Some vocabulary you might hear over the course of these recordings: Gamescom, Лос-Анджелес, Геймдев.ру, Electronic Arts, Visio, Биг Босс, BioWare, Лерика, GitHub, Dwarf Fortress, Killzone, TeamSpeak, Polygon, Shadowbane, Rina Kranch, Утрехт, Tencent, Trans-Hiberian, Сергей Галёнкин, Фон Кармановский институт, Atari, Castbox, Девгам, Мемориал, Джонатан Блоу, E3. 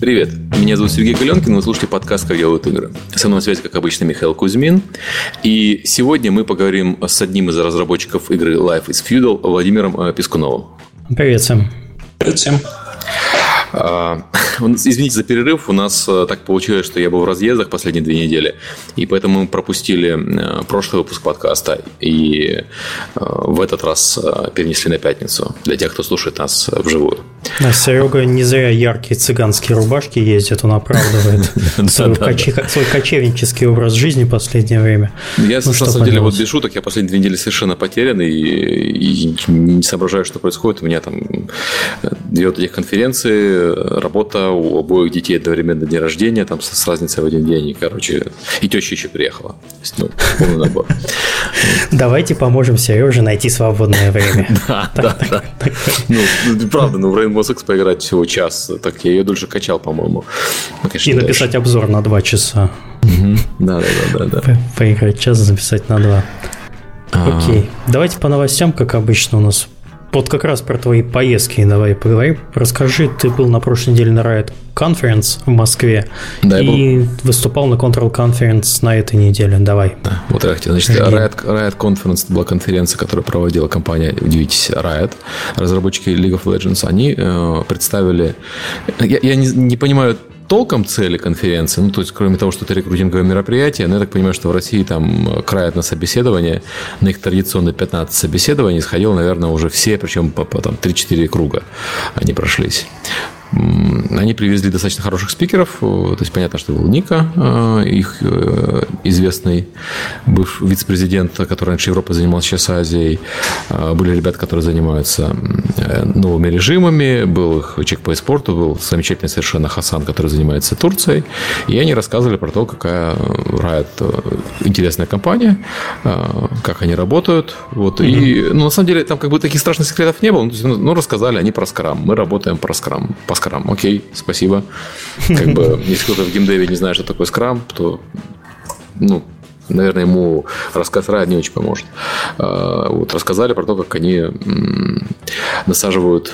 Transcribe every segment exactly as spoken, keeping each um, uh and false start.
Привет, меня зовут Сергей Галёнкин, вы слушаете подкаст «Как делают игры». Со мной на связи, как обычно, Михаил Кузьмин. И сегодня мы поговорим с одним из разработчиков игры Life is Feudal, Владимиром Пискуновым. Привет всем. Привет всем. Извините за перерыв, у нас так получилось, что я был в разъездах последние две недели, и поэтому мы пропустили прошлый выпуск подкаста, и в этот раз перенесли на пятницу, для тех, кто слушает нас вживую. А Серега не зря яркие цыганские рубашки ездит, он оправдывает свой кочевнический образ жизни в последнее время. Я, на самом деле, вот без шуток, я последние две недели совершенно потерян, и не соображаю, что происходит. У меня там две таких конференции, работа, у обоих детей одновременно день рождения, там с разницей в один день, и, короче, и теща еще приехала. То есть, ну, полный набор. Давайте поможем Сереже найти свободное время. Да, да, да. Ну, правда, ну в Rainbow Six поиграть всего час, так я ее дольше качал, по-моему. И написать обзор на два часа. Да, да, да, да. Поиграть час, записать на два. Окей. Давайте по новостям, как обычно у нас. Вот как раз про твои поездки давай поговорим. Расскажи, ты был на прошлой неделе на Riot Conference в Москве, да, и был... выступал на Control Conference на этой неделе. Давай. Да, вот так. Значит, Riot, Riot Conference была конференция, которую проводила компания, удивитесь, Riot. Разработчики League of Legends, они э, представили... Я, я не, не понимаю... толком цели конференции, ну, то есть, кроме того, что это рекрутинговое мероприятие, но я так понимаю, что в России там крают на собеседование, на их традиционные пятнадцать собеседований сходило, наверное, уже все, причем по, по там, три-четыре круга они прошлись. Они привезли достаточно хороших спикеров, то есть понятно, что был Ника, их известный бывший вице-президент, который раньше Европой занимался, сейчас Азией, были ребята, которые занимаются новыми режимами, был их чек по спорту, был замечательный совершенно Хасан, который занимается Турцией, и они рассказывали про то, какая Riot интересная компания, как они работают, вот, mm-hmm. и, ну, на самом деле, там как бы таких страшных секретов не было, но ну, рассказали они про скрам, мы работаем про скрам, по скрам. Окей, спасибо. Как бы, если кто-то в геймдеве не знает, что такое скрам, то, ну, наверное, ему рассказ Riot не очень поможет. Вот рассказали про то, как они насаживают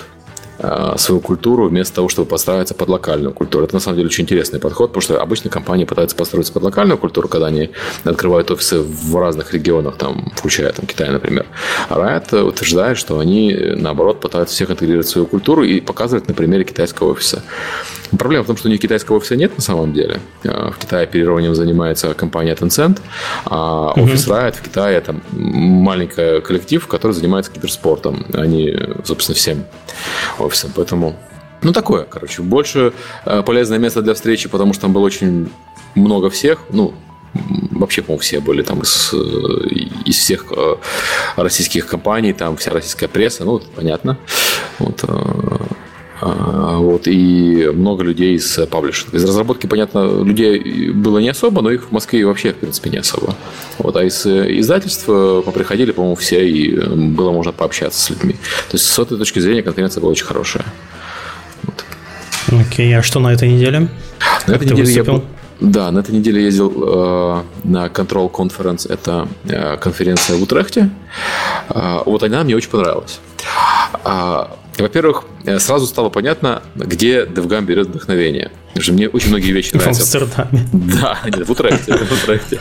свою культуру вместо того, чтобы подстраиваться под локальную культуру. Это, на самом деле, очень интересный подход, потому что обычно компании пытаются подстроиться под локальную культуру, когда они открывают офисы в разных регионах, там, включая там, Китай, например. А Riot утверждает, что они, наоборот, пытаются всех интегрировать в свою культуру и показывают на примере китайского офиса. Проблема в том, что у них китайского офиса нет на самом деле. В Китае оперированием занимается компания Tencent, а офис mm-hmm. Riot в Китае там маленький коллектив, который занимается киберспортом. Они, собственно, всем офисом. Поэтому, ну, такое, короче. Больше полезное место для встречи, потому что там было очень много всех. Ну, вообще, по-моему, все были там из, из всех российских компаний, там вся российская пресса. Ну, понятно. Вот... Вот, и много людей из паблишинга. Из разработки, понятно, людей было не особо, но их в Москве вообще, в принципе, не особо. Вот, а из издательств поприходили, по-моему, все, и было можно пообщаться с людьми. То есть, с этой точки зрения, конференция была очень хорошая. Вот. Окей, а что на этой неделе? На этой неделе я был... Да, на этой неделе я ездил э, на Control Conference. Это э, конференция в Утрехте. Э, вот она мне очень понравилась. Э, во-первых, сразу стало понятно, где Девгам берет вдохновение. Потому что мне очень многие вещи нравятся. В Амстердаме. Да, нет, в Утрехте, в Утрехте.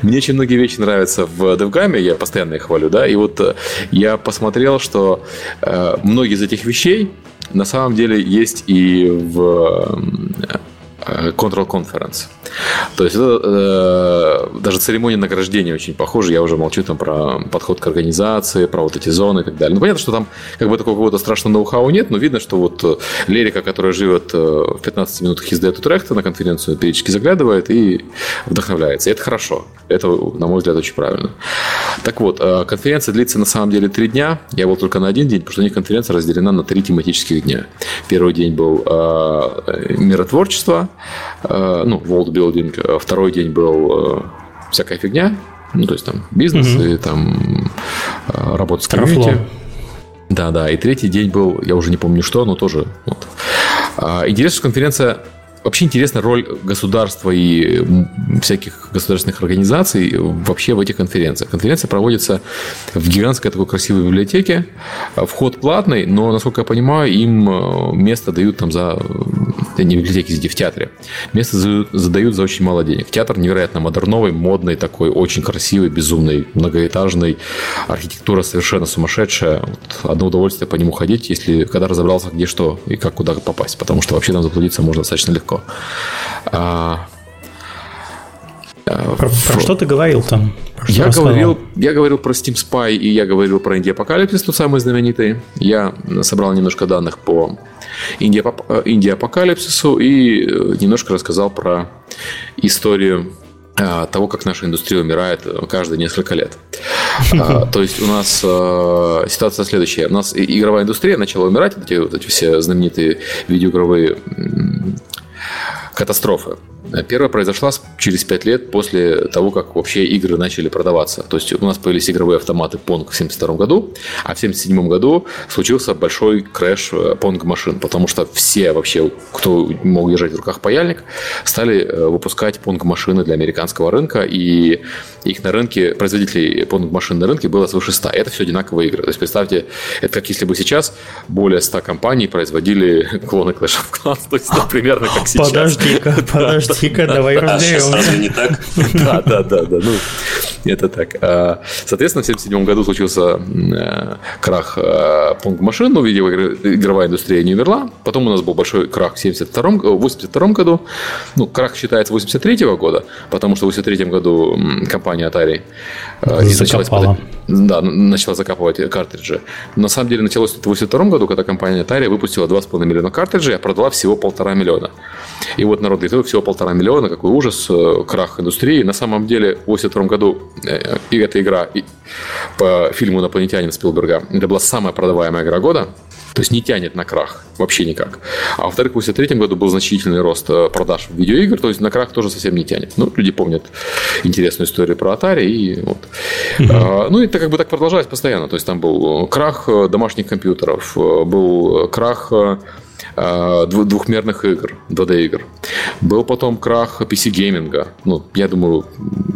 Мне очень многие вещи нравятся в Девгаме, я постоянно их хвалю, да. И вот я посмотрел, что э, многие из этих вещей на самом деле есть и в... Control Conference. То есть это э, даже церемония награждения очень похожа. Я уже молчу там про подход к организации, про вот эти зоны и так далее. Ну, понятно, что там как бы такого какого-то страшного ноу-хау нет, но видно, что вот Лерика, которая живет в пятнадцати минутах езды от Утрехта, на конференцию периодически заглядывает и вдохновляется. И это хорошо. Это, на мой взгляд, очень правильно. Так вот, конференция длится на самом деле три дня. Я был только на один день, потому что у них конференция разделена на три тематических дня. Первый день был э, миротворчество, ну, worldbuilding. Второй день был всякая фигня, ну, то есть там бизнес mm-hmm. и там работа с комьюнити. Да, да, и третий день был, я уже не помню что, но тоже вот. Интересно, что конференция... Вообще интересна роль государства и всяких государственных организаций вообще в этих конференциях. Конференция проводится в гигантской такой красивой библиотеке. Вход платный, но, насколько я понимаю, им место дают там за это не библиотеке, здесь в театре. Место задают за очень мало денег. Театр невероятно модерновый, модный такой, очень красивый, безумный, многоэтажный. Архитектура совершенно сумасшедшая. Вот одно удовольствие по нему ходить, если когда разобрался, где что и как куда попасть. Потому что вообще там заблудиться можно достаточно легко. А... Про, про что ты говорил там? Я говорил, я говорил про Steam Spy и я говорил про Indie Apocalypse, тот самый знаменитый. Я собрал немножко данных по Indie Apocalypse и немножко рассказал про историю того, как наша индустрия умирает каждые несколько лет. То есть у нас ситуация следующая. У нас игровая индустрия начала умирать, эти, вот эти все знаменитые видеоигровые катастрофы. Первая произошла через пять лет после того, как вообще игры начали продаваться. То есть у нас появились игровые автоматы Pong в семьдесят втором году, а в семьдесят седьмом году случился большой крэш Pong-машин, потому что все вообще, кто мог держать в руках паяльник, стали выпускать Pong-машины для американского рынка, и их на рынке, производителей Pong-машин на рынке было свыше ста. Это все одинаковые игры. То есть представьте, это как если бы сейчас более ста компаний производили клоны Clash of Clans, то есть это примерно как сейчас. Подожди-ка, подожди. Тихо, да, давай да, сразу не так. Да, да, да, да. Ну, это так. Соответственно, в семьдесят седьмом году случился крах Pong-машин, но видеоигровая индустрия не умерла. Потом у нас был большой крах в восемьдесят втором году. Ну, крах считается восемьдесят третьего года, потому что в восемьдесят третьем году компания Atari начала, да, начала закапывать картриджи. На самом деле началось это в восемьдесят втором году, когда компания Atari выпустила два с половиной миллиона картриджей, а продала всего полтора миллиона. И вот народ говорит, всего полтора миллиона, какой ужас, крах индустрии. На самом деле, в восемьдесят втором году и эта игра и по фильму «Инопланетянин» Спилберга, это была самая продаваемая игра года. То есть не тянет на крах вообще никак. А во-вторых, в восемьдесят третьем году был значительный рост продаж видеоигр, то есть на крах тоже совсем не тянет. Ну, люди помнят интересную историю про Atari. И вот. Mm-hmm. А, ну, и это как бы так продолжалось постоянно. То есть там был крах домашних компьютеров, был крах двухмерных игр, два дэ игр. Был потом крах пи си-гейминга. Ну, я думаю,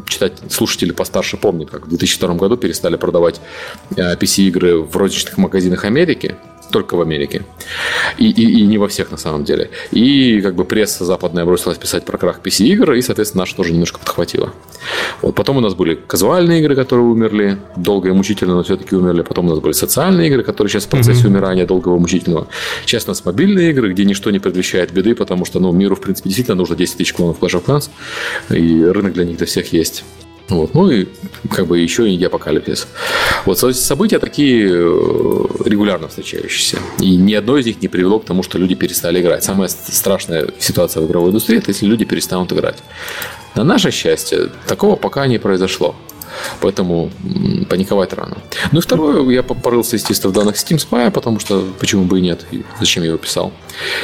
читать слушатели постарше помнят, как в две тысячи втором году перестали продавать пи си-игры в розничных магазинах Америки. Только в Америке. И, и, и не во всех, на самом деле. И как бы пресса западная бросилась писать про крах пи си-игр, и, соответственно, наша тоже немножко подхватила. Вот. Потом у нас были казуальные игры, которые умерли. Долго и мучительно, но все-таки умерли. Потом у нас были социальные игры, которые сейчас в процессе mm-hmm. умирания долгого и мучительного. Сейчас у нас мобильные игры, где ничто не предвещает беды, потому что, ну, миру, в принципе, действительно нужно десять тысяч клонов Clash of Clans, и рынок для них для всех есть. Вот. Ну и как бы еще и апокалипсис. Вот, события такие регулярно встречающиеся. И ни одно из них не привело к тому, что люди перестали играть. Самая страшная ситуация в игровой индустрии – это если люди перестанут играть. На наше счастье, такого пока не произошло. Поэтому паниковать рано. Ну и второе, я порылся, естественно, в данных Steam Spy, потому что почему бы и нет, и зачем я его писал.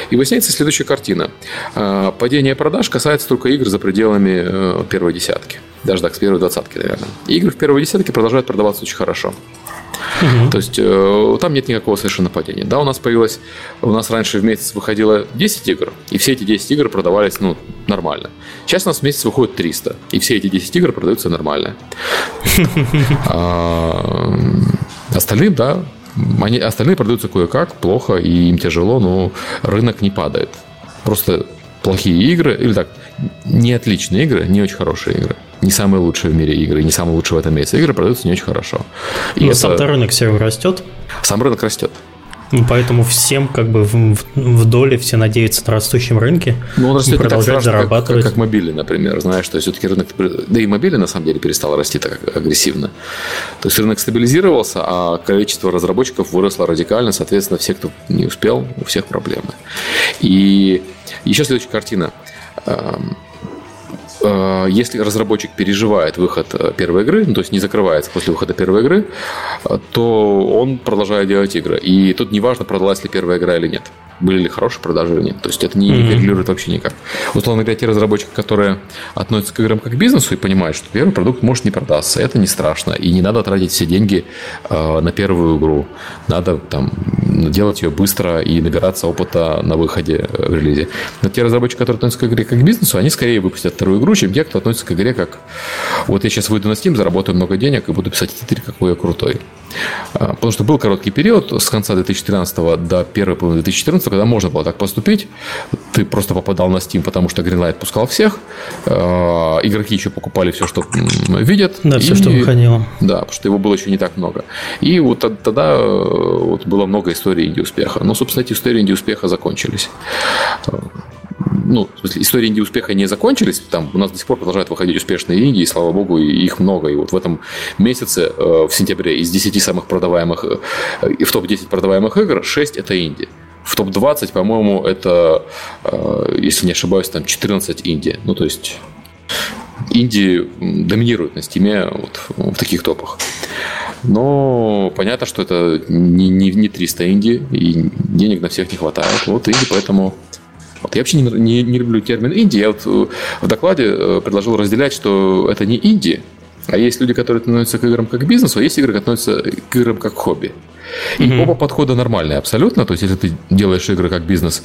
И выясняется следующая картина. Падение продаж касается только игр за пределами первой десятки. Даже так, с первой двадцатки, наверное. Игры в первой десятке продолжают продаваться очень хорошо. Угу. То есть э, там нет никакого совершенно падения. Да, у нас появилось, у нас раньше в месяц выходило десять игр, и все эти десять игр продавались, ну, нормально. Сейчас у нас в месяц выходит триста, и все эти десять игр продаются нормально. Остальным, да, остальные продаются кое-как, плохо, и им тяжело, но рынок не падает. Просто плохие игры, или так, не отличные игры, не очень хорошие игры. Не самые лучшие в мире игры, не самые лучшие в этом месяце игры продаются не очень хорошо. И это... сам-то рынок все растет. Сам рынок растет. Ну, поэтому всем как бы в, в доле все надеются на растущем рынке. Ну, он растет не так страшно, зарабатывать. Как, как, как мобильный, например. Знаешь, что все-таки рынок... Да и мобильный, на самом деле, перестал расти так агрессивно. То есть рынок стабилизировался, а количество разработчиков выросло радикально. Соответственно, все, кто не успел, у всех проблемы. И еще следующая картина. Если разработчик переживает выход первой игры, ну, то есть не закрывается после выхода первой игры, то он продолжает делать игры. И тут неважно, продалась ли первая игра или нет. Были ли хорошие продажи или нет. То есть это не mm-hmm. регулирует вообще никак. Условно говоря, те разработчики, которые относятся к играм как к бизнесу и понимают, что первый продукт может не продаться, это не страшно. И не надо тратить все деньги на первую игру. Надо там делать ее быстро и набираться опыта на выходе в релизе. Но те разработчики, которые относятся к игре как к бизнесу, они скорее выпустят вторую игру, чем те, кто относится к игре как... Вот я сейчас выйду на Steam, заработаю много денег и буду писать и три, какой я крутой. Потому что был короткий период с конца две тысячи тринадцатого до первой половины две тысячи четырнадцатого, когда можно было так поступить. Ты просто попадал на Steam, потому что Greenlight пускал всех. Игроки еще покупали все, что видят. Да, и... все, что выходило. Да, потому что его было еще не так много. И вот тогда вот было много историй инди-успеха. Но, собственно, эти истории инди-успеха закончились. Ну, в смысле, истории инди-успеха не закончились. Там у нас до сих пор продолжают выходить успешные инди, и, слава богу, их много. И вот в этом месяце, в сентябре, из десяти самых продаваемых, в топ десять продаваемых игр, шесть – это инди. В топ двадцать, по-моему, это, если не ошибаюсь, там четырнадцать инди. Ну, то есть, инди доминирует на Стиме вот в таких топах. Но понятно, что это не, не, не триста инди, и денег на всех не хватает. Вот инди, поэтому... Вот. Я вообще не, не, не люблю термин инди. Я вот в докладе предложил разделять, что это не инди, а есть люди, которые относятся к играм как к бизнесу, а есть игры, которые относятся к играм как к хобби. И mm-hmm. оба подхода нормальные абсолютно. То есть, если ты делаешь игры как бизнес,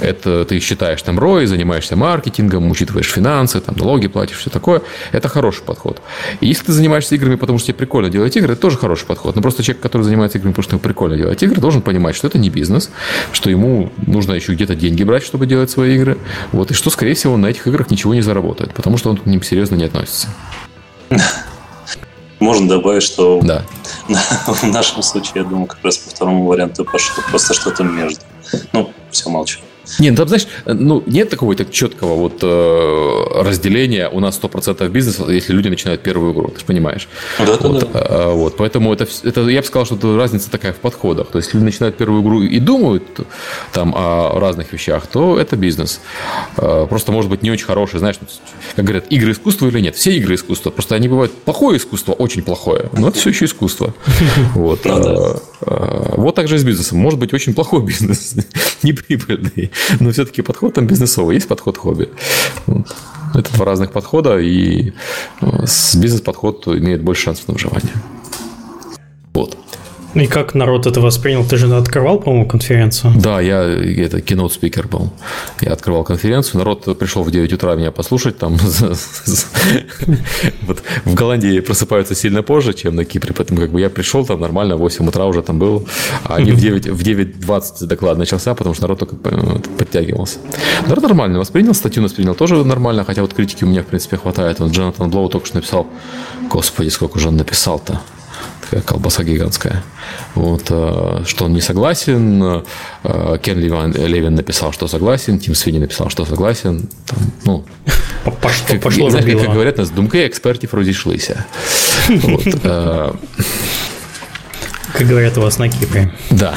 это ты считаешь там рой, занимаешься маркетингом, учитываешь финансы, там, налоги платишь, все такое. Это хороший подход. И если ты занимаешься играми, потому что тебе прикольно делать игры, это тоже хороший подход. Но просто человек, который занимается играми, потому что ему прикольно делать игры, должен понимать, что это не бизнес, что ему нужно еще где-то деньги брать, чтобы делать свои игры. Вот. И что, скорее всего, он на этих играх ничего не заработает, потому что он к ним серьезно не относится. Можно добавить, что да. в нашем случае, я думаю, как раз по второму варианту пошло просто что-то между. Ну, все, молчу. Нет, там, знаешь, ну, нет такого так четкого вот, э, разделения у нас сто процентов бизнеса, если люди начинают первую игру, ты же понимаешь. Да, вот, да, да. Вот, поэтому это, это, я бы сказал, что разница такая в подходах. То есть, если люди начинают первую игру и думают там, о разных вещах, то это бизнес. Просто, может быть, не очень хороший, знаешь, как говорят, игры искусства или нет. Все игры искусства. Просто они бывают плохое искусство, очень плохое, но это все еще искусство. Вот, вот так же и с бизнесом. Может быть, очень плохой бизнес, неприбыльный. Но все-таки подход там бизнесовый, есть подход хобби. Это два разных подхода, и бизнес-подход имеет больше шансов на выживание. Вот. И как народ это воспринял? Ты же открывал, по-моему, конференцию? Да, я это keynote-спикер был. Я открывал конференцию. Народ пришел в девять утра меня послушать. Там в Голландии просыпаются сильно позже, чем на Кипре. Поэтому как бы я пришел там нормально, в восемь утра уже там был. А не в девять двадцать доклад начался, потому что народ только подтягивался. Народ нормально воспринял. Статью воспринял тоже нормально. Хотя вот критики у меня, в принципе, хватает. Вот Джонатан Блоу только что написал. Господи, сколько же он написал-то. Колбаса гигантская. Вот, что он не согласен. Кен Левин, Левин написал, что согласен. Тим Свини написал, что согласен. Там, ну, как, пошло, знаешь, как, как говорят, нас думки экспертов розійшлися. Как говорят у вас на Кипре. Да.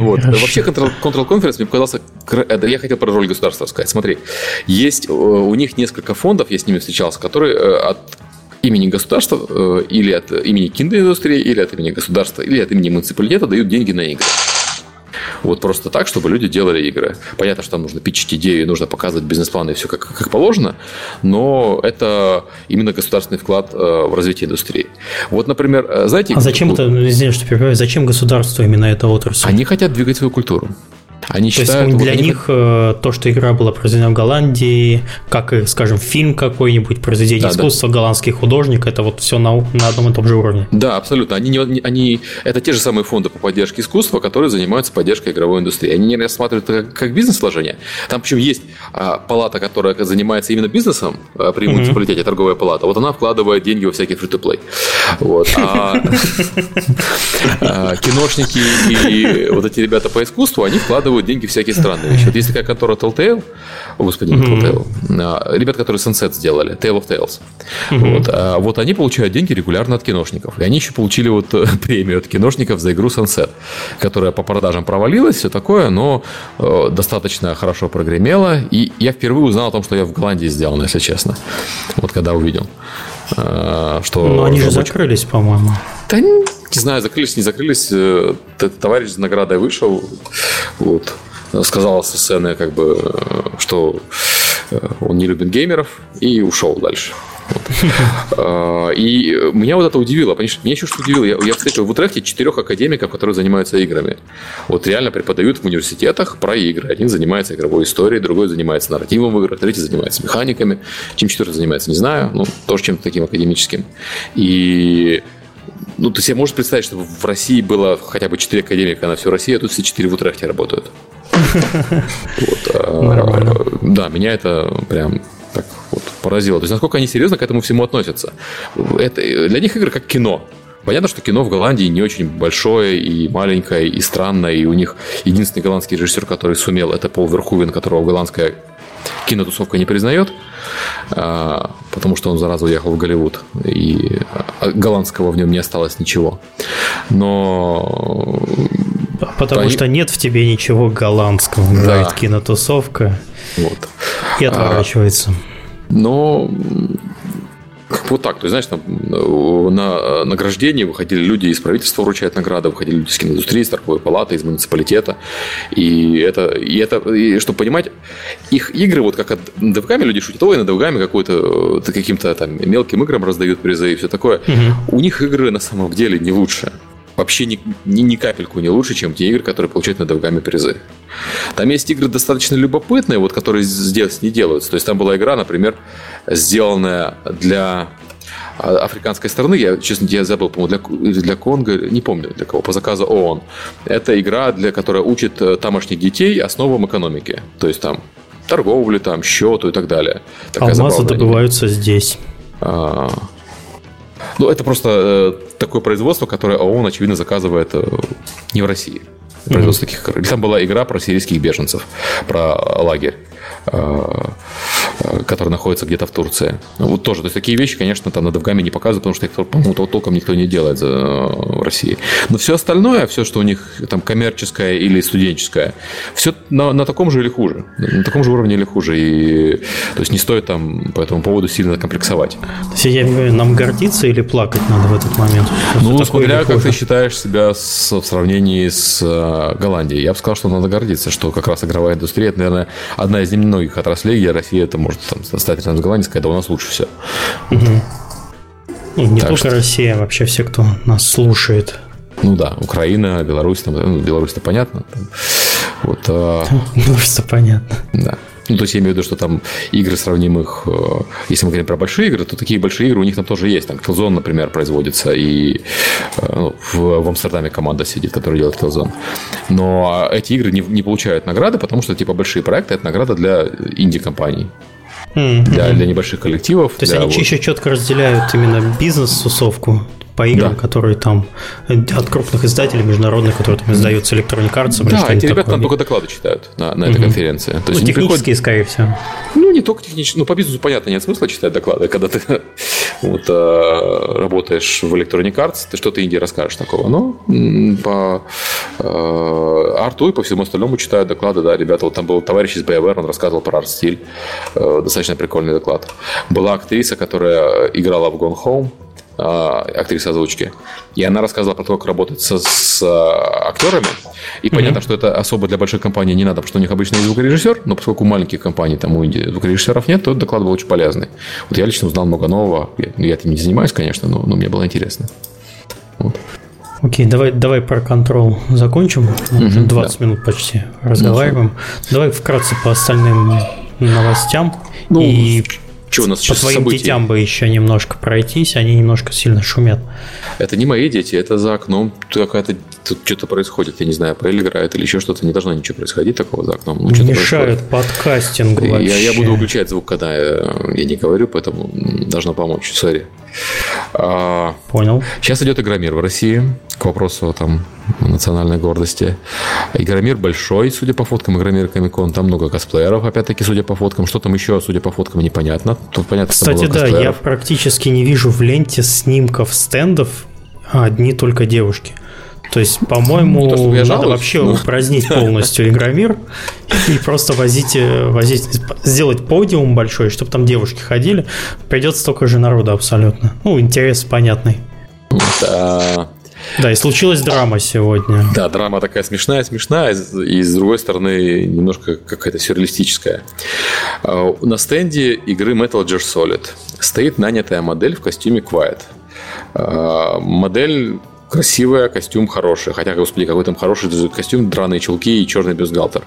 Вот. Вообще Control, Control Conference мне показался... Я хотел про роль государства сказать. Смотри, есть у них несколько фондов, я с ними встречался, которые от имени государства или от имени киноиндустрии, или от имени государства, или от имени муниципалитета дают деньги на игры. Вот просто так, чтобы люди делали игры. Понятно, что там нужно питчить идею, нужно показывать бизнес-планы и все как, как положено, но это именно государственный вклад в развитие индустрии. Вот, например, знаете... А зачем это, извините, что перебиваю, зачем государству именно эта отрасль? Они хотят двигать свою культуру. Они то считают, есть для вот, них они... то, что игра была произведена в Голландии, как, скажем, фильм какой-нибудь, произведение да, искусства, да. голландский художник, это вот все на, на одном и том же уровне. Да, абсолютно. Они, они, это те же самые фонды по поддержке искусства, которые занимаются поддержкой игровой индустрии. Они не рассматривают это как, как бизнес-вложение. Там, причем, есть а, палата, которая занимается именно бизнесом а, при муниципалитете, mm-hmm. торговая палата. Вот она вкладывает деньги во всякие фри-то-плей. Киношники и вот эти ребята по искусству, они вкладывают деньги всякие странные вещи. Вот есть такая контора Telltale, о господи, не Telltale, mm-hmm. ребят, которые Sunset сделали, Tale of Tales. Mm-hmm. Вот, а вот они получают деньги регулярно от киношников. И они еще получили вот премию от киношников за игру Sunset, которая по продажам провалилась, все такое, но э, достаточно хорошо прогремела. И я впервые узнал о том, что я в Голландии сделан, если честно. Вот когда увидел. Э, что но они же закрылись, по-моему. Да нет. Не знаю, закрылись, не закрылись. Товарищ с наградой вышел, вот, сказал со сцены, как бы, что он не любит геймеров, и ушел дальше. Вот. И меня вот это удивило. Понимаешь, меня еще что удивило. Я, я встретил в Утрехте четырех академиков, которые занимаются играми. Вот реально преподают в университетах про игры. Один занимается игровой историей, другой занимается нарративом в играх, третий занимается механиками. Чем четвертый занимается, не знаю. Ну, тоже чем-то таким академическим. И... Ну, ты себе можешь представить, чтобы в России было хотя бы четыре академика на всю Россию, а тут все четыре в Утрехте работают. Да, меня это прям так вот поразило. То есть, насколько они серьезно к этому всему относятся. Для них игры как кино. Понятно, что кино в Голландии не очень большое и маленькое, и странное, и у них единственный голландский режиссер, который сумел, это Пол Верхувен, которого голландская кинотусовка не признает, потому что он, зараза, уехал в Голливуд, и голландского в нем не осталось ничего. Но... Потому Они... что нет в тебе ничего голландского, да. Говорит кинотусовка, вот. И отворачивается. А... Но... Вот так, то есть, знаешь, на, на награждение выходили люди из правительства, вручают награды, выходили люди из киноиндустрии, из торговой палаты, из муниципалитета. И это, и это и, чтобы понимать, их игры, вот как над девгами люди шутят, ой, над девгами какой-то, каким-то там мелким играм раздают призы и все такое. Угу. У них игры на самом деле не лучше. Вообще ни, ни, ни капельку не лучше, чем те игры, которые получают над девгами призы. Там есть игры достаточно любопытные, вот, которые здесь не делаются. То есть там была игра, например, сделанная для африканской страны. Я, честно, я забыл, по-моему, для, для Конго, не помню для кого, по заказу ООН. Это игра, для, которая учит тамошних детей основам экономики. То есть там торговли, там, счету и так далее. Такая Алмазы добываются игра. Здесь. А- Ну, это просто э, такое производство, которое ООН, очевидно, заказывает э, не в России. Производство mm-hmm. таких... Там была игра про сирийских беженцев, про лагерь, э, э, который находится где-то в Турции. Ну, вот тоже. То есть, такие вещи, конечно, там над девгами не показывают, потому что их, по-моему, толком никто не делает за, э, в России. Но все остальное, все, что у них там коммерческое или студенческое, все на, на таком же или хуже. На таком же уровне или хуже. И, то есть, не стоит там по этому поводу сильно комплексовать. То есть, я имею в виду, нам гордиться или плакать надо в этот момент? Ну, смотря как ты считаешь себя с, в сравнении с Голландии. Я бы сказал, что надо гордиться, что как раз игровая индустрия, это, наверное, одна из немногих отраслей, где Россия это может там, стать рядом с Голландией, когда у нас лучше все. Угу. Ну, не так только что... Россия, вообще все, кто нас слушает. Ну да, Украина, Беларусь, там, ну, Беларусь-то понятно. Там, вот, а... Беларусь-то понятно. Да. Ну, то есть, я имею в виду, что там игры сравнимых... Если мы говорим про большие игры, то такие большие игры у них там тоже есть. Там Killzone, например, производится, и ну, в, в Амстердаме команда сидит, которая делает Killzone. Но эти игры не, не получают награды, потому что, типа, большие проекты – это награда для инди-компаний. Mm-hmm. Для, для небольших коллективов. То есть, они вот... еще четко разделяют именно бизнес-тусовку по играм, да. которые там от крупных издателей международных, которые там издаются Electronic Arts. Да, эти ребята такое... там только доклады читают на, на этой угу. конференции. То ну, есть технические, приходят... скорее всего. Ну, не только технические. Ну, по бизнесу, понятно, нет смысла читать доклады. Когда ты вот, э, работаешь в Electronic Arts, ты что-то Индии расскажешь такого. Но по э, арту и по всему остальному читают доклады. Да, ребята, вот там был товарищ из BioWare, он рассказывал про арт-стиль. Э, достаточно прикольный доклад. Была актриса, которая играла в Gone Home, актриса озвучки. И она рассказывала про то, как работать со, с актерами. И mm-hmm. понятно, что это особо для больших компаний не надо, потому что у них обычно есть звукорежиссер, но поскольку у маленьких компаний там у Индии звукорежиссеров нет, то этот доклад был очень полезный. Вот я лично узнал много нового. Я, я этим не занимаюсь, конечно, но, но мне было интересно. Вот. Окей, давай, давай про контрол закончим. Mm-hmm, двадцать да. минут почти разговариваем. Mm-hmm. Давай вкратце по остальным новостям. Ну... И... Что у нас сейчас по твоим события? Детям бы еще немножко пройтись, они немножко сильно шумят. Это не мои дети, это за окном. Какая-то тут что-то происходит, я не знаю, Пэль играет или еще что-то. Не должно ничего происходить такого за окном. Ну, мешают подкастингу вообще. Я, я буду выключать звук, когда я, я не говорю, поэтому должно помочь. Сори. А, Понял. Сейчас идет Игромир в России. К вопросу там национальной гордости. Игромир большой, судя по фоткам, Игромир Комикон. Там много косплееров, опять-таки, судя по фоткам. Что там еще, судя по фоткам, непонятно. Тут понятно, кстати, да, косплееров. Я практически не вижу в ленте снимков стендов, а одни только девушки. То есть, по-моему, то, надо жалуюсь, вообще но... упразднить полностью Игромир и просто возить, возить, сделать подиум большой, чтобы там девушки ходили. Придется столько же народа абсолютно. Ну, интерес понятный. Да. Да, и случилась драма сегодня. Да, драма такая смешная, смешная, и с другой стороны, немножко какая-то сюрреалистическая. На стенде игры Metal Gear Solid стоит нанятая модель в костюме Quiet. Модель красивая, костюм хороший. Хотя, господи, какой там хороший костюм, драные чулки и черный бюстгальтер.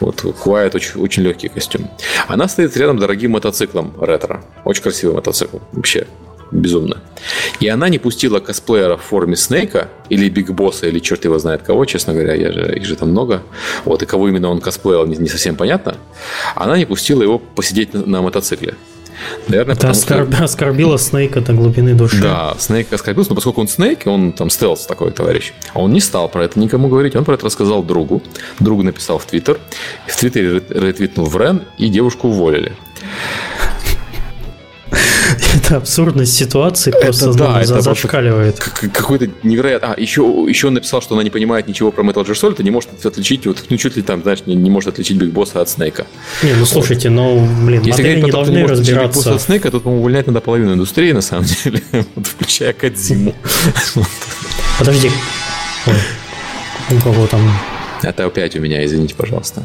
Вот, Quiet очень, очень легкий костюм. Она стоит рядом с дорогим мотоциклом ретро. Очень красивый мотоцикл. Вообще безумно. И она не пустила косплеера в форме Снейка или Биг Босса, или черт его знает кого, честно говоря, я же, их же там много. Вот, и кого именно он косплеил, не, не совсем понятно. Она не пустила его посидеть на, на мотоцикле. Наверное, это оскорб... что... оскорбило Снейка до глубины души. Да, Снейк оскорбился, но поскольку он Снейк, он там стелс такой товарищ, он не стал про это никому говорить, он про это рассказал другу. Друг написал в Твиттер, в Твиттере ретвитнул в Рен, и девушку уволили. Это абсурдность ситуации, просто это, да, за, это зашкаливает. Просто какой-то невероятный... А, еще, еще он написал, что она не понимает ничего про Metal Gear Solid, и не может отличить, вот, ну, чуть ли там, знаешь, не, не может отличить Биг Босса от Снейка. Не, ну, слушайте, вот. Ну, блин, если модели говорить, не должны не разбираться. Биг Босса от Снейка, тут, по-моему, увольнять надо половину индустрии, на самом деле, вот, включая Кодзиму. Подожди. Ой, у кого там... Это опять у меня, извините, пожалуйста.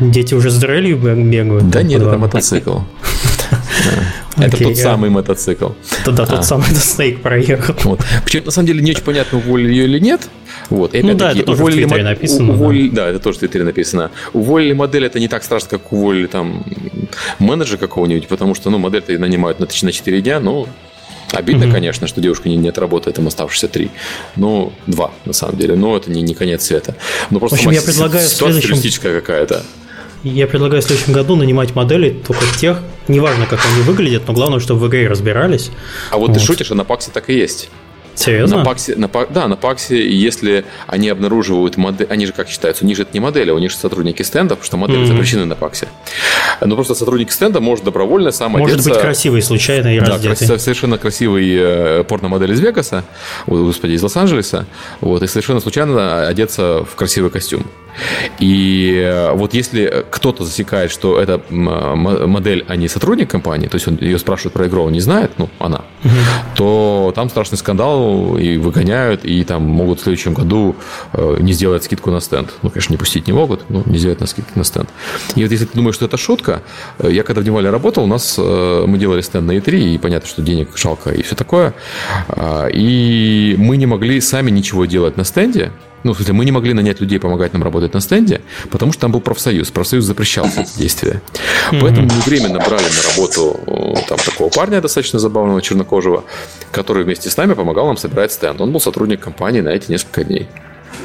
Дети уже с дрелью бегают? Да нет, это мотоцикл. Это okay, тот я... самый мотоцикл. Да-да, а. тот самый Снейк проехал. Вот. Причем, на самом деле, не очень понятно, уволили ее или нет. Вот. И, ну да, это тоже в Твиттере написано. Уволили... Да. да, это тоже в Твиттере написано. Уволили модель, это не так страшно, как уволили там менеджера какого-нибудь, потому что, ну, модель-то нанимают на четыре дня, но обидно, mm-hmm. конечно, что девушка не, не отработает, им оставшиеся три. Ну, два, на самом деле. Но это не, не конец света. Но просто в общем, я предлагаю ситуация следующем... туристическая какая-то. Я предлагаю в следующем году нанимать модели только тех, неважно, как они выглядят, но главное, чтобы в игре разбирались. А вот, вот. Ты шутишь, а на паксе так и есть. Серьезно? На паксе, на, да, на паксе, если они обнаруживают модели, они же как считаются, у них же это не модели, у них же сотрудники стендов, потому что модели mm-hmm. запрещены на паксе. Но просто сотрудник стенда может добровольно сам может одеться. Может быть красивый, случайно и да, раздетый. Да, совершенно красивый порно-модель из Вегаса, господи, из Лос-Анджелеса, вот, и совершенно случайно одеться в красивый костюм. И вот если кто-то засекает, что это модель, а не сотрудник компании, то есть он, ее спрашивают про игру, он не знает, ну, она, угу. то там страшный скандал, и выгоняют, и там могут в следующем году не сделать скидку на стенд. Ну, конечно, не пустить не могут, но не сделать на скидку на стенд. И вот если ты думаешь, что это шутка, я когда в Невале работал, у нас мы делали стенд на и три, и понятно, что денег жалко и все такое, и мы не могли сами ничего делать на стенде. Ну, в смысле, мы не могли нанять людей помогать нам работать на стенде, потому что там был профсоюз. Профсоюз запрещал эти действия. Mm-hmm. Поэтому мы временно брали на работу там, такого парня достаточно забавного, чернокожего, который вместе с нами помогал нам собирать стенд. Он был сотрудник компании на эти несколько дней.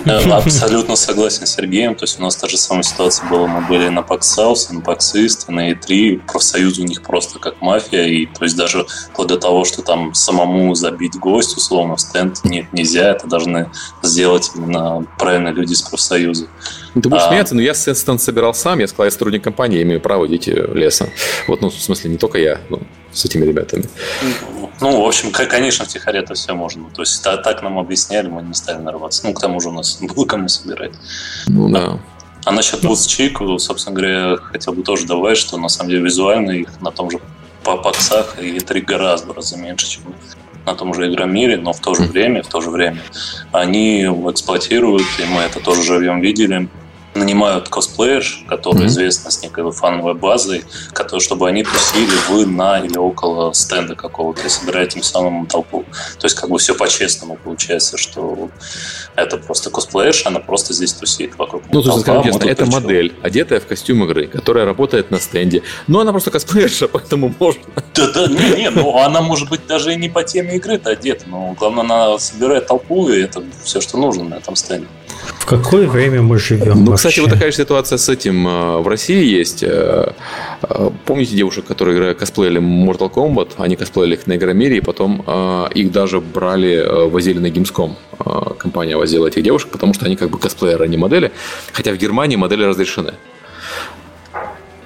Абсолютно согласен с Сергеем. То есть у нас та же самая ситуация была. Мы были на PAX South, на PAX East, на и три. Профсоюз у них просто как мафия. И то есть даже вплоть до того, что там самому забить гость, условно, в стенд нет, нельзя. Это должны сделать именно правильные люди из профсоюза. Ты будешь а... смеяться, но я стенд собирал сам. Я сказал, я сотрудник компании, я имею право идти лесом. Вот, ну, в смысле, не только я, но с этими ребятами. Ну, в общем, конечно, втихаря это все можно. То есть а так нам объясняли, мы не стали нарваться. Ну, к тому же у нас было кому собирать. Ну, да. А, а насчет Луцчик, собственно говоря, хотел бы тоже добавить, что на самом деле визуально их на том же паксах и три гораздо раза меньше, чем на том же Игромире, но в то же время, в то же время они эксплуатируют, и мы это тоже живьем видели. Нанимают косплеерш, которые mm-hmm. известны с некой фановой базой, которые, чтобы они тусили вы на или около стенда какого-то и собирали тем самым толпу. То есть как бы все по-честному получается, что это просто косплеерш, она просто здесь тусит вокруг. Ну, то есть, скажем честно, это причем. Модель, одетая в костюм игры, которая работает на стенде. Но она просто косплеерша, поэтому можно. Да-да, не-не, ну она может быть даже и не по теме игры-то одета, но главное, она собирает толпу, и это все, что нужно на этом стенде. В какое время мы живем? Ну, кстати, вот такая же ситуация с этим в России есть. Помните девушек, которые косплеили Mortal Kombat? Они косплеили их на Игромире, и потом их даже брали, возили на Gamescom. Компания возила этих девушек, потому что они как бы косплееры, а не модели. Хотя в Германии модели разрешены. Ну,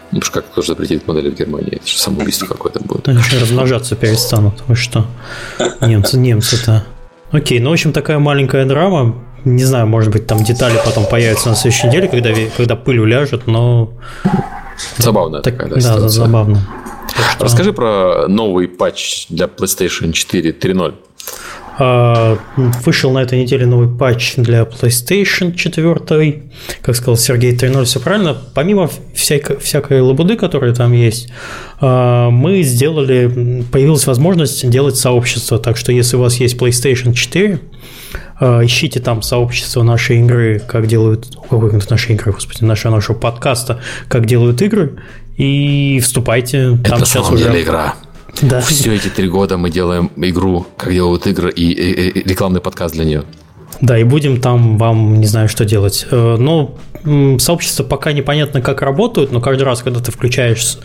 потому что как тоже запретить модели в Германии? Это же самоубийство какое-то будет. Они же размножаться перестанут. Вы что? Немцы, немцы-то. Окей, ну, в общем, такая маленькая драма. Не знаю, может быть, там детали потом появятся на следующей неделе, когда, когда пыль уляжет, но... Забавная так, такая, да, ситуация. Да, забавно. Что... Расскажи про новый патч для PlayStation четыре три ноль. Вышел на этой неделе новый патч для PlayStation четыре. Как сказал Сергей, три ноль, все правильно. Помимо всякой, всякой лабуды, которая там есть, мы сделали... Появилась возможность делать сообщество. Так что, если у вас есть PlayStation четыре, ищите там сообщество нашей игры, как делают... Ой, наши игры, господи, нашего, нашего подкаста, как делают игры, и вступайте. Это там сейчас уже... игра. Да. Все эти три года мы делаем игру, как делают игры, и, и, и рекламный подкаст для нее. Да, и будем там вам, не знаю, что делать. Ну, сообщества пока непонятно, как работают, но каждый раз, когда ты включаешь,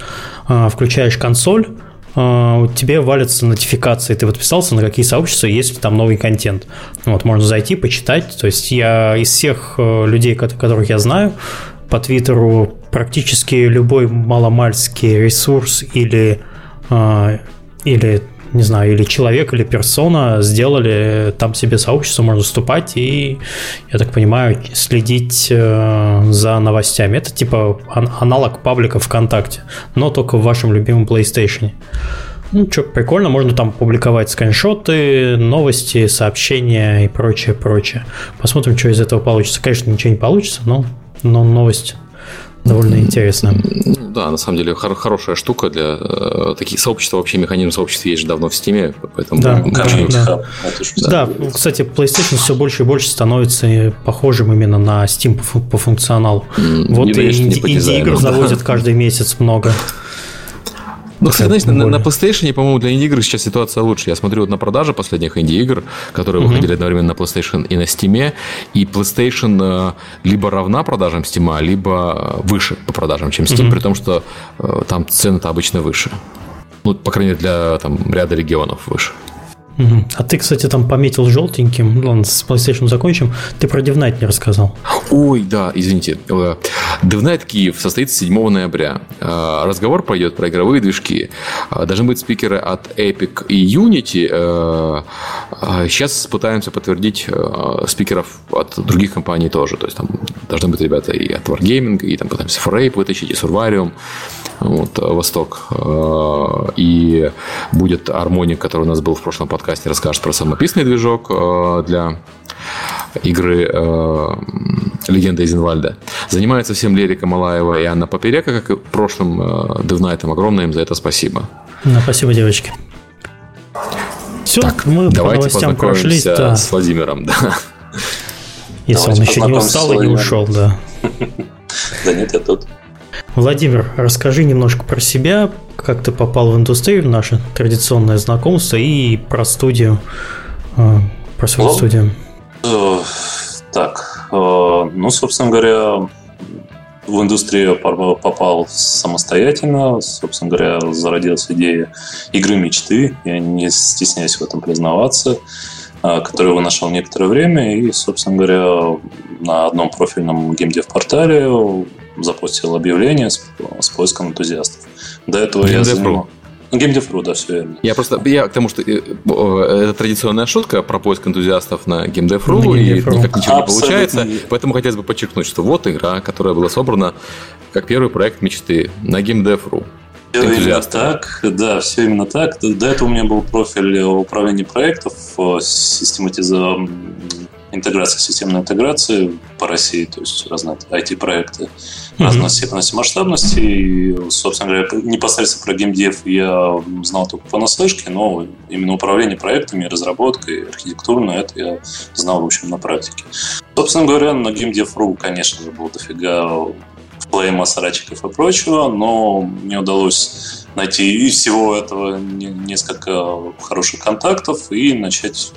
включаешь консоль, тебе валятся нотификации, ты подписался на какие сообщества, есть там новый контент. Вот, можно зайти, почитать. То есть я из всех людей, которых я знаю, по Твиттеру практически любой маломальский ресурс или, или не знаю, или человек, или персона сделали там себе сообщество, можно вступать и, я так понимаю, следить за новостями. Это типа аналог паблика ВКонтакте, но только в вашем любимом PlayStation. Ну, что, прикольно, можно там публиковать скриншоты, новости, сообщения и прочее, прочее. Посмотрим, что из этого получится. Конечно, ничего не получится, но, но новость довольно интересно. Ну, да, на самом деле хор- хорошая штука для э, таких сообществ. Вообще механизм сообществ есть же давно в Steam, поэтому... Да, да, да. Да. да, кстати, PlayStation все больше и больше становится похожим именно на Steam по, по функционалу. Mm, вот и инди-игр завозят каждый месяц много. Ну, кстати, знаешь, на, на PlayStation, по-моему, для инди-игр сейчас ситуация лучше. Я смотрю вот на продажи последних инди-игр, которые mm-hmm. выходили одновременно на PlayStation и на Steam, и PlayStation либо равна продажам Steam, либо выше по продажам, чем Steam, mm-hmm. при том, что э, там цены-то обычно выше. Ну, по крайней мере, для там, ряда регионов выше. Mm-hmm. А ты, кстати, там пометил желтеньким, ладно, с PlayStation закончим, ты про DevNight не рассказал. Ой, да, извините. DevNight Киев состоится седьмого ноября. Разговор пойдет про игровые движки. Должны быть спикеры от Epic и Unity. Сейчас пытаемся подтвердить спикеров от других компаний тоже. То есть там должны быть ребята и от Wargaming, и там пытаемся Foray вытащить, и Survarium, вот, Восток. И будет Harmonic, который у нас был в прошлом подкасте, расскажет про самописный движок для игры «Легенда из Инвальда». Занимаются всем Лерика, Малаева и Анна Поперека, как и прошлым DevNight'ом. Огромное им за это спасибо. Ну, спасибо, девочки. Все, так, мы по новостям прошлись. Да. С Владимиром, да. Если давайте он еще не устал и не ушел, да. Да нет, я тут. Владимир, расскажи немножко про себя, как ты попал в индустрию, наше традиционное знакомство, и про студию, про свою Лоб. студию. Так, ну, собственно говоря, в индустрию попал самостоятельно, собственно говоря, зародилась идея игры мечты, я не стесняюсь в этом признаваться, которую я нашел некоторое время, и, собственно говоря, на одном профильном геймдев-портале запустил объявление с, с поиском энтузиастов. До этого я занимал... Геймдев.ру, да, все верно. Я просто, я к тому, что это традиционная шутка про поиск энтузиастов на Геймдев.ру, и никак ничего Абсолютно. не получается, поэтому хотелось бы подчеркнуть, что вот игра, которая была собрана как первый проект мечты на Геймдев.ру. Все именно так, да, все именно так. До этого у меня был профиль управления проектов, систематиза... интеграция, системной интеграции по России, то есть разные ай ти-проекты mm-hmm. разной степенности масштабности. И, собственно говоря, непосредственно про геймдев я знал только понаслышке, но именно управление проектами, разработкой, архитектурной, это я знал, в общем, на практике. Собственно говоря, на геймдев.ру, конечно же, было дофига флейма, срачиков и прочего, но мне удалось найти из всего этого несколько хороших контактов и начать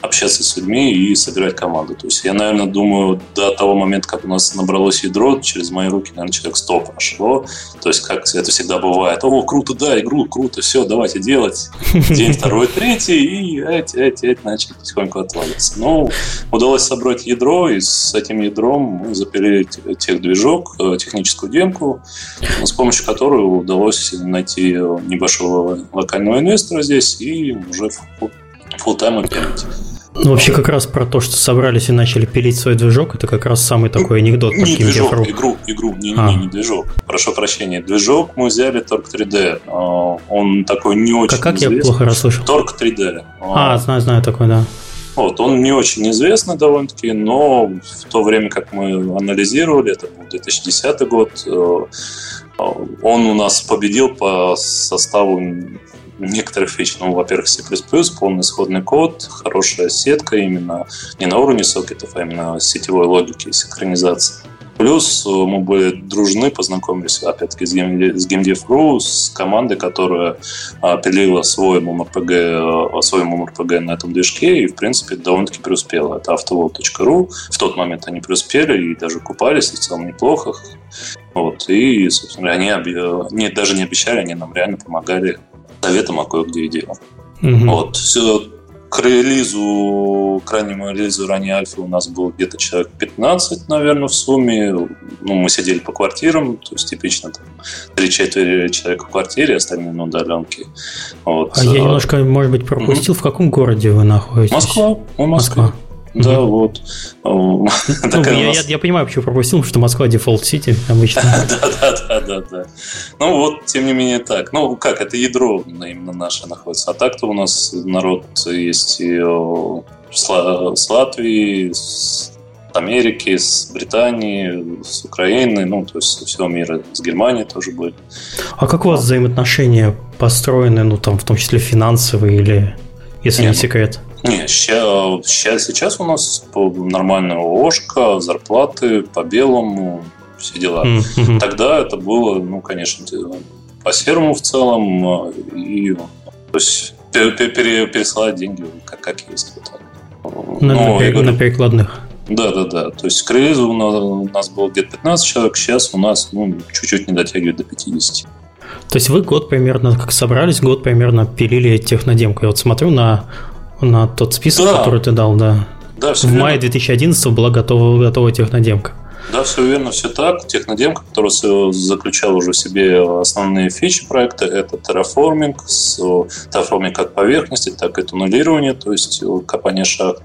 общаться с людьми и собирать команду. То есть я, наверное, думаю, до того момента, как у нас набралось ядро, через мои руки, наверное, человек сто прошло. То есть как это всегда бывает. О, круто, да, игру, круто, все, давайте делать. День второй, третий, и эти, эти, эти начали потихоньку отвалиться. Но удалось собрать ядро, и с этим ядром мы запилили техдвижок, техническую демку, с помощью которой удалось найти небольшого локального инвестора здесь и уже фулл-тайм опять. Ну, вообще, как раз про то, что собрались и начали пилить свой движок, это как раз самый такой анекдот. Не движок, игру, игру, не, а. не, не движок. Прошу прощения, движок мы взяли Torque три дэ. Он такой не очень известный. Как, как я плохо расслышал? Torque три дэ. А, знаю, знаю такой, да. Вот, он не очень известный довольно-таки, но в то время, как мы анализировали, это был две тысячи десятый год, он у нас победил по составу некоторых фич. Ну, во-первых, C++, полный исходный код, хорошая сетка именно не на уровне сокетов, а именно сетевой логики и синхронизации. Плюс мы были дружны, познакомились опять-таки с GameDevCrew, с командой, которая пилила свой MMORPG, свой MMORPG на этом движке и, в принципе, довольно-таки преуспела. Это автовол точка ру. В тот момент они преуспели и даже купались, и в целом неплохо. Вот. И, собственно, они не, даже не обещали, они нам реально помогали советом о кое-где и дело. Mm-hmm. Вот. Все. К релизу, к раннему релизу ранней альфы у нас было где-то человек пятнадцать, наверное, в сумме. Ну, мы сидели по квартирам, то есть типично там три-четыре человека в квартире, остальные на удаленке. Вот. А я немножко, может быть, пропустил, mm-hmm. в каком городе вы находитесь? Москва, мы в Москве. Москва. Да, mm-hmm. вот. Ну, я, нас... я, я понимаю, почему пропустил, потому что Москва дефолт-сити обычно. Да-да-да. Ну вот, тем не менее так. Ну как, это ядро именно наше находится. А так-то у нас народ есть и с Латвии, с Америки, с Британии, с Украины, ну то есть со всего мира, с Германии тоже будет. А как у вас взаимоотношения построены, ну там в том числе финансовые или, если Нет. не секрет? Не, сейчас, сейчас у нас нормальная ООшка, зарплаты по белому, все дела. Mm-hmm. Тогда это было, ну, конечно, по серому в целом. И, то есть пересылать деньги как, как есть. Вот так. На, Но, на, перек, говорю, на перекладных. Да, да, да. То есть к релизу у нас, у нас было где-то пятнадцать человек, сейчас у нас ну, чуть-чуть не дотягивает до пятьдесят. То есть вы год примерно, как собрались, год примерно пилили технодемку. Я вот смотрю на... На тот список, да. который ты дал, да. да в верно. мае две тысячи одиннадцатого была готова, готова технодемка. Да, все верно, все так. Технодемка, которая заключала уже в себе основные фичи проекта, это терраформинг, терраформинг как поверхности, так и туннелирование, то есть копание шахт,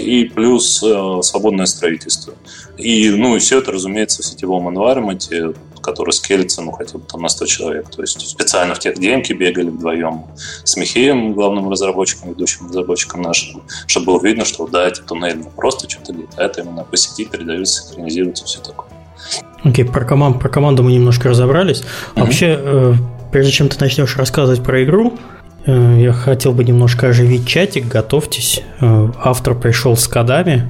и плюс свободное строительство. И, ну, и все это, разумеется, в сетевом environment, который скелится, ну, хотя бы там на сто человек. То есть специально в техдемке бегали вдвоем с Михеем, главным разработчиком, ведущим разработчиком нашим, чтобы было видно, что, да, эти туннели не просто что-то где-то, а это именно по сети передаются, синхронизируются, все такое. Окей, okay, про, коман- про команду мы немножко разобрались. Mm-hmm. Вообще, э, прежде чем ты начнешь рассказывать про игру, э, я хотел бы немножко оживить чатик, готовьтесь. Э, автор пришел с кодами,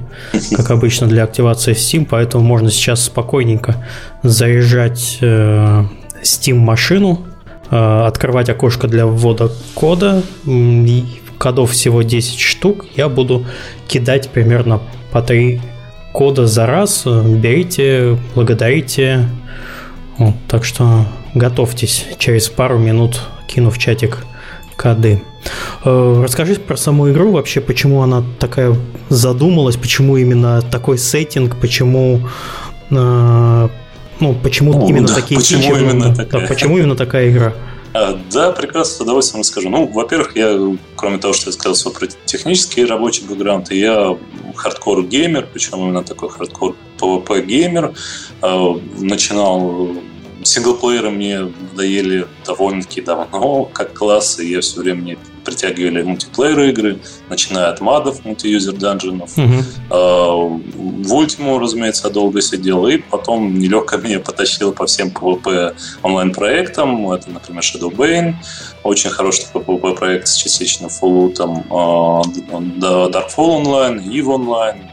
как обычно, для активации Steam, поэтому можно сейчас спокойненько заряжать э, Steam-машину, э, открывать окошко для ввода кода. И кодов всего десять штук. Я буду кидать примерно по три кода за раз. Берите, благодарите. Вот, так что готовьтесь. Через пару минут кину в чатик коды. Э, расскажи про саму игру вообще, почему она такая задумалась, почему именно такой сеттинг, почему... Э, ну, почему О, именно да, такие почему фичи? Именно да, такая. Почему именно такая игра? Да, прекрасно, с удовольствием расскажу. Ну, во-первых, я, кроме того, что я сказал про технический рабочий бэкграунд, я хардкор-геймер, причем именно такой хардкор-пвп-геймер. Начинал... Синглплееры мне надоели довольно-таки давно, как классы. Я все время мне притягивали мультиплеер игры, начиная от мадов, мультиюзер данженов. Mm-hmm. В Ультиму, разумеется, я долго сидел, и потом нелегко меня потащило по всем PvP онлайн-проектам. Это, например, Shadowbane, очень хороший PvP проект с частично фуллутом, Darkfall Online, Eve Online,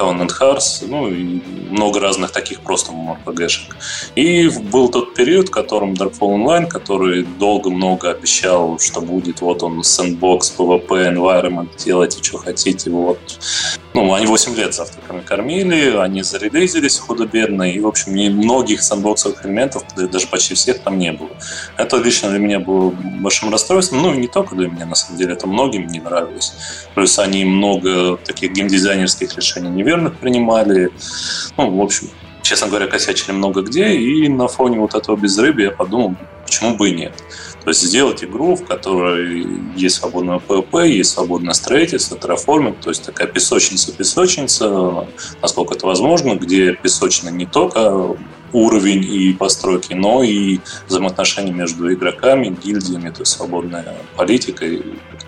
Town энд Hearts, ну и много разных таких просто ММО-РПГшек. И был тот период, в котором Darkfall Online, который долго-много обещал, что будет, вот он, сэндбокс, PvP, environment, делайте, что хотите, вот. Ну, они восемь лет завтраками кормили, они зарелизились худо-бедно, и, в общем, многих сэндбоксовых элементов, даже почти всех, там не было. Это лично для меня было большим расстройством, ну, и не только для меня, на самом деле, это многим не нравилось. Плюс они много таких геймдизайнерских решений неверных принимали, ну, в общем, честно говоря, косячили много где, и на фоне вот этого безрыбья я подумал, почему бы и нет. То есть сделать игру, в которой есть свободное PvP, есть свободное строительство, терраформинг, то есть такая песочница-песочница, насколько это возможно, где песочно не только уровень и постройки, но и взаимоотношения между игроками, гильдиями, то есть свободная политика и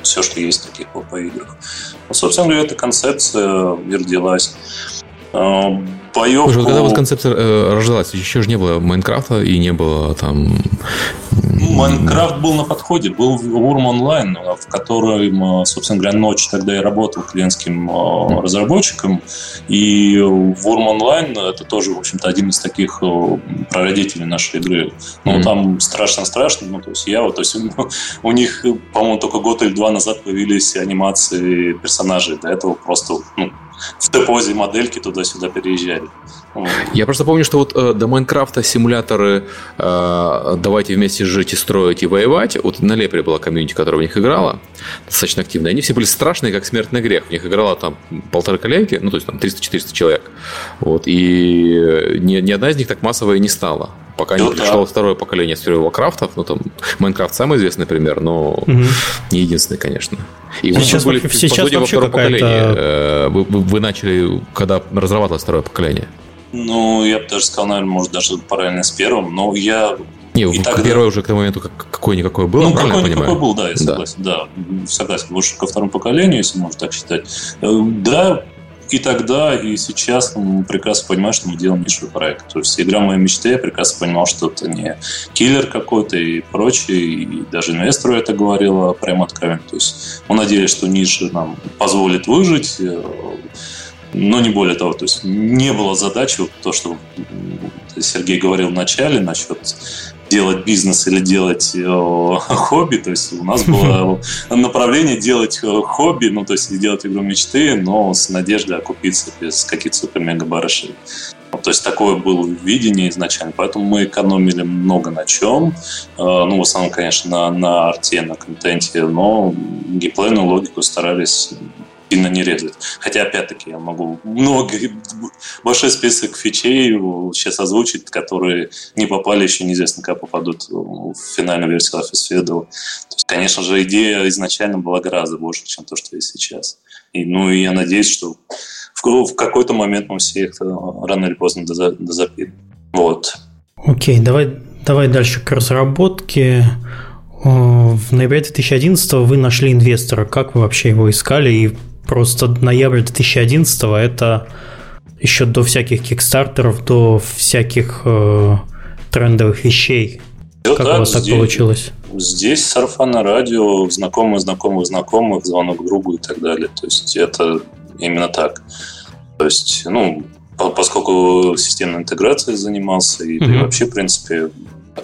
все, что есть в таких PvP-играх. Ну, собственно говоря, эта концепция и родилась. боевку... Слушай, вот когда вот концепция э, рождалась, еще же не было Майнкрафта и не было там... Майнкрафт был на подходе, был Wurm Online, в котором, собственно говоря, ночь тогда и работал клиентским mm. разработчиком, и Wurm Online это тоже, в общем-то, один из таких прародителей нашей игры. Ну, mm. там страшно-страшно, ну, то есть я вот, то есть у них, по-моему, только год или два назад появились анимации персонажей, до этого просто, ну, в депозе модельки туда-сюда переезжали. Я просто помню, что вот э, до Майнкрафта симуляторы э, «Давайте вместе жить и строить и воевать». Вот на Лепре была комьюнити, которая в них играла достаточно активно. Они все были страшные, как смертный грех. В них играло там полторы коллеги, ну то есть там триста-четыреста человек. Вот. И ни, ни одна из них так массовая не стала. Пока не пришло второе поколение с первого крафтов. Ну, там, Майнкрафт самый известный пример, но угу. не единственный, конечно. И вы сейчас, были, сейчас вообще во какая-то... Вы, вы, вы начали, когда разрабатывалось второе поколение? Ну, я бы даже сказал, наверное, может, даже параллельно с первым, но я... Не, и тогда... первое уже к тому моменту какое-никакое было, ну, правильно я понимаю? Ну, какое-никакое было, да, я согласен. Да. да, согласен, больше ко второму поколению, если можно так считать. Да, и тогда, и сейчас мы прекрасно понимаем, что мы делаем нишевый проект. То есть игра моей мечты, я прекрасно понимал, что это не киллер какой-то и прочее. И даже инвестору это говорило прямо откровенно. То есть мы надеялись, что ниша нам позволит выжить, но не более того. То есть не было задачи, вот то, что Сергей говорил в начале насчет... делать бизнес или делать э, хобби, то есть у нас было направление делать хобби, ну то есть делать игру мечты, но с надеждой окупиться без каких-то супер-мега-барышей. Ну, то есть такое было видение изначально, поэтому мы экономили много на чем, э, ну в основном, конечно, на, на арте, на контенте, но геймплейную логику старались... сильно не резать. Хотя, опять-таки, я могу много, большой список фичей сейчас озвучить, которые не попали, еще неизвестно, как попадут в финальную версию Life is Feudal. То есть, конечно же, идея изначально была гораздо больше, чем то, что есть сейчас. И, ну, и я надеюсь, что в, в какой-то момент мы все их рано или поздно дозапилим. Вот. Окей, okay, давай, давай дальше к разработке. В ноябре две тысячи одиннадцатого вы нашли инвестора. Как вы вообще его искали? И просто ноябрь две тысячи одиннадцатого это еще до всяких кикстартеров, до всяких э, трендовых вещей. Все как так, у вас здесь, так получилось? Здесь сарафан на радио, знакомые, знакомых, знакомых, звонок другу и так далее. То есть это именно так. То есть, ну, поскольку системной интеграцией занимался и, mm-hmm. и вообще, в принципе,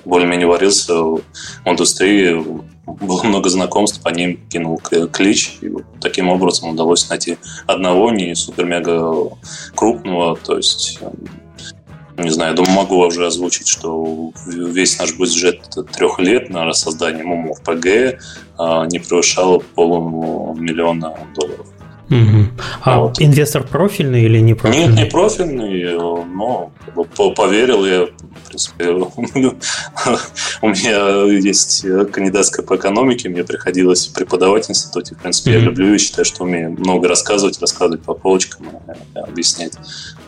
более-менее варился в индустрии, было много знакомств, по ним кинул клич, и вот таким образом удалось найти одного не супер-мега крупного, то есть, не знаю, думаю, могу уже озвучить, что весь наш бюджет трех лет на создание мумов ПГ не превышал полумиллиона долларов. Угу. А вот. Инвестор профильный или не профильный? Нет, не профильный, но поверил я, в принципе, у меня есть кандидатская по экономике, мне приходилось преподавать в институте, в принципе, я люблю и считаю, что умею много рассказывать, рассказывать по полочкам, объяснять.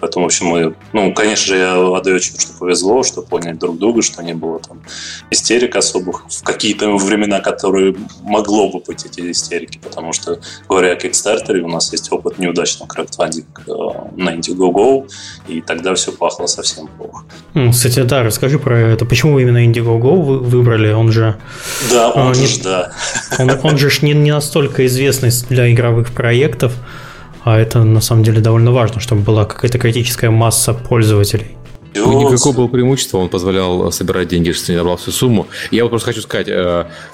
Поэтому, в общем, ну, конечно же, я отдаю отчет, что повезло, что поняли друг друга, что не было там истерик особых в какие-то времена, которые могло бы быть эти истерики, потому что, говоря о Kickstarter, у нас есть опыт неудачного краудфандинга на Indiegogo, и тогда все пахло совсем плохо. Кстати, да, расскажи про это. Почему вы именно Indiegogo вы выбрали? Он же... Да, он, он же, не, да. Он, он же не, не настолько известный для игровых проектов, а это, на самом деле, довольно важно, чтобы была какая-то критическая масса пользователей. У Indiegogo было преимущество, он позволял собирать деньги, если не добрал всю сумму. Я вот просто хочу сказать,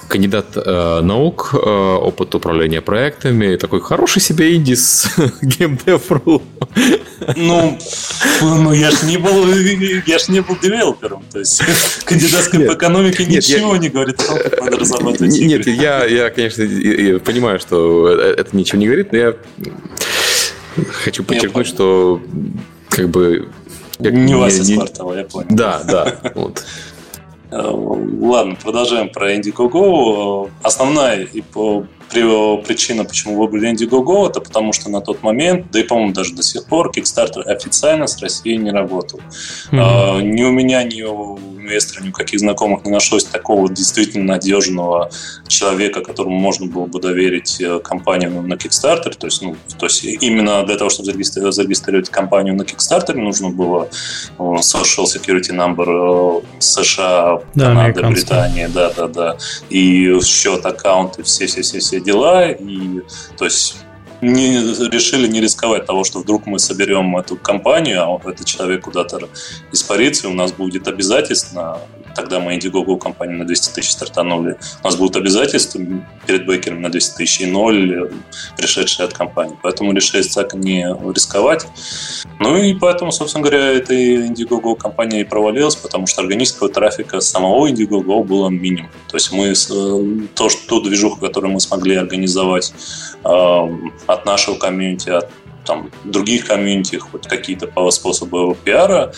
кандидат наук, опыт управления проектами, такой хороший себе инди с геймдев точка ру. Ну, ну, я ж не был, я ж не был девелопером, то есть кандидатской нет, по экономике нет, ничего я, не говорит, надо разрабатывать игры. Нет, я, я, конечно, я понимаю, что это ничего не говорит, но я хочу подчеркнуть, я что как бы... Как не вас из квартала, я понял. Да, да. Вот. Ладно, продолжаем про Indiegogo. Основная причина, почему выбрали Indiegogo, это потому что на тот момент, да и, по-моему, даже до сих пор, Kickstarter официально с Россией не работал. Mm-hmm. Ни у меня, ни у инвестора, ни у каких знакомых не нашлось такого действительно надежного человека, которому можно было бы доверить компанию на Kickstarter. То есть, ну, то есть именно для того, чтобы зарегистрировать компанию на Kickstarter, нужно было Social Security Number США, да, Канады, Британии, да, да, да, и счет, аккаунт, и все-все-все дела, и то есть не, решили не рисковать того, что вдруг мы соберем эту компанию, а вот этот человек куда-то испарится, и у нас будет обязательство, тогда мы Indiegogo компанию на двести тысяч стартанули, у нас будут обязательства перед бэкером на двести тысяч и ноль, пришедшие от компании. Поэтому решили так не рисковать. Ну и поэтому, собственно говоря, эта Indiegogo компания и провалилась, потому что органического трафика самого Indiegogo было минимум. То есть мы, то, что, ту движуху, которую мы смогли организовать э, от нашего комьюнити, от там, других комьюнити, хоть какие-то способы пиара,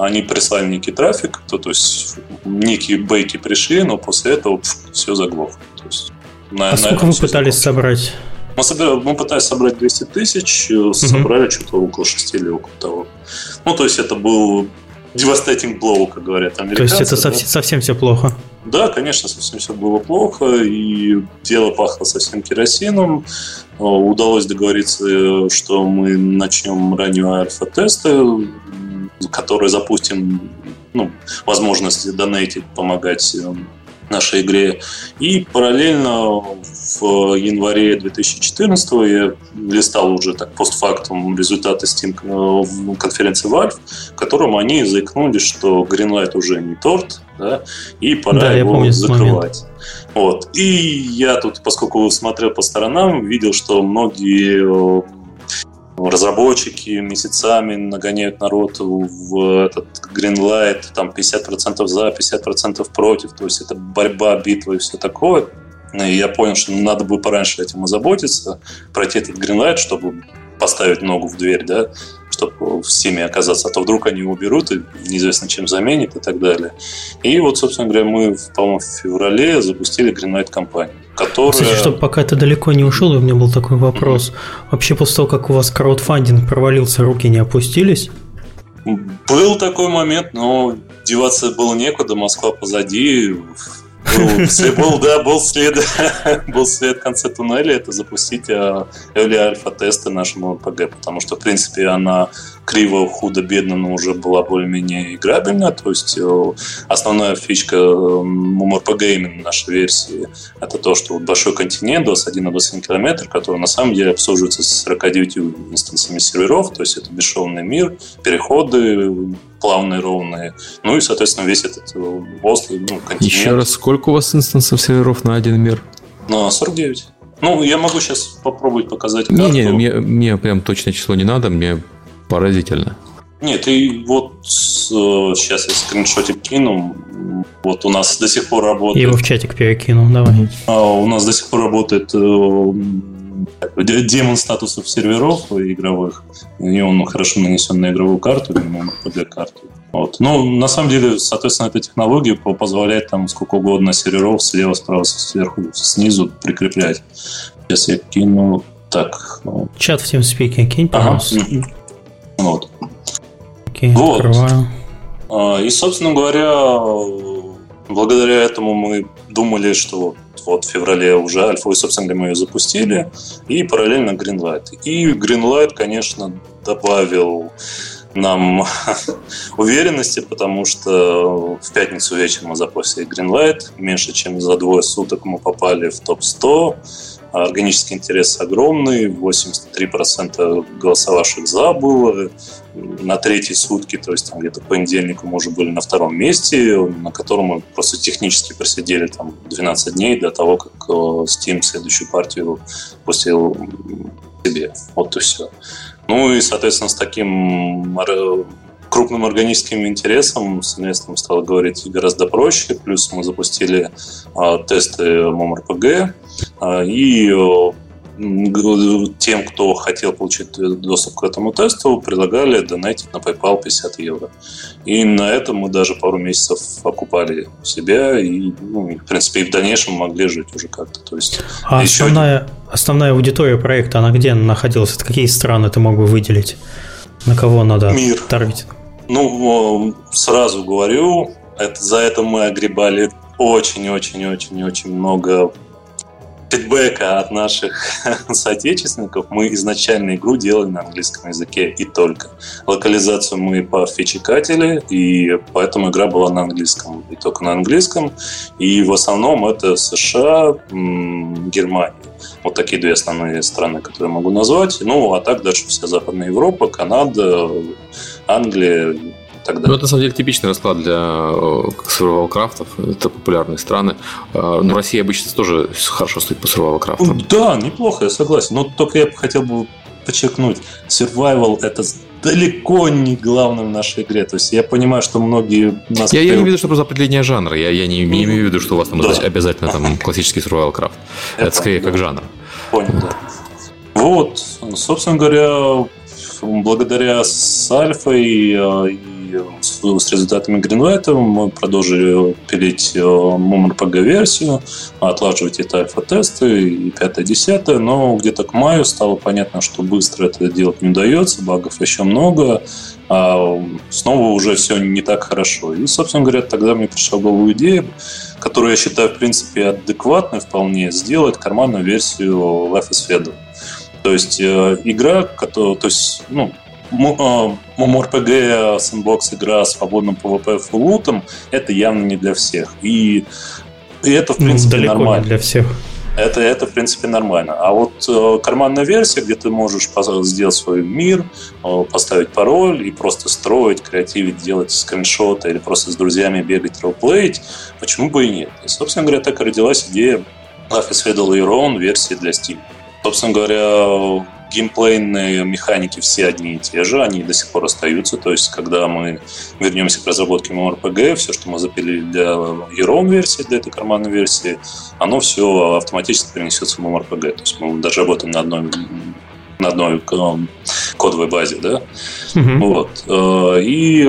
они прислали некий трафик, то, то есть некие бейки пришли, но после этого пф, все заглохло. То есть, на, а сколько вы пытались собрать? Мы, собирали, мы пытались собрать двести тысяч, угу. собрали что-то около шести или около того. Ну, то есть это был devastating blow, как говорят американцы. То есть это совсем, да? совсем все плохо? Да, конечно, совсем все было плохо, и дело пахло совсем керосином. Удалось договориться, что мы начнем ранние альфа-тесты, которые запустим, ну, возможность донейтить, помогать нашей игре. И параллельно в январе две тысячи четырнадцатого я листал уже так постфактум результаты Steam конференции Valve, в котором они заикнулись, что Greenlight уже не торт, да, и пора да, его помню, закрывать. Вот. И я тут, поскольку смотрел по сторонам, видел, что многие разработчики месяцами нагоняют народ в этот Greenlight, там пятьдесят процентов за, пятьдесят процентов против, то есть это борьба, битва и все такое. И я понял, что надо бы пораньше этим озаботиться, пройти этот Greenlight, чтобы поставить ногу в дверь, да, чтобы в Steam оказаться, а то вдруг они его уберут и неизвестно чем заменят и так далее. И вот, собственно говоря, мы, по-моему, в феврале запустили Greenlight компанию, которая... Кстати, чтобы пока ты далеко не ушел, у меня был такой вопрос. Mm-hmm. Вообще, после того, как у вас краудфандинг провалился, руки не опустились? Был такой момент, но деваться было некуда, Москва позади... Был, да, был след, был след в конце туннеля, это запустить early альфа тесты нашему эр пи джи, потому что, в принципе, она криво, худо, бедно, но уже была более-менее играбельна, то есть основная фичка эр пи джи именно нашей версии, это то, что большой континент, двадцать один на двадцать семь километров, который на самом деле обслуживается с сорок девятью инстанциями серверов, то есть это бесшовный мир, переходы плавные, ровные, ну и, соответственно, весь этот острый, ну, континент. Еще раз, сколько у вас инстансов серверов на один мир? Ну, сорок девять. Ну, я могу сейчас попробовать показать карту. Не, не, мне, мне прям точное число не надо, мне поразительно. Нет, и вот сейчас я скриншотик кину. Вот у нас до сих пор работает... Я его в чатик перекину, давай. У нас до сих пор работает... демон статусов серверов игровых, и он хорошо нанесен на игровую карту, на эр пи джи-карту. Вот. Ну, на самом деле, соответственно, эта технология позволяет там сколько угодно серверов слева, справа, сверху, снизу прикреплять. Сейчас я кину так. Чат в TeamSpeak кинь, пожалуйста. Ага. Вот. Окей, вот. Открываю. И, собственно говоря, благодаря этому мы думали, что вот в феврале уже альфа, и, собственно говоря, мы ее запустили, и параллельно Greenlight. И Greenlight, конечно, добавил нам уверенности, потому что в пятницу вечером мы запустили Greenlight, меньше чем за двое суток мы попали в топ сто, органический интерес огромный, восемьдесят три процента голосовавших за было, на третьи сутки, то есть там где-то по понедельнику мы уже были на втором месте, на котором мы просто технически просидели там двенадцать дней до того, как Steam следующую партию пустил себе. Вот и все. Ну и, соответственно, с таким крупным органическим интересом с инвестором стало говорить гораздо проще, плюс мы запустили тесты MomRPG и тем, кто хотел получить доступ к этому тесту, предлагали донатить на PayPal пятьдесят евро. И на этом мы даже пару месяцев окупали себя и, ну, в принципе, и в дальнейшем могли жить уже как-то. То есть, а еще основная, один... основная аудитория проекта, она где находилась? Это какие страны ты мог бы выделить? На кого надо Мир. таргетинг? Ну, сразу говорю, это, за это мы огребали очень-очень-очень-очень много фидбэка от наших соотечественников. Мы изначально игру делали на английском языке и только. Локализацию мы пофичекатили, и поэтому игра была на английском, и только на английском. И в основном это США, Германия. Вот такие две основные страны, которые я могу назвать. Ну, а так дальше вся Западная Европа, Канада, Англия. Ну, это, на самом деле, типичный расклад для сурвайвал-крафтов. Это популярные страны. Но Россия обычно тоже хорошо стоит по сурвайвал-крафтам. Да, неплохо, я согласен. Но только я хотел бы подчеркнуть, survival — это далеко не главным в нашей игре. То есть я понимаю, что многие... Нас я, я не имею в виду, что просто определение жанра. Я, я не, не имею в виду, что у вас там да. обязательно там, классический survival-крафт. Это, это скорее да. как жанр. Понял, да. Вот, собственно говоря, благодаря с Альфой и с результатами Greenlight мы продолжили пилить MMORPG-версию, отлаживать это альфа-тесты и пятое-десятое, но где-то к маю стало понятно, что быстро это делать не удается, багов еще много, а снова уже все не так хорошо. И, собственно говоря, тогда мне пришла в голову идея, которую я считаю, в принципе, адекватной вполне, сделать карманную версию Life is Feudal. То есть игра, которая... То есть, ну, MMORPG, сэндбокс игра с свободным PvP лутом, это явно не для всех. И, и это, в принципе, далеко нормально. Не для всех. Это, это, в принципе, нормально. А вот э, карманная версия, где ты можешь сделать свой мир, э, поставить пароль и просто строить, креативить, делать скриншоты или просто с друзьями бегать, ролплеить, почему бы и нет. И, собственно говоря, так и родилась идея Life is Feudal Your Own версии для Steam. Собственно говоря, геймплейные механики все одни и те же, они до сих пор остаются. То есть, когда мы вернемся к разработке MMORPG, все, что мы запилили для Your Own версии, для этой карманной версии, оно все автоматически перенесется в MMORPG. То есть мы даже работаем на одной, на одной кодовой базе, да? Mm-hmm. Вот. И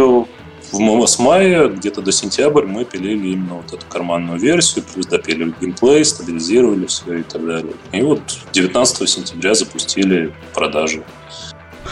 с мая где-то до сентября мы пилили именно вот эту карманную версию, плюс допилили геймплей, стабилизировали все и так далее. И вот девятнадцатого сентября запустили продажи.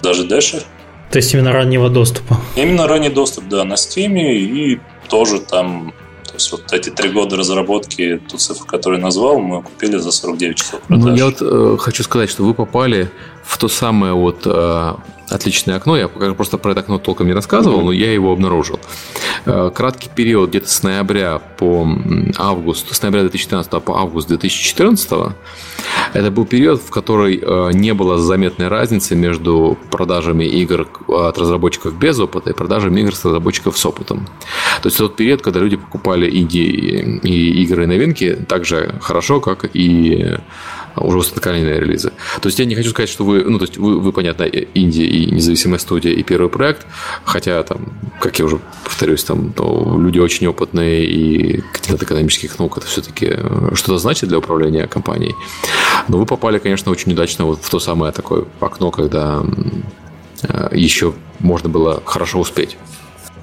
Даже дальше. То есть именно раннего доступа? Именно ранний доступ, да, на Steam, и тоже там... То есть вот эти три года разработки, ту цифру, которую я назвал, мы купили за сорок девять часов продаж. Ну, я вот э, хочу сказать, что вы попали в то самое вот э, отличное окно. Я просто про это окно толком не рассказывал, mm-hmm. но я его обнаружил. Э, краткий период где-то с ноября по август, с ноября две тысячи тринадцатого по август две тысячи четырнадцатого. Это был период, в который э, не было заметной разницы между продажами игр от разработчиков без опыта и продажами игр с разработчиков с опытом. То есть тот период, когда люди покупали идеи и игры и новинки так же хорошо, как и уже устаканенные релизы. То есть я не хочу сказать, что вы, ну, то есть вы, вы понятно, инди и независимая студия и первый проект, хотя там, как я уже повторюсь, там ну, люди очень опытные и кандидат экономических наук, это все-таки что-то значит для управления компанией. Но вы попали, конечно, очень удачно вот в то самое такое окно, когда еще можно было хорошо успеть.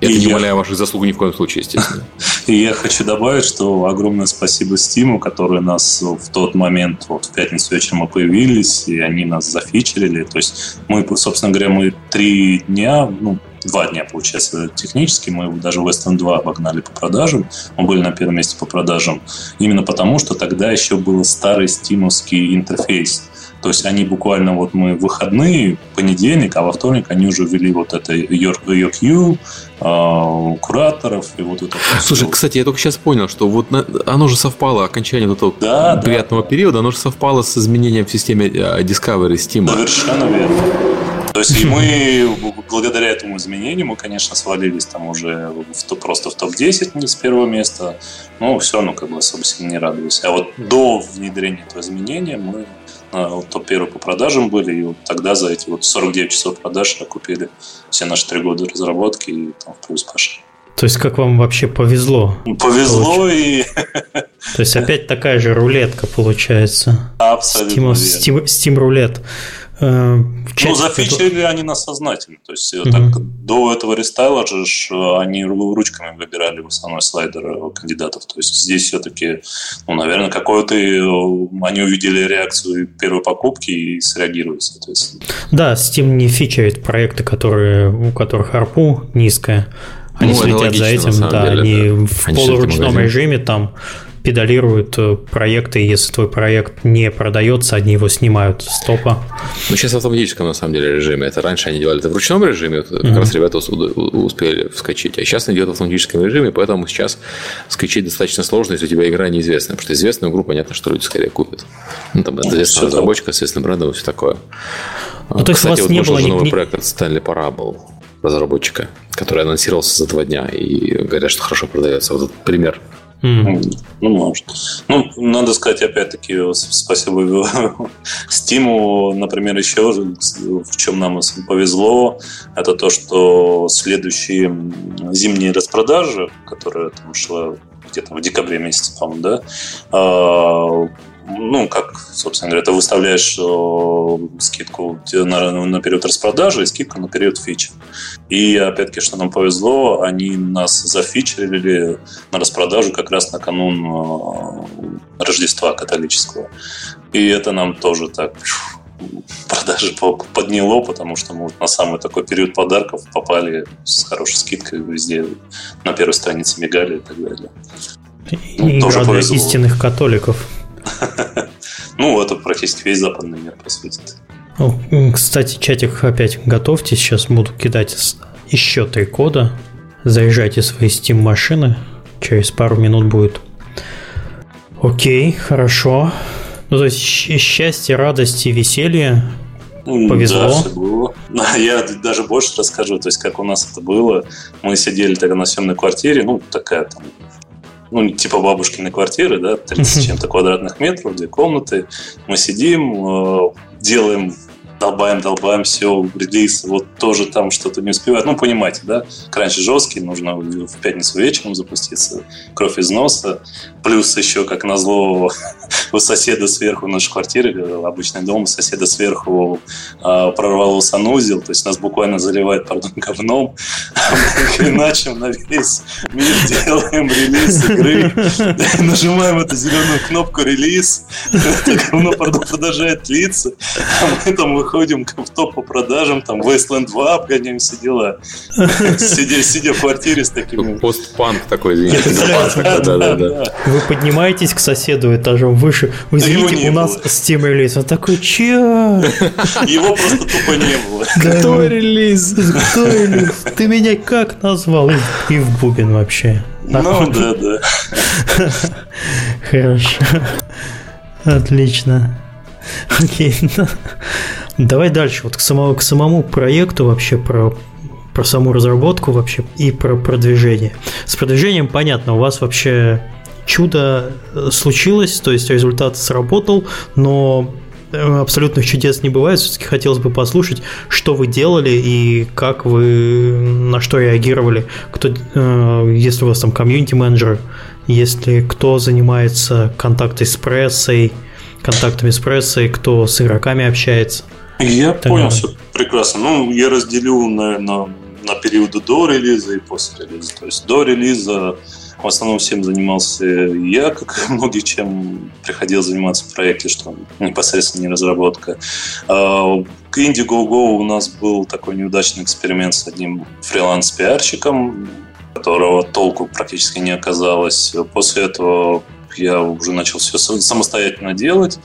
Это и не умаляя я... ваших заслуг ни в коем случае, естественно. И я хочу добавить, что огромное спасибо Стиму, который нас в тот момент, вот в пятницу вечером мы появились, и они нас зафичерили. То есть мы, собственно говоря, мы три дня, ну, два дня, получается, технически, мы даже Western два обогнали по продажам, мы были на первом месте по продажам, именно потому, что тогда еще был старый стимовский интерфейс. То есть они буквально, вот мы выходные, понедельник, а во вторник они уже ввели вот это Your Queue, э, кураторов и вот это. Слушай, все. Кстати, я только сейчас понял, что вот на, оно же совпало, окончание вот этого да, приятного да. периода, оно же совпало с изменением в системе Discovery Steam. Совершенно верно. То есть и мы, благодаря этому изменению, мы, конечно, свалились там уже в, просто в топ десять не с первого места, но все равно как бы особо сильно не радовались. А вот до внедрения этого изменения мы топ-первые по продажам были, и вот тогда за эти вот сорок девять часов продаж окупили все наши три года разработки и там в плюс пошли. То есть, как вам вообще повезло? Повезло получ... и... То есть, опять такая же рулетка получается. Абсолютно. Steam, Steam, Steam рулет. Часть... Ну, зафичили они нас сознательно. То есть, mm-hmm. так, до этого рестайла же они ручками выбирали в основном слайдеры кандидатов. То есть, здесь все-таки, ну, наверное, какое-то... Они увидели реакцию первой покупки и среагировали, соответственно. Да, Steam не фичерит проекты, которые, у которых арпу низкая. Они ну, следят логично, за этим. Да, деле, они да. в они полуручном режиме там... педалируют проекты, если твой проект не продается, они его снимают с топа. Ну, сейчас в автоматическом, на самом деле, режиме. Это раньше они делали это в ручном режиме, вот, mm-hmm. как раз ребята успели вскочить, а сейчас они делают в автоматическом режиме, поэтому сейчас вскочить достаточно сложно, если у тебя игра неизвестная, потому что известную игру, понятно, что люди скорее купят. Ну, там, это известная разработчика, известным брендом и все такое. Ну, то есть, кстати, у вас вот не было... новый проект от Stanley Parable разработчика, который анонсировался за два дня и говорят, что хорошо продается. Вот этот пример. Mm-hmm. Ну, может. Ну, надо сказать, опять-таки, спасибо Стиму. Например, еще в чем нам повезло, это то, что следующие зимние распродажи, которая там шла где-то в декабре месяце, по-моему, да, ну, как, собственно говоря, ты выставляешь э, скидку на, на период распродажи и скидку на период фичи. И, опять-таки, что нам повезло, они нас зафичерили на распродажу как раз накануне э, Рождества католического. И это нам тоже так продажи подняло, потому что мы на самый такой период подарков попали с хорошей скидкой, везде на первой странице мигали и так далее. И ну, игра для истинных католиков. Ну, это практически весь западный мир просветит. Кстати, чатик, опять готовьтесь. Сейчас буду кидать еще три кода. Заряжайте свои Steam-машины. Через пару минут будет. Окей, хорошо. Ну, то есть счастье, радость и веселье. Повезло. Да, все было. Я даже больше расскажу, то есть как у нас это было. Мы сидели тогда на съемной квартире. Ну, такая там, ну, типа бабушкиной квартиры, да, тридцать с чем-то квадратных метров, две комнаты. Мы сидим, делаем, долбаем, долбаем, все, релиз, вот тоже там что-то не успевает. Ну, понимаете, да, кранч жесткий, нужно в пятницу вечером запуститься, кровь из носа. Плюс еще, как назло, у соседа сверху, в нашей квартире, обычный дом, у соседа сверху прорвало санузел, то есть нас буквально заливает, пардон, говном. Иначе на весь мир делаем релиз игры, нажимаем эту зеленую кнопку «Релиз», это говно продолжает тлиться, а мы там выходим в топ по продажам, там Wasteland два обгоняем, все дела. Сидя в квартире с такими... Постпанк такой, извините. Да-да-да. Вы поднимаетесь к соседу этажом выше. Вы извините, у нас Steam релиз. Он такой, че? Его просто тупо не было. Кто релиз? Кто релиз? Ты меня как назвал? И в бубен вообще. Ну да, да. Хорошо. Отлично. Окей. Давай дальше. Вот к самому, к самому проекту вообще про... про саму разработку вообще и про продвижение. С продвижением понятно, у вас вообще чудо случилось, то есть результат сработал, но абсолютных чудес не бывает. Все-таки хотелось бы послушать, что вы делали и как вы, на что реагировали. Кто, если у вас там комьюнити-менеджеры, если кто занимается контактами с прессой, контактами с прессой, кто с игроками общается. Я так понял, все прекрасно. Ну, я разделю, наверное, на периоды до релиза и после релиза. То есть до релиза в основном всем занимался я, как и многие, чем приходилось заниматься в проекте, что непосредственно не разработка. К Indiegogo у нас был такой неудачный эксперимент с одним фриланс-пиарщиком, которого толку практически не оказалось. После этого я уже начал все самостоятельно делать.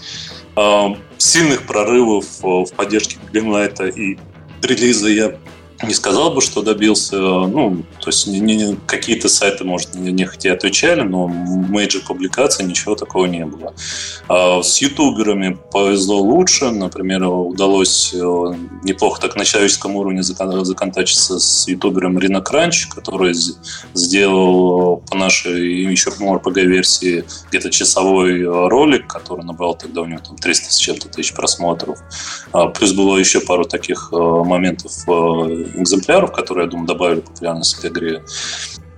Сильных прорывов в поддержке Greenlight и релиза я не сказал бы, что добился. Ну, то есть не, не, какие-то сайты, может, не, не хотя отвечали, но в мейджор публикации ничего такого не было. С ютуберами повезло лучше. Например, удалось неплохо так на человеческом уровне законтачиться с ютубером Рина Кранч, который сделал по нашей еще эр пи джи-версии где-то часовой ролик, который набрал тогда у него там триста с чем-то тысяч просмотров. Плюс было еще пару таких моментов, экземпляров, которые, я думаю, добавили популярность к игре.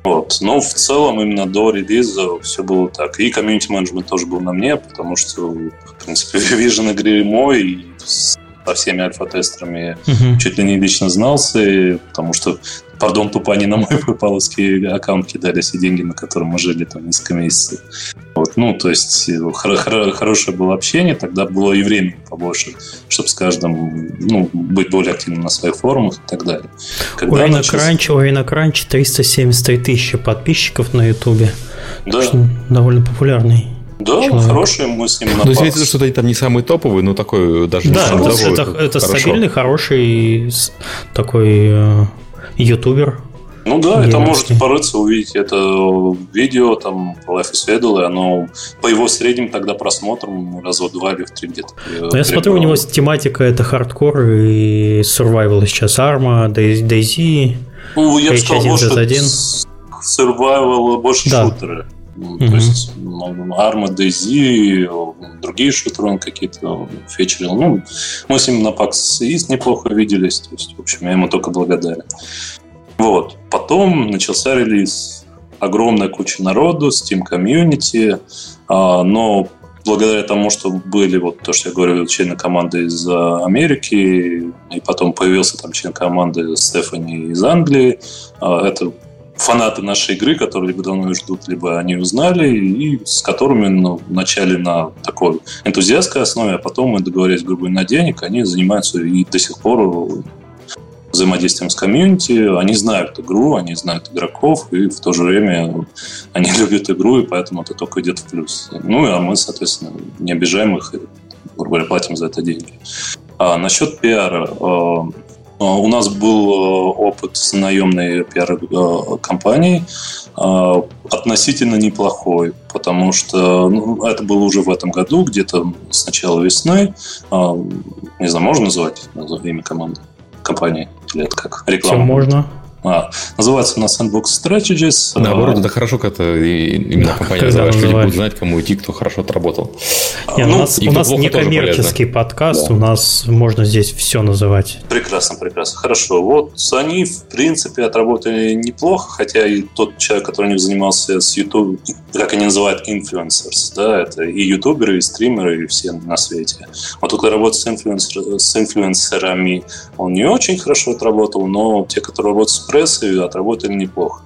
Вот. Но в целом именно до релиза все было так. И комьюнити-менеджмент тоже был на мне, потому что, в принципе, Vision игры мой, и со всеми альфа-тестерами uh-huh. чуть ли не лично знался, и, потому что, пардон, тупо они на мой паловский аккаунт кидали все деньги, на котором мы жили там несколько месяцев. Вот. Ну, то есть, хор- хор- хорошее было общение, тогда было и времени побольше, чтобы с каждым, ну, быть более активным на своих форумах и так далее. Когда ой, начался... на кранче, ой, на кранче триста семьдесят три тысячи подписчиков на Ютубе. Да. Довольно популярный. Да, человек. Хорошие, мы с ним напали. Ну, извините, что они там не самые топовые, но такой даже... Да, не самый это, это стабильный, хороший такой э, ютубер. Ну да, геймерский. Это можете порыться, увидеть это видео, там, Life is Feudal, и оно по его средним тогда просмотрам раза в два или в три где-то. Но я смотрю, у него тематика это хардкор и survival сейчас, Arma, DayZ, ну, я бы сказал, больше survival, больше да. шутеры. Mm-hmm. То есть Arma, DayZ, другие шутеры он какие-то фичерил. Ну, мы с ним на пакс East неплохо виделись. То есть, в общем, я ему только благодарен. Вот. Потом начался релиз. Огромная куча народу, Steam комьюнити. Но благодаря тому, что были, вот то, что я говорил, члены команды из Америки, и потом появился там член команды Стефани из Англии, это... фанаты нашей игры, которые либо давно ее ждут, либо они узнали, и с которыми ну, вначале на такой энтузиастской основе, а потом мы договорились грубо на денег, они занимаются и до сих пор взаимодействием с комьюнити, они знают игру, они знают игроков, и в то же время они любят игру, и поэтому это только идет в плюс. Ну, а мы, соответственно, не обижаем их, и, грубо говоря, платим за это деньги. А насчет пиара... У нас был опыт с наемной пиар-компанией относительно неплохой, потому что ну, это было уже в этом году, где-то с начала весны. Не знаю, можно назвать имя команды, компании? Или это как? Реклама? Все можно. А, называется у нас Sandbox Strategies. Наоборот, а, это хорошо, когда именно да, компания называешь, люди будут знать, кому идти, кто хорошо отработал. Нет, ну, у нас, у нас не коммерческий подкаст, да. У нас можно здесь все называть. Прекрасно, прекрасно, хорошо. Вот они, в принципе, отработали неплохо, хотя и тот человек, который у них занимался с YouTube, как они называют, influencers, да, это и ютуберы, и стримеры, и все на свете. Вот только работа с, инфлюенсер, с инфлюенсерами он не очень хорошо отработал, но те, которые работают с прессой, отработали неплохо.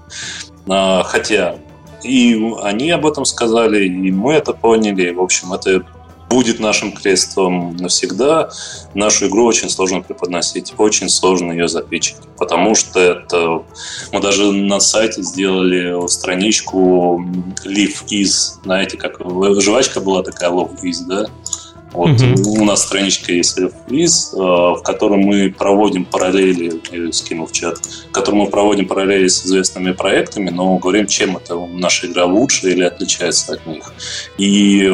А, хотя и они об этом сказали, и мы это поняли. В общем, это будет нашим крестом навсегда. Нашу игру очень сложно преподносить, очень сложно ее запичить, потому что это... Мы даже на сайте сделали страничку Live is, знаете, как жвачка была такая, Love is, да? Вот mm-hmm. у нас страничка есть рефриз, в котором мы проводим параллели, я скинул в чат, в котором мы проводим параллели с известными проектами, но говорим, чем это наша игра лучше или отличается от них. И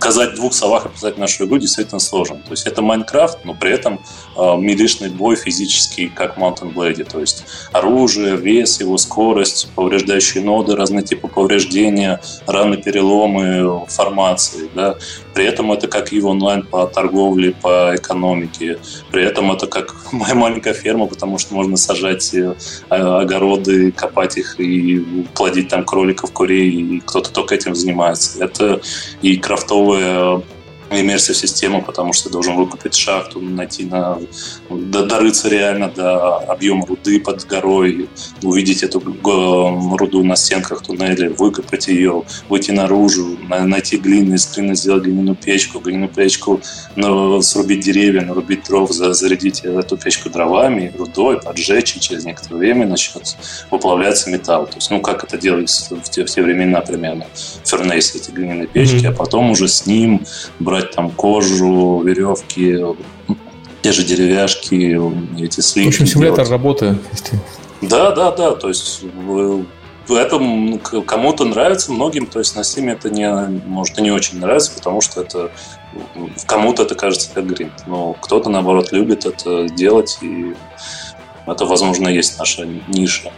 сказать в двух словах описать нашу игру действительно сложно. То есть это Майнкрафт, но при этом милишный бой физический, как в Mountain Blade. То есть оружие, вес, его скорость, повреждающие ноды, разные типы повреждения, раны, переломы, формации, да. При этом это как EVE Online по торговле, по экономике. При этом это как моя маленькая ферма, потому что можно сажать огороды, копать их и плодить там кроликов, курей, и кто-то только этим занимается. Это и крафтовая иммерсия система, потому что ты должен выкупить шахту, найти на... дорыться реально до объема руды под горой, увидеть эту руду на стенках туннеля, выкопать ее, выйти наружу, найти глину, из глины сделать глиняную печку, глиняную печку срубить деревья, нарубить дров, зарядить эту печку дровами, рудой, поджечь, и через некоторое время начнет выплавляться металл. То есть, ну, как это делалось в те, в те времена примерно, фернейсы, эти глиняные печки, mm-hmm. а потом уже с ним брать там кожу, веревки, те же деревяшки, эти слитки. В общем, симулятор работы. Да, да, да. То есть это кому-то нравится, многим. То есть на Steam это не, может и не очень нравится, потому что это кому-то это кажется как гринд. Но кто-то, наоборот, любит это делать, и это, возможно, есть наша ниша.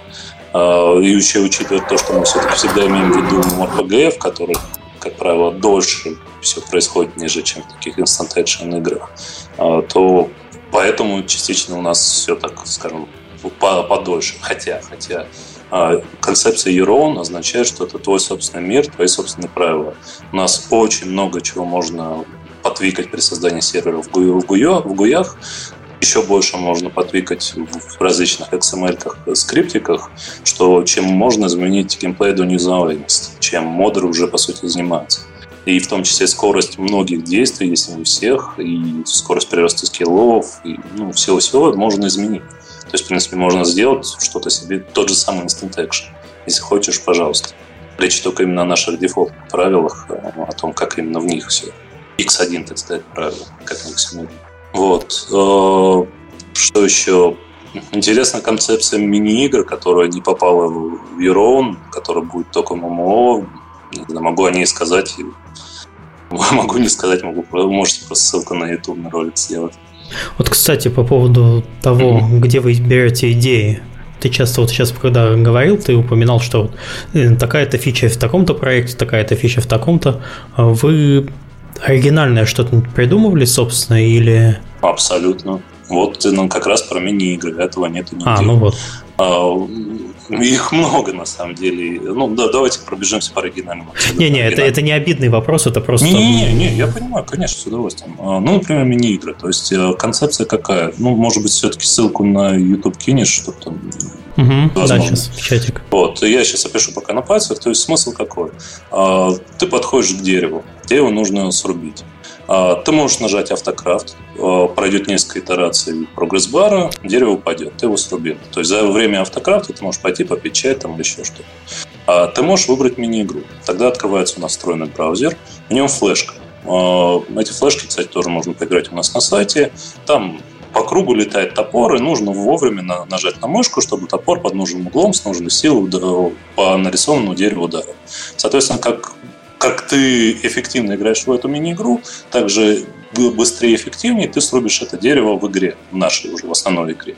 И еще учитывая то, что мы все-таки всегда имеем в виду эр пи джи, в которых, как правило, дольше все происходит, нежели чем в таких instant-action играх, то поэтому частично у нас все так, скажем, подольше. Хотя, хотя концепция Your Own означает, что это твой собственный мир, твои собственные правила. У нас очень много чего можно потвикать при создании серверов в, гую, в, гую, в гуях. Еще больше можно потвикать в различных икс эм эль-ках, скриптиках, что чем можно изменить геймплей до неузнаваемости, чем модеры уже, по сути, занимаются. И в том числе скорость многих действий, если не всех, и скорость прироста скиллов, и ну, всего-всего можно изменить. То есть, в принципе, можно сделать что-то себе, тот же самый instant action. Если хочешь, пожалуйста. Речь только именно о наших дефолтных правилах, о том, как именно в них все. икс один, так сказать, правила, как в них все нужно. Вот. Что еще? Интересна концепция мини-игр, которая не попала в Your Own, которая будет только в эм эм о. Могу о ней сказать. Могу не сказать, могу. Можете просто ссылку на YouTube на ролик сделать. Вот, кстати, по поводу того, mm-hmm. где вы берете идеи. Ты часто вот сейчас, когда говорил, ты упоминал, что вот такая-то фича в таком-то проекте, такая-то фича в таком-то. Вы оригинальное что-то придумывали, собственно, или... Абсолютно. Вот ну, как раз про мини-игры. Этого нет нигде. А, ну вот. А, их много, на самом деле. Ну, да, давайте пробежимся по оригинальному. Не-не, это, это не обидный вопрос, это просто... Не-не-не, я понимаю, конечно, с удовольствием. Ну, например, мини-игры. То есть, концепция какая? Ну, может быть, все-таки ссылку на YouTube кинешь, чтобы там... Угу, возможно. Да, сейчас, чатик. Вот, я сейчас опишу пока на пальцах. То есть, смысл какой? А, ты подходишь к дереву. Дерево нужно срубить. Ты можешь нажать автокрафт, пройдет несколько итераций прогресс-бара, дерево упадет, ты его срубил. То есть за время автокрафта ты можешь пойти попить чай там, или еще что-то. Ты можешь выбрать мини-игру. Тогда открывается у нас встроенный браузер, в нем флешка. Эти флешки, кстати, тоже можно поиграть у нас на сайте. Там по кругу летает топор, и нужно вовремя нажать на мышку, чтобы топор под нужным углом с нужной силой по нарисованному дереву ударил. Соответственно, как... Как ты эффективно играешь в эту мини-игру, так же быстрее и эффективнее ты срубишь это дерево в игре, в нашей уже, в основной игре.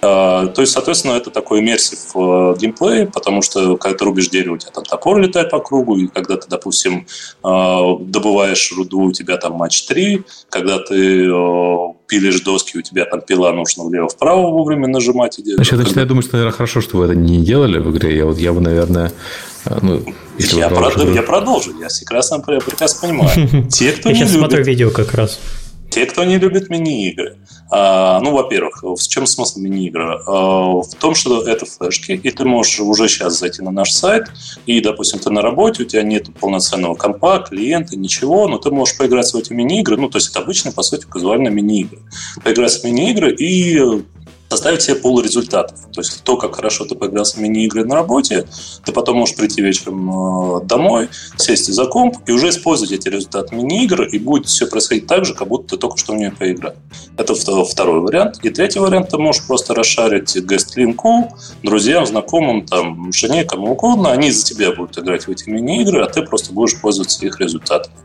То есть, соответственно, это такой иммерсив геймплей, потому что, когда ты рубишь дерево, у тебя там топор летает по кругу, и когда ты, допустим, добываешь руду, у тебя там матч три, когда ты пилишь доски, у тебя там пила, нужно влево-вправо вовремя нажимать. Сейчас я начинаю думать, что, наверное, хорошо, что вы это не делали в игре. Я, вот, я бы, наверное... Ну, я, продолжу, уже... я продолжу, я прекрасно, прекрасно понимаю. Те, кто я не сейчас любит... смотрю видео как раз. Те, кто не любит мини-игры, а, ну, во-первых, в чем смысл мини-игры? А, в том, что это флешки, и ты можешь уже сейчас зайти на наш сайт, и, допустим, ты на работе, у тебя нет полноценного компа, клиента, ничего, но ты можешь поиграть в эти мини-игры, ну, то есть это обычные, по сути, казуальные мини-игры. Поиграть в мини-игры и... составить себе пул результатов. То есть то, как хорошо ты поиграл в мини-игры на работе, ты потом можешь прийти вечером домой, сесть за комп и уже использовать эти результаты мини-игры, и будет все происходить так же, как будто ты только что в нее поиграл. Это второй вариант. И третий вариант, ты можешь просто расшарить гест-линку друзьям, знакомым, там, жене, кому угодно. Они за тебя будут играть в эти мини-игры, а ты просто будешь пользоваться их результатами.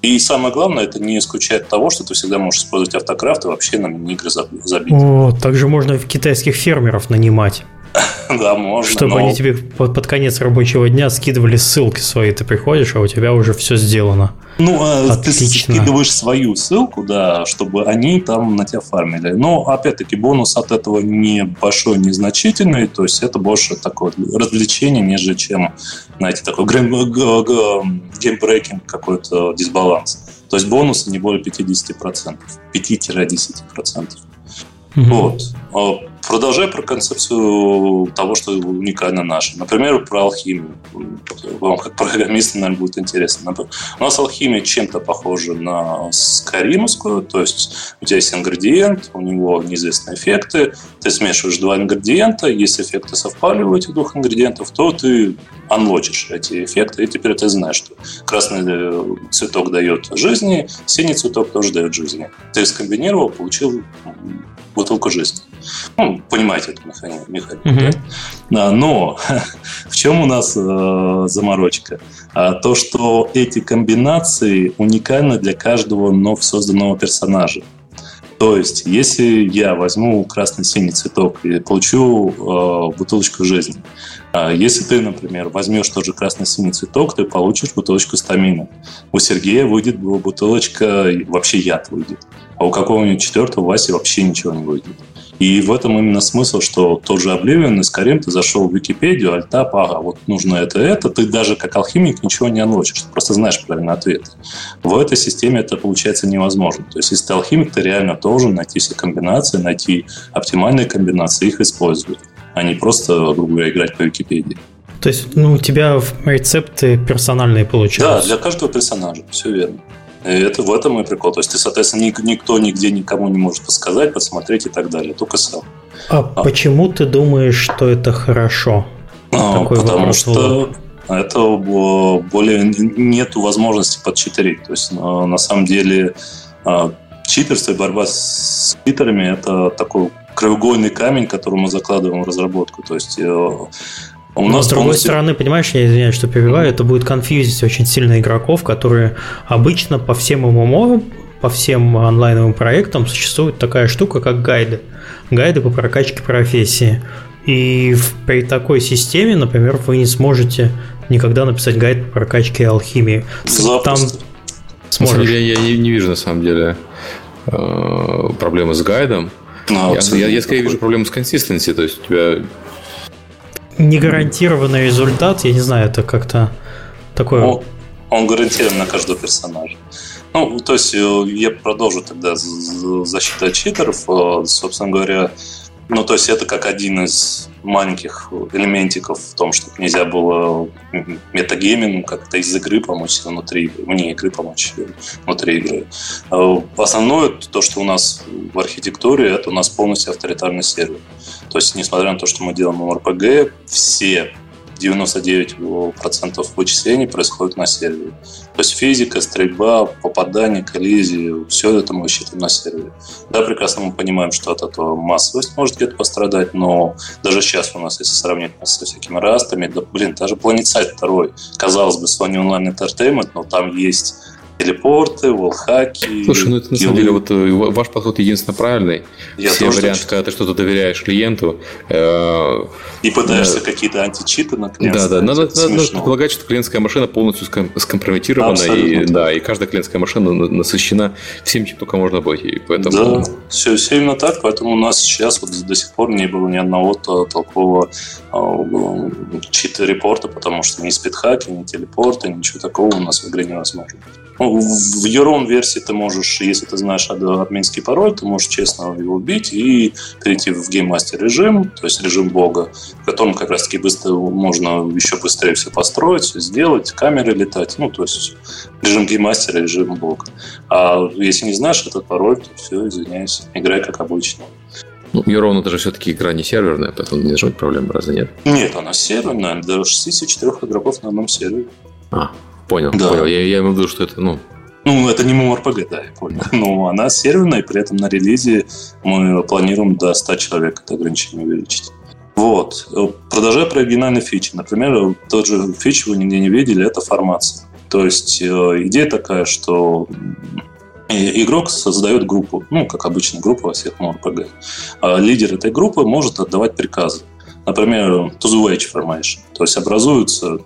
И самое главное, это не исключает того, что ты всегда можешь использовать автокрафт и вообще на мини-игры забить. О, также можно в китайских фермеров нанимать. Да, можно. Чтобы но... они тебе под, под конец рабочего дня скидывали ссылки свои. Ты приходишь, а у тебя уже все сделано. Ну, а ты скидываешь свою ссылку, да, чтобы они там на тебя фармили. Но, опять-таки, бонус от этого небольшой, незначительный. То есть, это больше такое развлечение, нежели чем, знаете, такой геймбрейкинг, какой-то дисбаланс. То есть, бонусы не более пятьдесят процентов. пять-десять процентов. Mm-hmm. Вот. Продолжай про концепцию того, что уникально наше. Например, про алхимию. Вам как программисту, наверное, будет интересно. У нас алхимия чем-то похожа на скайримскую. То есть у тебя есть ингредиент, у него неизвестные эффекты. Ты смешиваешь два ингредиента. Если эффекты совпали у этих двух ингредиентов, то ты анлочишь эти эффекты. И теперь ты знаешь, что красный цветок дает жизни, синий цветок тоже дает жизни. Ты скомбинировал, получил бутылку жизни. Ну, понимаете эту механику, mm-hmm. да? Но в чем у нас э, заморочка? А, то, что эти комбинации уникальны для каждого вновь созданного персонажа. То есть, если я возьму красный-синий цветок и получу э, бутылочку жизни, а если ты, например, возьмешь тоже красный-синий цветок, ты получишь бутылочку стамина. У Сергея выйдет бутылочка, вообще яд выйдет. А у какого-нибудь четвертого Васи вообще ничего не выйдет. И в этом именно смысл, что тот же Oblivion, из Skyrim ты зашел в Википедию, альтап, ага, вот нужно это, это, ты даже как алхимик ничего не анлочишь, ты просто знаешь правильный ответ. В этой системе это получается невозможно. То есть если ты алхимик, ты реально должен найти все комбинации, найти оптимальные комбинации, их использовать, а не просто, грубо говоря, играть по Википедии. То есть, ну, у тебя рецепты персональные получаются? Да, для каждого персонажа, все верно. И это, в этом и прикол. То есть ты, соответственно, никто нигде никому не может подсказать, подсмотреть и так далее, только сам. А, а. Почему ты думаешь, что это хорошо? А, потому что это более нету возможности подчитерить. То есть, на самом деле, читерство и борьба с читерами – это такой краеугольный камень, который мы закладываем в разработку. То есть У нас Но, с другой полностью... стороны, понимаешь, я извиняюсь, что перебиваю, mm-hmm. это будет конфьюзить очень сильно игроков, которые обычно по всем эм эм о, по всем онлайновым проектам существует такая штука, как гайды. Гайды по прокачке профессии. И в, при такой системе, например, вы не сможете никогда написать гайд по прокачке алхимии. Там сможешь. Я, я не, не вижу, на самом деле, проблемы с гайдом. No, я, я, я скорее вижу проблему с консистенцией, то есть у тебя... Негарантированный результат, я не знаю, это как-то такое... Он, он гарантирован на каждого персонажа. Ну, то есть я продолжу тогда защиту от читеров, собственно говоря. Ну, то есть это как один из маленьких элементиков в том, чтобы нельзя было метагеймингом как-то из игры помочь внутри игры, вне игры помочь внутри игры. Основное то, что у нас в архитектуре, это у нас полностью авторитарный сервер. То есть, несмотря на то, что мы делаем эр пи джи, все девяносто девять процентов вычислений происходит на сервере. То есть физика, стрельба, попадание, коллизии, все это мы считаем на сервере. Да, прекрасно мы понимаем, что от этого массовость может где-то пострадать, но даже сейчас у нас, если сравнить со всякими растами, да, блин, даже PlanetSide второй, казалось бы, Sony Online Entertainment, но там есть телепорты, волхаки. Слушай, ну это на самом деле вот ваш подход единственно правильный. Я Все варианты, когда ты что-то доверяешь клиенту. Э- И пытаешься э- какие-то античиты наклеить. Да, да. Надо, надо предполагать, что клиентская машина полностью скомпрометирована. Абсолютно. И, да, и каждая клиентская машина насыщена всем, чем только можно быть. И поэтому... Да, все, все именно так. Поэтому у нас сейчас вот до сих пор не было ни одного толкового чит-репорта, потому что ни спидхаки, ни телепорты, ничего такого у нас в игре невозможно. В Your версии ты можешь, если ты знаешь админский пароль, ты можешь честно его убить и перейти в гейммастер режим, то есть режим бога, в котором как раз-таки быстро, можно еще быстрее все построить, все сделать, камеры летать, ну то есть режим гейммастера, режим бога. А если не знаешь этот пароль, то все, извиняюсь, играй как обычно. Ну, Your это же все-таки игра не серверная, поэтому не должно быть проблем, разве нет? Нет, она серверная, до шестидесяти четырёх игроков на одном сервере. А. Понял, да. понял. Я, я имею в виду, что это, ну... Ну, это не MMORPG, да, я понял. Но она серверная, и при этом на релизе мы планируем до ста человек это ограничение увеличить. Вот. Продолжая про оригинальные фичи. Например, тот же фич, вы нигде не видели, это формация. То есть идея такая, что... игрок создает группу, ну, как обычно, группу во всех MMORPG. Лидер этой группы может отдавать приказы. Например, two-edge formation. То есть образуются...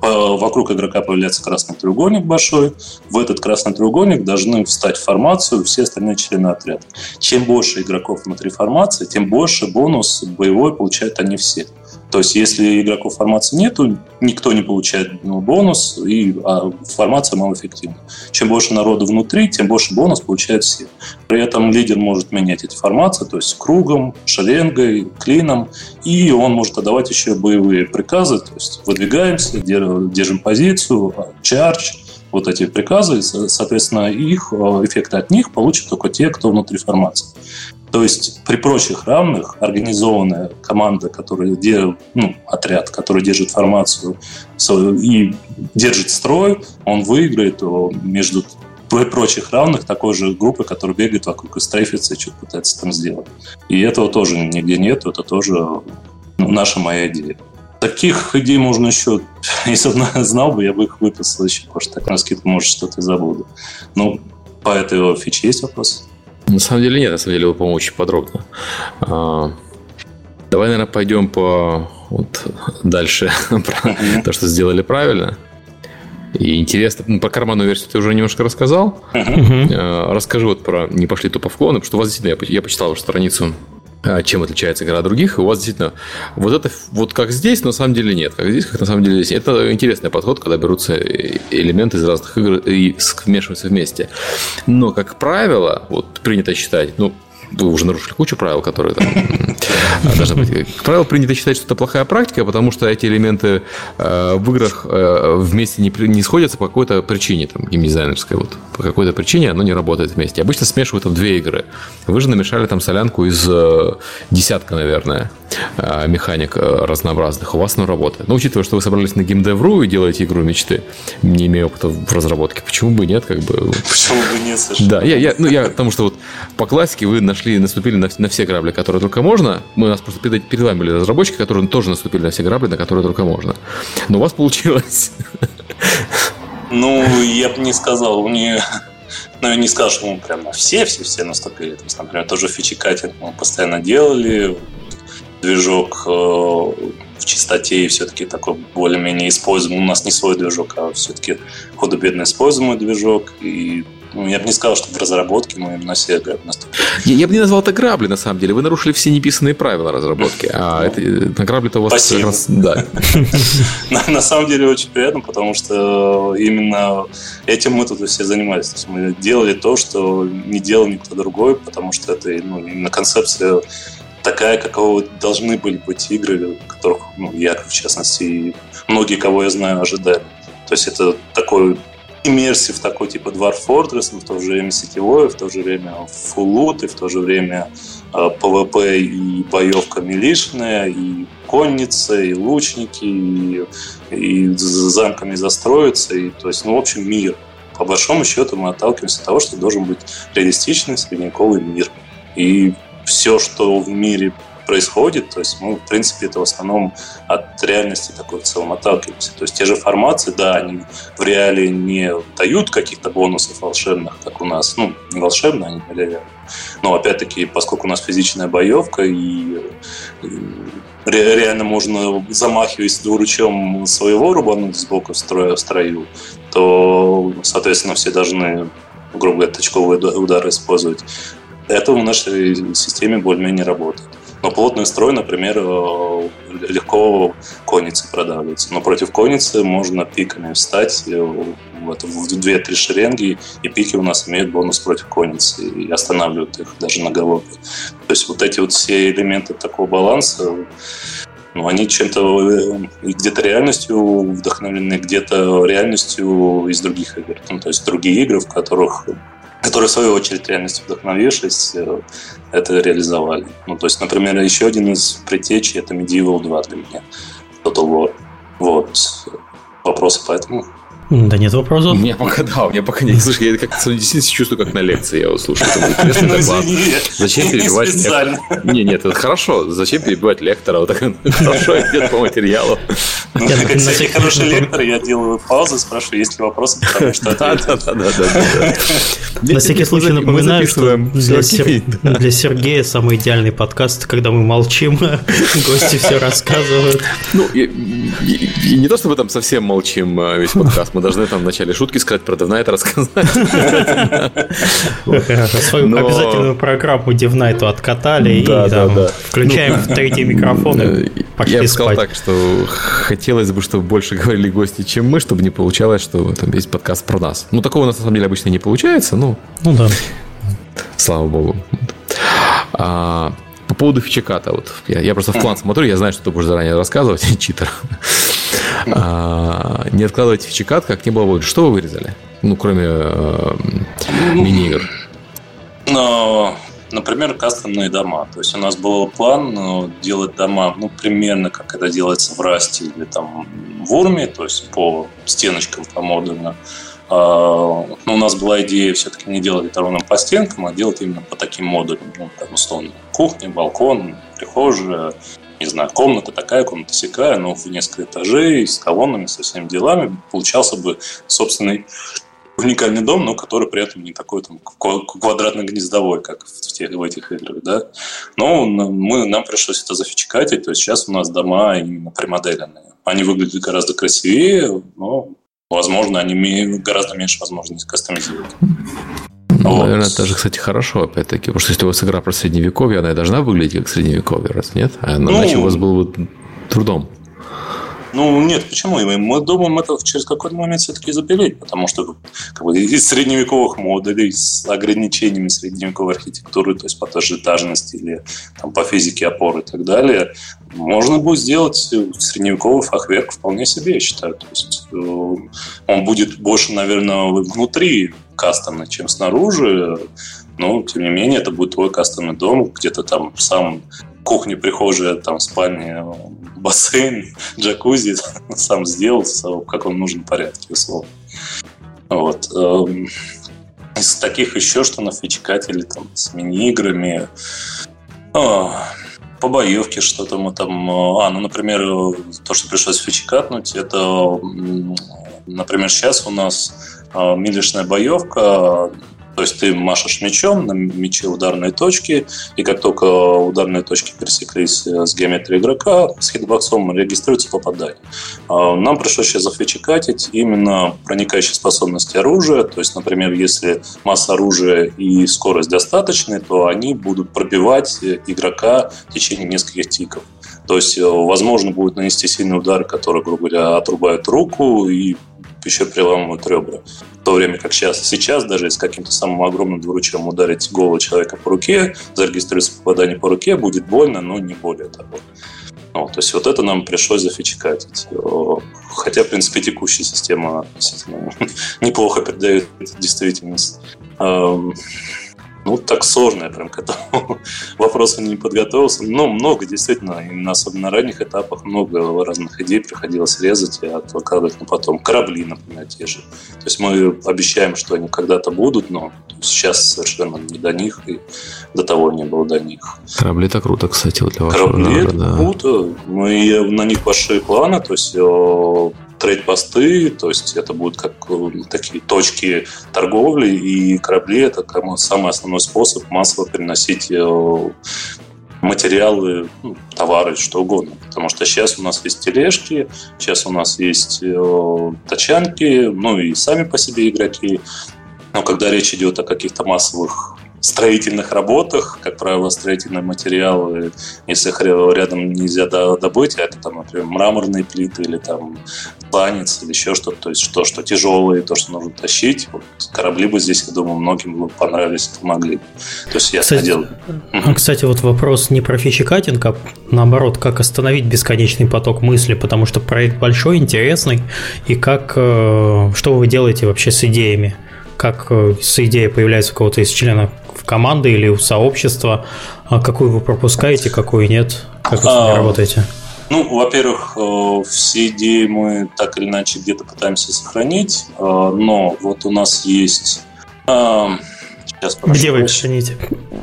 Вокруг игрока появляется красный треугольник большой. В этот красный треугольник должны встать в формацию все остальные члены отряда. Чем больше игроков внутри формации, тем больше бонус боевой получают они все. То есть, если игроков формации нету, никто не получает ну, бонус, и а формация малоэффективна. Чем больше народу внутри, тем больше бонус получают все. При этом лидер может менять эти формации, то есть кругом, шеренгой, клином, и он может отдавать еще боевые приказы, то есть выдвигаемся, держим позицию, чардж, вот эти приказы, соответственно, их эффекты от них получат только те, кто внутри формации. То есть при прочих равных организованная команда, которая, ну, отряд, который держит формацию и держит строй, он выиграет между при прочих равных такой же группы, которая бегает вокруг и стрейфится, и что-то пытается там сделать. И этого тоже нигде нет, это тоже ну, наша моя идея. Таких идей можно еще... Если бы я знал бы, я бы их выписал еще, потому что так на скидку, может, что-то и забуду. Ну, по этой фиче есть вопрос? На самом деле нет, на самом деле вы, по-моему, очень подробно. Давай, наверное, пойдем по вот дальше про то, что сделали правильно. И интересно, ну, про карманную версию ты уже немножко рассказал. Расскажи вот про не пошли тупо в клоны, потому что у вас действительно я почитал вашу страницу чем отличается игра от других, и у вас действительно вот это вот как здесь, на самом деле нет, как здесь, как на самом деле здесь. Это интересный подход, когда берутся элементы из разных игр и вмешиваются вместе. Но, как правило, вот принято считать, ну, вы уже нарушили кучу правил, которые там должны быть. Как правило, принято считать, что это плохая практика, потому что эти элементы э, в играх э, вместе не, не сходятся по какой-то причине, там, геймдизайнерской. Вот, по какой-то причине оно не работает вместе. Обычно смешивают там две игры. Вы же намешали там солянку из э, десятка, наверное, э, механик э, разнообразных. У вас оно работает. Но учитывая, что вы собрались на геймдевру и делаете игру мечты, не имея опыта в разработке, почему бы нет? Как бы... Почему бы нет, совершенно? Да, я, я, ну, я, потому что вот по классике вы на Шли, наступили на, на все грабли, которые только можно. Мы, у нас просто перед, перед вами были разработчики, которые тоже наступили на все грабли, на которые только можно. Но у вас получилось. Ну, я бы не сказал. Мне... Ну, я не сказал, что мы прямо все-все-все наступили. То есть, например, тоже фичи-катинг мы постоянно делали. Движок в чистоте и все-таки такой более-менее используемый. У нас не свой движок, а все-таки худо-бедно используемый движок. И ну, я бы не сказал, что в разработке мы на все грабли наступили. Я, я бы не назвал это грабли, на самом деле. Вы нарушили все неписанные правила разработки. А это, на грабли-то у вас... Спасибо. Да. На самом деле очень приятно, потому что именно этим мы тут все занимались. То есть мы делали то, что не делал никто другой, потому что это ну, именно концепция такая, какого должны были быть игры, которых ну, я, в частности, и многие, кого я знаю, ожидали. То есть это такой... иммерсив такой, типа Dwarf Fortress, но в то же время сетевое, в то же время full loot, и в то же время пэ вэ пэ и боевка милишная, и конница, и лучники, и, и замками застроиться, и, то есть, ну, в общем, мир. По большому счету мы отталкиваемся от того, что должен быть реалистичный средневековый мир. И все, что в мире происходит, то есть мы, в принципе, это в основном от реальности такой в целом отталкиваемся. То есть те же формации, да, они в реале не дают каких-то бонусов волшебных, как у нас, ну, не волшебные, они реальные. Но опять-таки, поскольку у нас физичная боевка, и реально можно, замахиваясь двуручом своего, рубануть сбоку в строю, в строю, то, соответственно, все должны, грубо говоря, точковые удары использовать. Это в нашей системе более-менее работает. Но плотный строй, например, легко конницы продавливается. Но против конницы можно пиками встать в две-три шеренги, и пики у нас имеют бонус против конницы и останавливают их даже на галопе. То есть вот эти вот все элементы такого баланса, ну, они чем-то где-то реальностью вдохновлены, где-то реальностью из других игр. Ну, то есть другие игры, в которых... которые, в свою очередь, реальностью вдохновившись, это реализовали. Ну, то есть, например, еще один из предтечей — это Medieval два для меня. Total War. Вот. Вопросы поэтому? Да нет вопросов. Мне пока, да, у меня пока нет. Слушай, я как-то действительно чувствую, как на лекции я его слушаю. Ну, извини, зачем перебивать специально. Не, нет, это хорошо. Зачем перебивать лектора? Вот так хорошо идет по материалу. Ну, как всякий хороший лектор, я делаю паузу и спрашиваю, есть ли вопросы, потому что ответить. Да-да-да. На всякий случай напоминаю, что для Сергея самый идеальный подкаст, когда мы молчим, гости все рассказывают. Ну, не то, что мы там совсем молчим весь подкаст, мы должны там в начале шутки сказать, продавная это рассказать. Свою обязательную программу Девнайту откатали и включаем в третий микрофон и пошли спать. Я бы сказал так, что хотелось бы, чтобы больше говорили гости, чем мы, чтобы не получалось, что там есть подкаст про нас. Ну, такого у нас на самом деле обычно не получается, но... Ну да. Слава богу. А, по поводу фичеката. Вот, я, я просто в план смотрю, я знаю, что ты будешь заранее рассказывать, читер. А, не откладывайте фичекат, как не было бы. Что вы вырезали? Ну, кроме э, мини-игр. Но, например, кастомные дома. То есть у нас был план делать дома, ну, примерно как это делается в Расте или там в Урме, то есть по стеночкам, по модульно. Uh, ну, у нас была идея все-таки не делать это ровно по стенкам, а делать именно по таким модулям. Ну, там, условно, кухня, балкон, прихожая, не знаю, комната такая, комната сякая, но в несколько этажей, с колоннами, со всеми делами. Получался бы собственный уникальный дом, но который при этом не такой там квадратно-гнездовой, как в, тех, в этих играх, да. Но мы, нам пришлось это зафичекатить, то есть сейчас у нас дома именно премоделенные. Они выглядят гораздо красивее, но... Возможно, они гораздо меньше возможностей кастомизировать. Но... Наверное, даже, кстати, хорошо, опять-таки. Потому что если у вас игра про средневековье, она и должна выглядеть как средневековье, раз нет? А ну... иначе у вас было бы трудом. Ну, нет, почему? Мы думаем, это через какой-то момент все-таки запилить, потому что как бы, из средневековых модулей с ограничениями средневековой архитектуры, то есть по той же этажности или там, по физике опоры и так далее, можно будет сделать средневековый фахверк вполне себе, я считаю. То есть он будет больше, наверное, внутри кастомный, чем снаружи, но, тем не менее, это будет твой кастомный дом, где-то там сам... Кухня, прихожая, там, спальня, бассейн, джакузи сам сделал, в каком нужном порядке, условно. Вот. Из таких еще, что на фичкателе, там, с мини-играми, по боевке что-то мы там... А, ну, например, то, что пришлось фичкатнуть, это, например, сейчас у нас милишная боевка. То есть ты машешь мечом, на мече ударные точки, и как только ударные точки пересеклись с геометрией игрока, с хитбоксом регистрируется попадание. Нам пришлось сейчас зафичекатить именно проникающие способности оружия. То есть, например, если масса оружия и скорость достаточны, то они будут пробивать игрока в течение нескольких тиков. То есть, возможно, будет нанести сильный удар, который, грубо говоря, отрубает руку и еще приламывают ребра. В то время как сейчас, сейчас даже с каким-то самым огромным двуручием ударить голову человека по руке, зарегистрироваться попадание по руке, будет больно, но не более того. Ну, то есть вот это нам пришлось зафичекатить. Хотя, в принципе, текущая система действительно неплохо передает действительность. Ну, так сложно я прям к этому вопросу не подготовился. Но много, действительно, именно особенно на ранних этапах, много разных идей приходилось резать и откладывать на потом. Корабли, например, те же. То есть мы обещаем, что они когда-то будут, но сейчас совершенно не до них, и до того не было до них. Корабли-то круто, кстати, вот для вашего корабли народа. Корабли это круто. Мы на них большие планы, то есть... трейд-посты, то есть это будут как такие точки торговли, и корабли — это самый основной способ массово переносить материалы, ну, товары, что угодно. Потому что сейчас у нас есть тележки, сейчас у нас есть тачанки, ну и сами по себе игроки. Но когда речь идет о каких-то массовых строительных работах, как правило, строительные материалы, если их рядом нельзя добыть, это там, например, мраморные плиты или там планец или еще что-то, то есть то, что тяжелое, то, что нужно тащить. Вот корабли бы здесь, я думаю, многим бы понравились, помогли. То есть я кстати, ходил. Кстати, вот вопрос не про фичекатинг, а наоборот, как остановить бесконечный поток мысли, потому что проект большой, интересный, и как, что вы делаете вообще с идеями? Как с идеей появляется у кого-то из членов команды или у сообщества, какую вы пропускаете, какую нет, как вы с ними работаете? Ну, во-первых, все идеи мы так или иначе где-то пытаемся сохранить, но вот у нас есть... Сейчас, где вы их храните?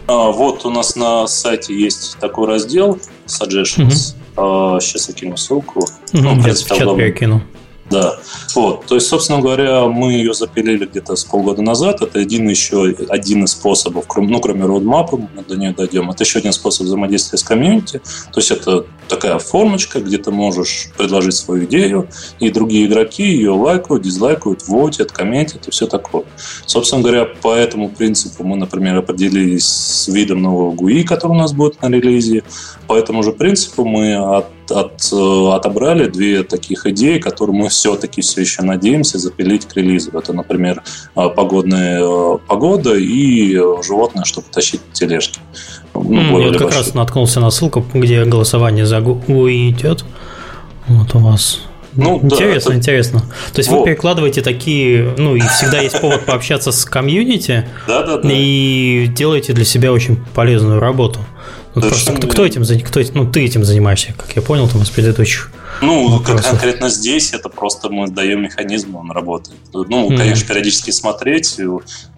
Вот у нас на сайте есть такой раздел Suggestions. Угу. Сейчас я кину ссылку. Угу, ну, я в чат перекину. Да, вот, то есть, собственно говоря, мы ее запилили где-то с полгода назад. Это один еще один из способов, ну, кроме роудмапа, мы до нее дойдем. Это еще один способ взаимодействия с комьюнити. То есть это такая формочка, где ты можешь предложить свою идею, и другие игроки ее лайкают, дизлайкают, вотят, комментят и все такое. Собственно говоря, по этому принципу мы, например, определились с видом нового джи ю ай, который у нас будет на релизе. По этому же принципу мы от От, отобрали две таких идеи, которые мы все-таки все еще надеемся запилить к релизу. Это, например, погодная погода и животное, чтобы тащить тележки. Ну, я как раз наткнулся на ссылку, где голосование за джи ю ай идет. Вот у вас. Ну, интересно, да, это... интересно. То есть вот. Вы перекладываете такие, ну и всегда есть повод пообщаться с комьюнити и делаете для себя очень полезную работу. Вот просто кто, кто этим кто, ну, ты этим занимаешься, как я понял, там из предыдущих. Ну, вопросов. Конкретно здесь это просто мы даем механизм, он работает. Ну, mm-hmm. конечно, периодически смотреть,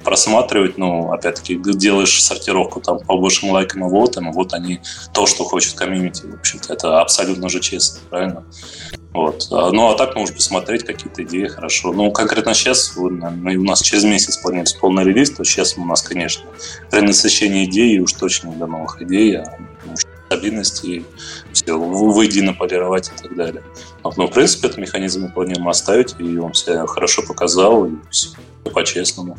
просматривать, ну, опять-таки, делаешь сортировку там по большим лайкам и вотам, и вот они то, что хочет комьюнити. В общем-то, это абсолютно же честно, правильно? Вот. Ну, а так можно посмотреть какие-то идеи, хорошо. Ну, конкретно сейчас, у нас через месяц планируется полный релиз, то сейчас у нас, конечно, перенасыщение идей, и уж точно для новых идей, а стабильности, все, выйдено полировать и так далее. Но, в принципе, этот механизм мы планируем оставить, и он себя хорошо показал, и все по-честному.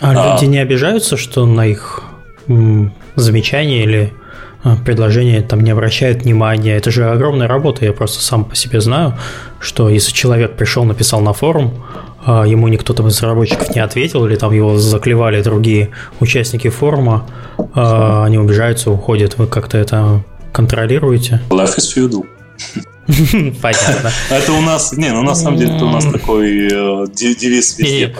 А, а люди не обижаются, что на их м, замечания или предложения там не обращают внимания? Это же огромная работа, я просто сам по себе знаю, что если человек пришел, написал на форум, а ему никто там из разработчиков не ответил, или там его заклевали другие участники форума, а они убежаются, уходят. Вы как-то это контролируете? Life is Feudal. Понятно. Это у нас, не, ну на самом деле это у нас такой э, девиз везде.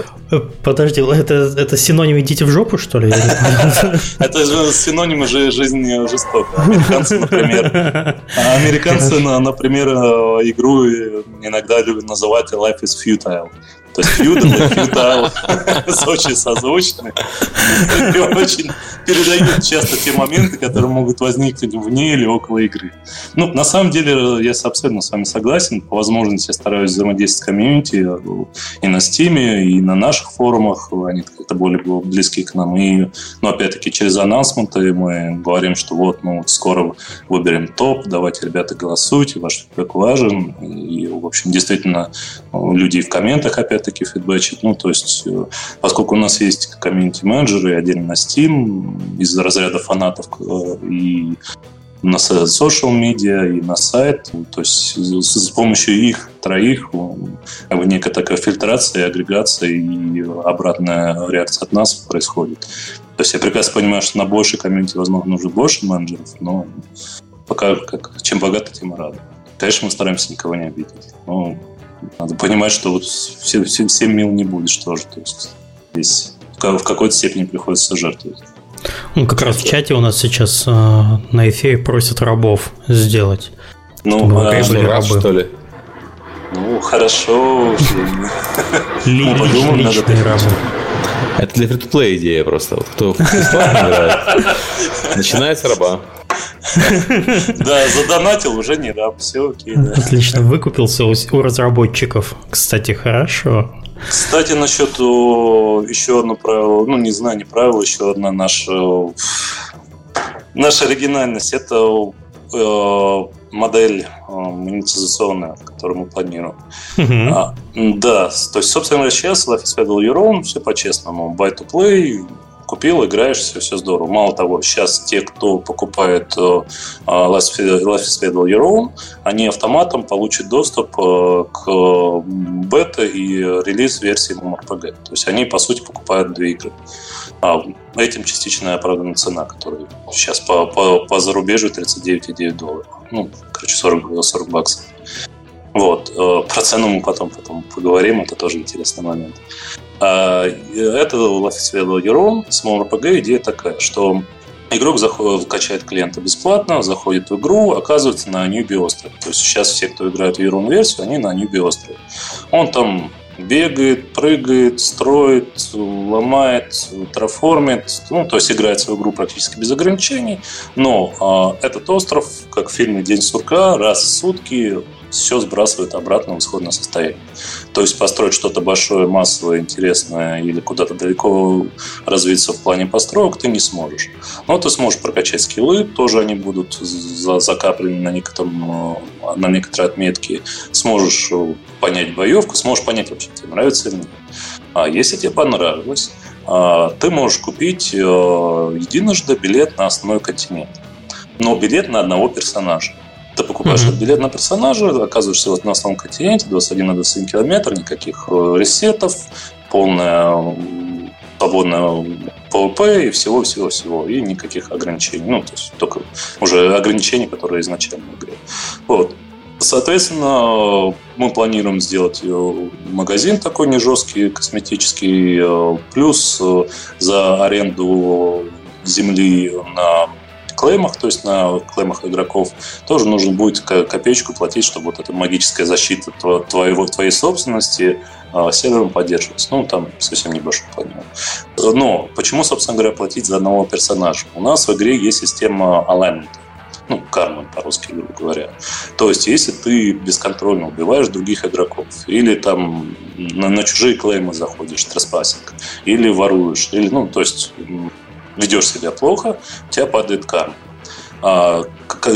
Подожди, это, это синоним «идите в жопу», что ли? Это же синоним жизни жестокой. Американцы, например, американцы, например, игру иногда любят называть Life is Futile. То есть feudal и futile очень созвучны. И очень передают часто те моменты, которые могут возникнуть вне или около игры. Ну, на самом деле, я абсолютно с вами согласен. По возможности я стараюсь взаимодействовать с комьюнити и на Steam, и на наших форумах. Они как-то более близки к нам. И, ну, опять-таки, через анонсменты мы говорим, что вот, ну, скоро выберем топ, давайте, ребята, голосуйте, ваш фидбэк важен. И, в общем, действительно, люди в комментах опять такие фидбэчит. Ну, то есть, поскольку у нас есть комьюнити-менеджеры отдельно на Steam из разряда фанатов и на social media, и на сайт, то есть с помощью их троих как бы некая такая фильтрация, агрегация и обратная реакция от нас происходит. То есть я прекрасно понимаю, что на большей комьюнити, возможно, нужно больше менеджеров, но пока как, чем богаты, тем и рады. Конечно, мы стараемся никого не обидеть, но надо понимать, что вот всем, всем, всем мил не будет, что же. То есть здесь в какой-то степени приходится жертвовать. Ну, как раз в чате у нас сейчас э, на эфире просят рабов сделать. Ну, а, что, раб, что ли? Ну, хорошо. Личные рабы. Это для фри-то-плея идея просто. Вот кто в Беславе играет, начинает с раба. Да, задонатил, уже не раб, все окей. Отлично, выкупился у разработчиков. Кстати, хорошо. Кстати, насчет еще одно правило, ну, не знаю, не правило, еще одна наша, наша оригинальность, это э, модель э, монетизационная, которую мы планируем. Uh-huh. А, да, то есть, собственно говоря, сейчас Life is Feudal Your Own, все по-честному, buy to play, купил, играешь, все, все здорово. Мало того, сейчас те, кто покупает uh, Life is Feudal Your Own, они автоматом получат доступ uh, к бета и релиз версии MMORPG. То есть они, по сути, покупают две игры. Uh, этим частично оправдана цена, которая сейчас по, по, по зарубежью тридцать девять целых девять десятых долларов. Ну, короче, сорок, сорок баксов. Вот. Uh, про цену мы потом, потом поговорим, это тоже интересный момент. Это Life is Feudal Your Own. С MMORPG идея такая, что игрок заходит, качает клиента бесплатно, заходит в игру, оказывается на Ньюби острове. То есть сейчас все, кто играет в Your Own версию, они на Ньюби острове. Он там бегает, прыгает, строит, ломает, терраформит. Ну, то есть играет свою игру практически без ограничений. Но э, этот остров, как в фильме «День сурка», раз в сутки все сбрасывает обратно в исходное состояние. То есть построить что-то большое, массовое, интересное или куда-то далеко развиться в плане построек ты не сможешь. Но ты сможешь прокачать скиллы, тоже они будут закаплены на, некотором, на некоторые отметки. Сможешь понять боевку, сможешь понять вообще, тебе нравится или нет. А если тебе понравилось, ты можешь купить единожды билет на основной континент. Но билет на одного персонажа. Ты покупаешь mm-hmm. этот билет на персонажа, оказываешься вот на основном континенте, двадцать один на двадцать семь километр, никаких ресетов, полное свободное PvP и всего-всего-всего, и никаких ограничений. Ну, то есть только уже ограничения, которые изначально в игре. Вот. Соответственно, мы планируем сделать магазин такой не жесткий, косметический, плюс за аренду земли на клеймах, то есть на клеймах игроков, тоже нужно будет копеечку платить, чтобы вот эта магическая защита твоего, твоей собственности сервером поддерживалась. Ну, там совсем небольшой планирую. Но почему, собственно говоря, платить за одного персонажа? У нас в игре есть система алаймента. Ну, карма по-русски, грубо говоря. То есть, если ты бесконтрольно убиваешь других игроков, или там на, на чужие клеймы заходишь, трэспасинг, или воруешь, или, ну, то есть ведешь себя плохо, у тебя падает карма.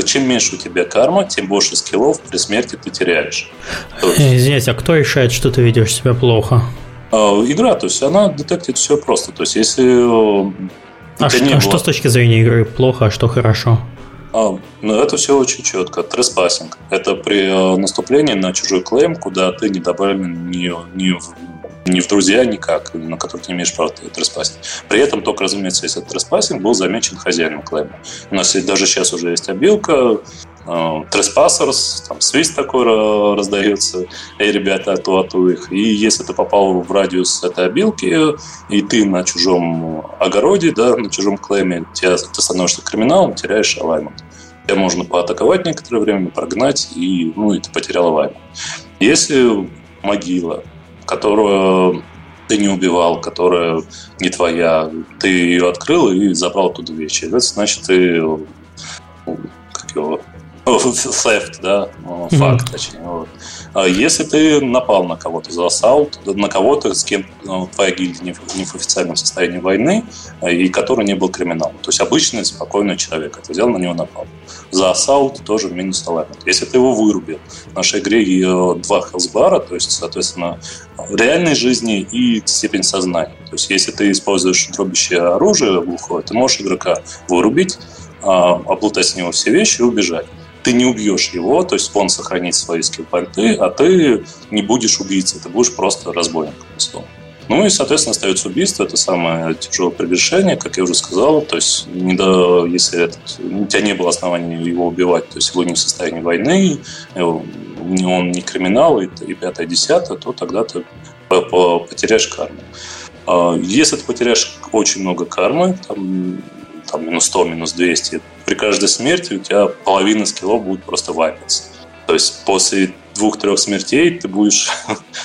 Чем меньше у тебя карма, тем больше скиллов при смерти ты теряешь. Здесь, а кто решает, что ты ведешь себя плохо? Игра, то есть она детектит все просто. То есть если... А что, было... что с точки зрения игры плохо, а что хорошо? А, ну, это все очень четко. Трэспассинг. Это при наступлении на чужой клейм, куда ты не добавлен ни, ни, в, ни в друзья, никак, на который ты не имеешь права трэспассинг. При этом только, разумеется, если трэспассинг был замечен хозяином клейма. У нас даже сейчас уже есть обилка, трэспассерс, там свист такой раздается, эй, ребята, ату, ату их. И если ты попал в радиус этой обилки, и ты на чужом огороде, да, на чужом клейме, тебя, ты становишься криминалом, теряешь алаймент. Тебя можно поатаковать некоторое время, прогнать, и, ну, и ты потерял алаймент. Если могила, которую ты не убивал, которая не твоя, ты ее открыл и забрал оттуда вещи, это значит, ты... как его... Theft, да, факт, mm-hmm. точнее. Вот. Если ты напал на кого-то за ассалт, на кого-то, с кем твоя гильдия не в, не в официальном состоянии войны, и который не был криминалом. То есть обычный, спокойный человек. Это взял, на него напал. За ассалт тоже минус алаймент. Если ты его вырубил, в нашей игре два хелсбара, то есть, соответственно, реальной жизни и степень сознания. То есть если ты используешь дробящее оружие глухое, ты можешь игрока вырубить, облутать с него все вещи и убежать. Ты не убьешь его, то есть он сохранит свои скиллпоинты, а ты не будешь убийцей, ты будешь просто разбойником. Ну и, соответственно, остается убийство, это самое тяжелое прегрешение, как я уже сказал, то есть не до, если этот, у тебя не было основания его убивать, то есть его не в состоянии войны, он не криминал, и пятое, десятое, то тогда ты потеряешь карму. Если ты потеряешь очень много кармы, там, там, минус сто, минус двести, при каждой смерти у тебя половина скиллов будет просто вайпиться. То есть после двух-трех смертей ты будешь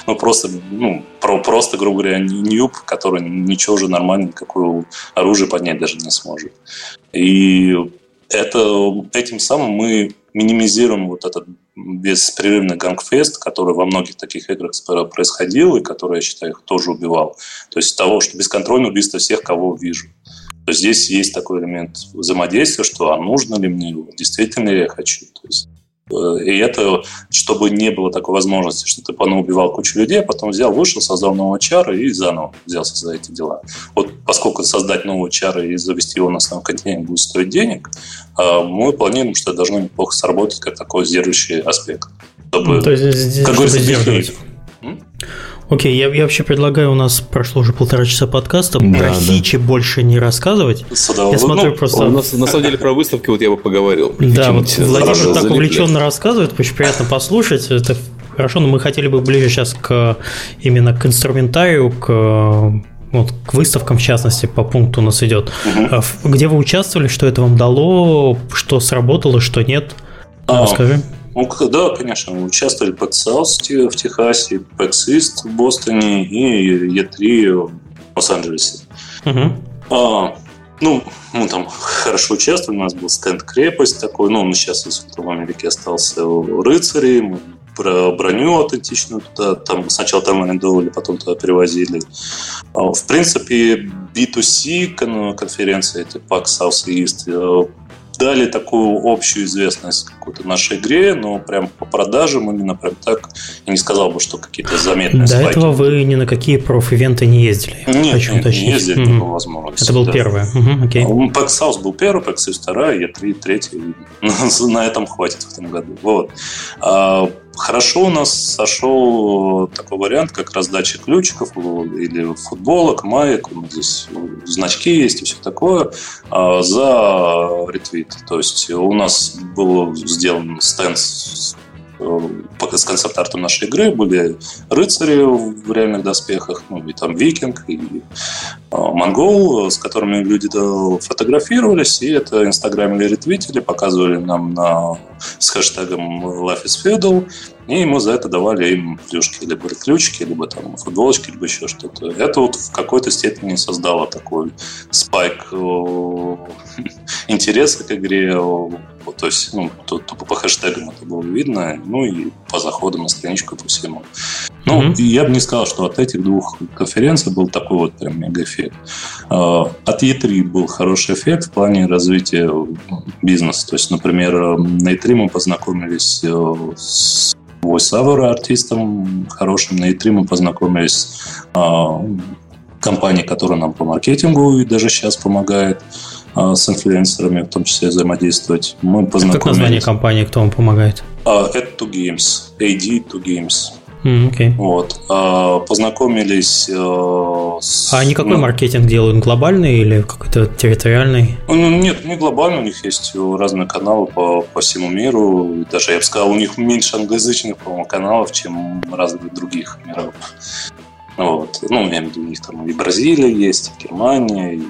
ну, просто, ну, про, просто, грубо говоря, ньюб, который ничего уже нормально, никакое оружие поднять даже не сможет. И это, этим самым мы минимизируем вот этот беспрерывный гангфест, который во многих таких играх происходил и который, я считаю, тоже убивал. То есть того, что бесконтрольное убийство всех, кого вижу. То есть здесь есть такой элемент взаимодействия, что а нужно ли мне его, действительно ли я хочу. То есть, и это, чтобы не было такой возможности, что ты понаубивал кучу людей, потом взял, вышел, создал нового чара и заново взялся за эти дела. Вот поскольку создать нового чара и завести его на основном континенте будет стоить денег, мы планируем, что это должно неплохо сработать как такой сдерживающий аспект. Чтобы, ну, то есть, как говорится, сдерживать. Окей, я, я вообще предлагаю, у нас прошло уже полтора часа подкаста, да, про да. фичи больше не рассказывать. Суда, я смотрю, ну, просто... нас, на самом деле про выставки вот я бы поговорил. Да, вот Владимир так увлеченно рассказывает, очень приятно послушать. Это хорошо, но мы хотели бы ближе сейчас к именно к инструментарию, к... Вот, к выставкам, в частности, по пункту у нас идет. Угу. Где вы участвовали, что это вам дало, что сработало, что нет? А-а-а. Расскажи. Ну, да, конечно, мы участвовали в пакс South в Техасе, пакс East в Бостоне и и три в Лос-Анджелесе. Uh-huh. А, ну, мы там хорошо участвовали, у нас был стенд-крепость такой, ну, он сейчас в Америке остался у рыцарей, мы про броню аутентичную туда, там сначала там арендовали, потом туда перевозили. А, в принципе, би ту си конференция, это пакс South и East, дали такую общую известность какой-то нашей игре, но прям по продажам именно прям так, я не сказал бы, что какие-то заметные спайки. До этого вы ни на какие проф-ивенты не ездили? Нет, хочу нет не ездили, mm-hmm. не было возможности. Это был да. первый, угу, окей. пакс South был первый, пакс East второй, и три третий. На этом хватит в этом году. Вот. А, хорошо у нас сошел такой вариант, как раздача ключиков или футболок, маек, здесь значки есть и все такое, а, за ретвит. То есть у нас был сделан стенд с, с концепт-артом нашей игры, были рыцари в реальных доспехах, ну и там викинг, и монгол, с которыми люди фотографировались, и это инстаграмили, ретвитили, показывали нам на, с хэштегом Life is Feudal, и мы за это давали им плюшки, либо ключики, либо там футболочки, либо еще что-то. Это вот в какой-то степени создало такой спайк интереса к игре, то есть ну, тупо по хэштегам это было видно, ну и по заходам на страничку, по всему. Ну, Ну, mm-hmm. я бы не сказал, что от этих двух конференций был такой вот прям мегаэффект. От и три был хороший эффект в плане развития бизнеса. То есть, например, на и три мы познакомились с voice-over артистом хорошим. На и три мы познакомились с компанией, которая нам по маркетингу и даже сейчас помогает с инфлюенсерами, в том числе, взаимодействовать. Мы познакомились... Как название компании, кто вам помогает? Это two games, эй ди two games. Okay. Вот. Познакомились с... А они какой ну... маркетинг делают? Глобальный или какой-то территориальный? Нет, не глобальный. У них есть разные каналы по, по всему миру. Даже, я бы сказал, у них меньше англоязычных, по-моему, каналов, чем разных других миров. Вот. Ну, я имею в виду, у них там и Бразилия есть, и Германия, и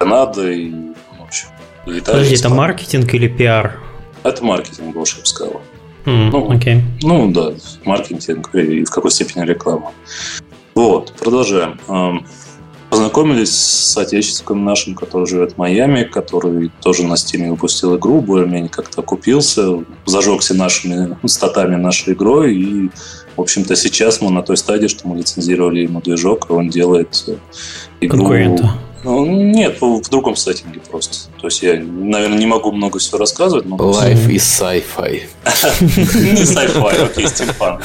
Канада, и, в общем, и Италия. Подожди, это маркетинг или пиар? Это маркетинг, лучше я бы сказал. Mm, ну, okay. ну да, маркетинг и в какой степени реклама. Вот, продолжаем. Познакомились с соотечественником нашим, который живет в Майами, который тоже на Steam выпустил игру, более-менее как-то окупился, зажегся нашими статами нашей игрой, и, в общем-то, сейчас мы на той стадии, что мы лицензировали ему движок, и он делает игру... Конкурента. Нет, в другом сеттинге просто. То есть я, наверное, не могу много всего рассказывать. Но... Life is sci-fi. Не sci-fi, окей, стимпанк.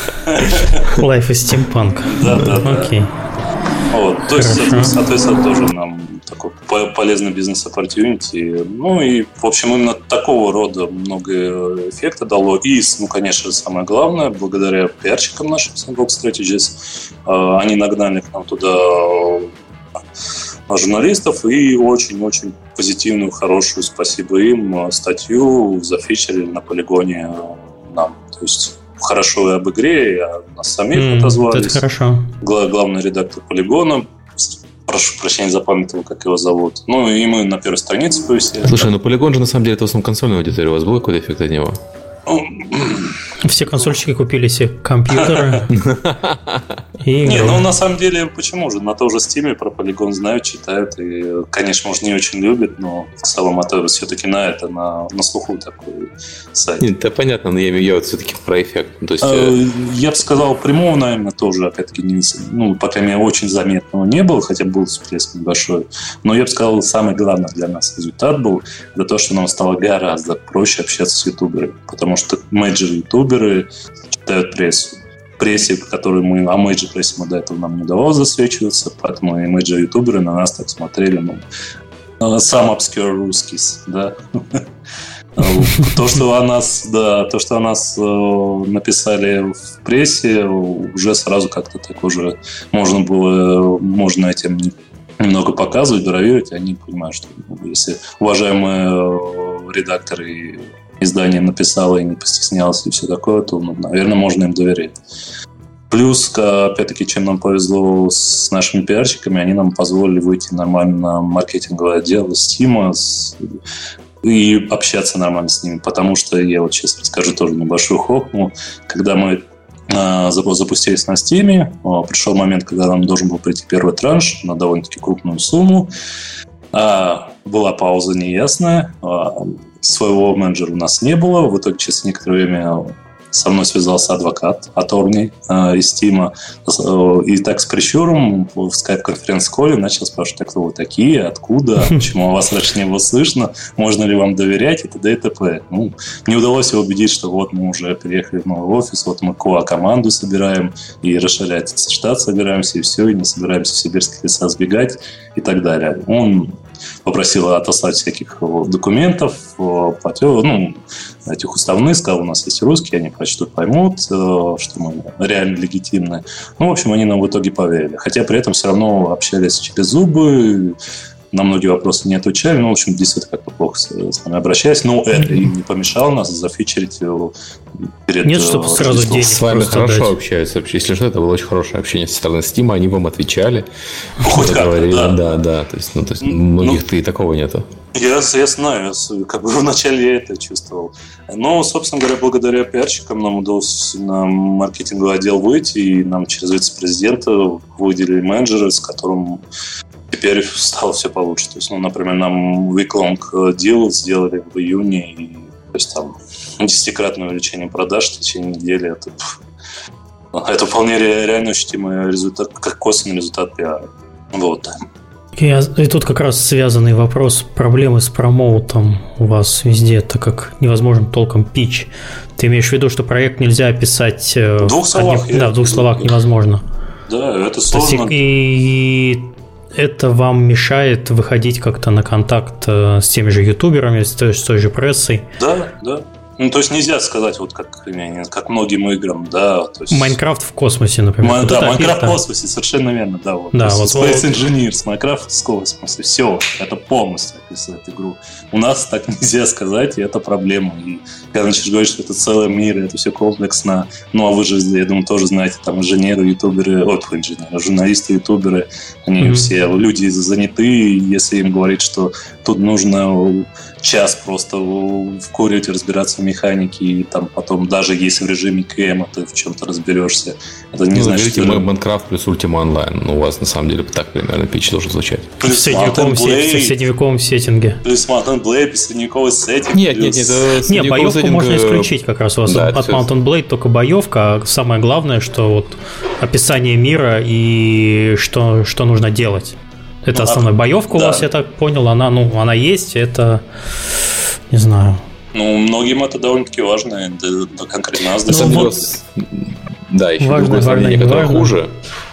Life is стимпанк. Да, да, да. Окей. То есть, соответственно, тоже нам такой полезный бизнес-оппортюнити. Ну и, в общем, именно такого рода много эффекта дало. И, ну, конечно, самое главное, благодаря пиарщикам нашим Sandbox Strategies, они нагнали к нам туда... журналистов, и очень-очень позитивную, хорошую, спасибо им, статью зафичерили на полигоне нам. То есть хорошо и об игре, и нас самих mm, отозвались. Это хорошо. Главный редактор полигона, прошу прощения, запамятовал, как его зовут. Ну и мы на первой странице повесили. Слушай, так. Ну полигон же на самом деле это в основном консольная аудитория. У вас был какой-то эффект от него? Все консольщики купили себе компьютеры. Не, ну на самом деле, почему же? На том же Steam про полигон знают, читают. И, конечно, может, не очень любят, но в целом это все-таки на это, на слуху такой сайт. Нет, это понятно, но я вот все-таки про эффект. Я бы сказал, прямого, наверное, тоже, опять-таки, ну, по крайней мере, очень заметного не было, хотя был всплеск небольшой. Но я бы сказал, самый главный для нас результат был за то, что нам стало гораздо проще общаться с ютуберами, потому что мейджор ютуберы читают прессу. Прессе, которую мы, а мейджор-прессе мы до этого нам не удавалось засвечиваться, поэтому и мейджор-ютуберы на нас так смотрели, ну, some obscure русские, да. То, что о нас, да, то, что о нас написали в прессе, уже сразу как-то так уже можно было, можно этим немного показывать, бравировать, они понимают, что если уважаемые редакторы издание написало и не постеснялось и все такое, то, ну, наверное, можно им доверять. Плюс, опять-таки, чем нам повезло с нашими пиарщиками, они нам позволили выйти нормально на маркетинговое отдел Steam и общаться нормально с ними. Потому что, я вот сейчас расскажу тоже небольшую хохму, когда мы запустились на Steam, пришел момент, когда нам должен был прийти первый транш на довольно-таки крупную сумму. Была пауза неясная, своего менеджера у нас не было. В итоге через некоторое время со мной связался адвокат от Орни э, из Стима. И так с прищуром в скайп-конференц-коле начал спрашивать, так кто вы такие, откуда, почему о вас раньше не было слышно, можно ли вам доверять и т.д. и т.п. Ну, не удалось его убедить, что вот мы уже приехали в новый офис, вот мы КОА-команду собираем и расширять штат собираемся, и все, и не собираемся в сибирские леса сбегать и так далее. Он попросила отослать всяких документов, потер, ну, этих уставных, сказал, у нас есть русские, они прочтут, поймут, что мы реально легитимны. Ну, в общем, они нам в итоге поверили. Хотя при этом все равно общались через зубы, на многие вопросы не отвечали. Ну, в общем, здесь это как-то плохо с нами обращались. Но это и не помешало нас зафичерить перед... Нет, чтобы сразу денег. С вами хорошо дать. Общаются вообще. Если что, это было очень хорошее общение со стороны Steam, они вам отвечали. Хоть как-то, да. Да, да. То есть, ну, то есть, многих-то ну, и такого нету. Я, я знаю, как бы вначале я это чувствовал. Но, собственно говоря, благодаря пиарщикам нам удалось на маркетинговый отдел выйти, и нам через вице-президента выделили менеджера, с которым теперь стало все получше. То есть, ну, например, нам week-long deal сделали в июне, и, то есть там десятикратное увеличение продаж в течение недели. Это Это вполне реально ощутимый результат, как косвенный результат пиара. Вот. И, и тут как раз связанный вопрос проблемы с промоутом у вас везде, так как невозможен толком питч. Ты имеешь в виду, что проект нельзя описать в двух словах? Одни, я... Да, в двух словах невозможно. Да, это сложно. И, и это вам мешает выходить как-то на контакт с теми же ютуберами, с той, с той же прессой? Да, да. Ну, то есть нельзя сказать, вот как, как многим играм, да. То есть... Майнкрафт в космосе, например. Май, да, Майнкрафт в космосе, совершенно верно, да. Вот. Да, вот Space вот... Engineers, Майнкрафт в космосе, все, это полностью описывает игру. У нас так нельзя сказать, и это проблема. И когда начинаешь говорить, что это целый мир, и это все комплексно, ну, а вы же, я думаю, тоже знаете, там инженеры, ютуберы, ой, инженеры, журналисты, ютуберы, они mm-hmm. все люди заняты, если им говорить, что тут нужно... час просто вкурить, разбираться в механике, и там потом, даже если в режиме КМ ты в чем-то разберешься, это не ну, значит... Заберите Майнкрафт плюс Ultima Online, у вас на самом деле так примерно пич должен звучать. Плюс в средневековом, Blade, в средневековом сеттинге. Плюс Mountain Blade, средневековый сеттинг. Нет, плюс... нет, нет. Нет, боевку сеттинг... можно исключить как раз у вас. Да, от Mountain Blade только боевка, а самое главное, что вот описание мира и что, что нужно делать. Это ну, основная боевка да. у вас, я так понял, она, ну, она есть, это, не знаю. Ну, многим это довольно-таки важно, да, да, конкретно нас. Ну, вот... Да, еще важно, другое сравнение, которое важно. Хуже.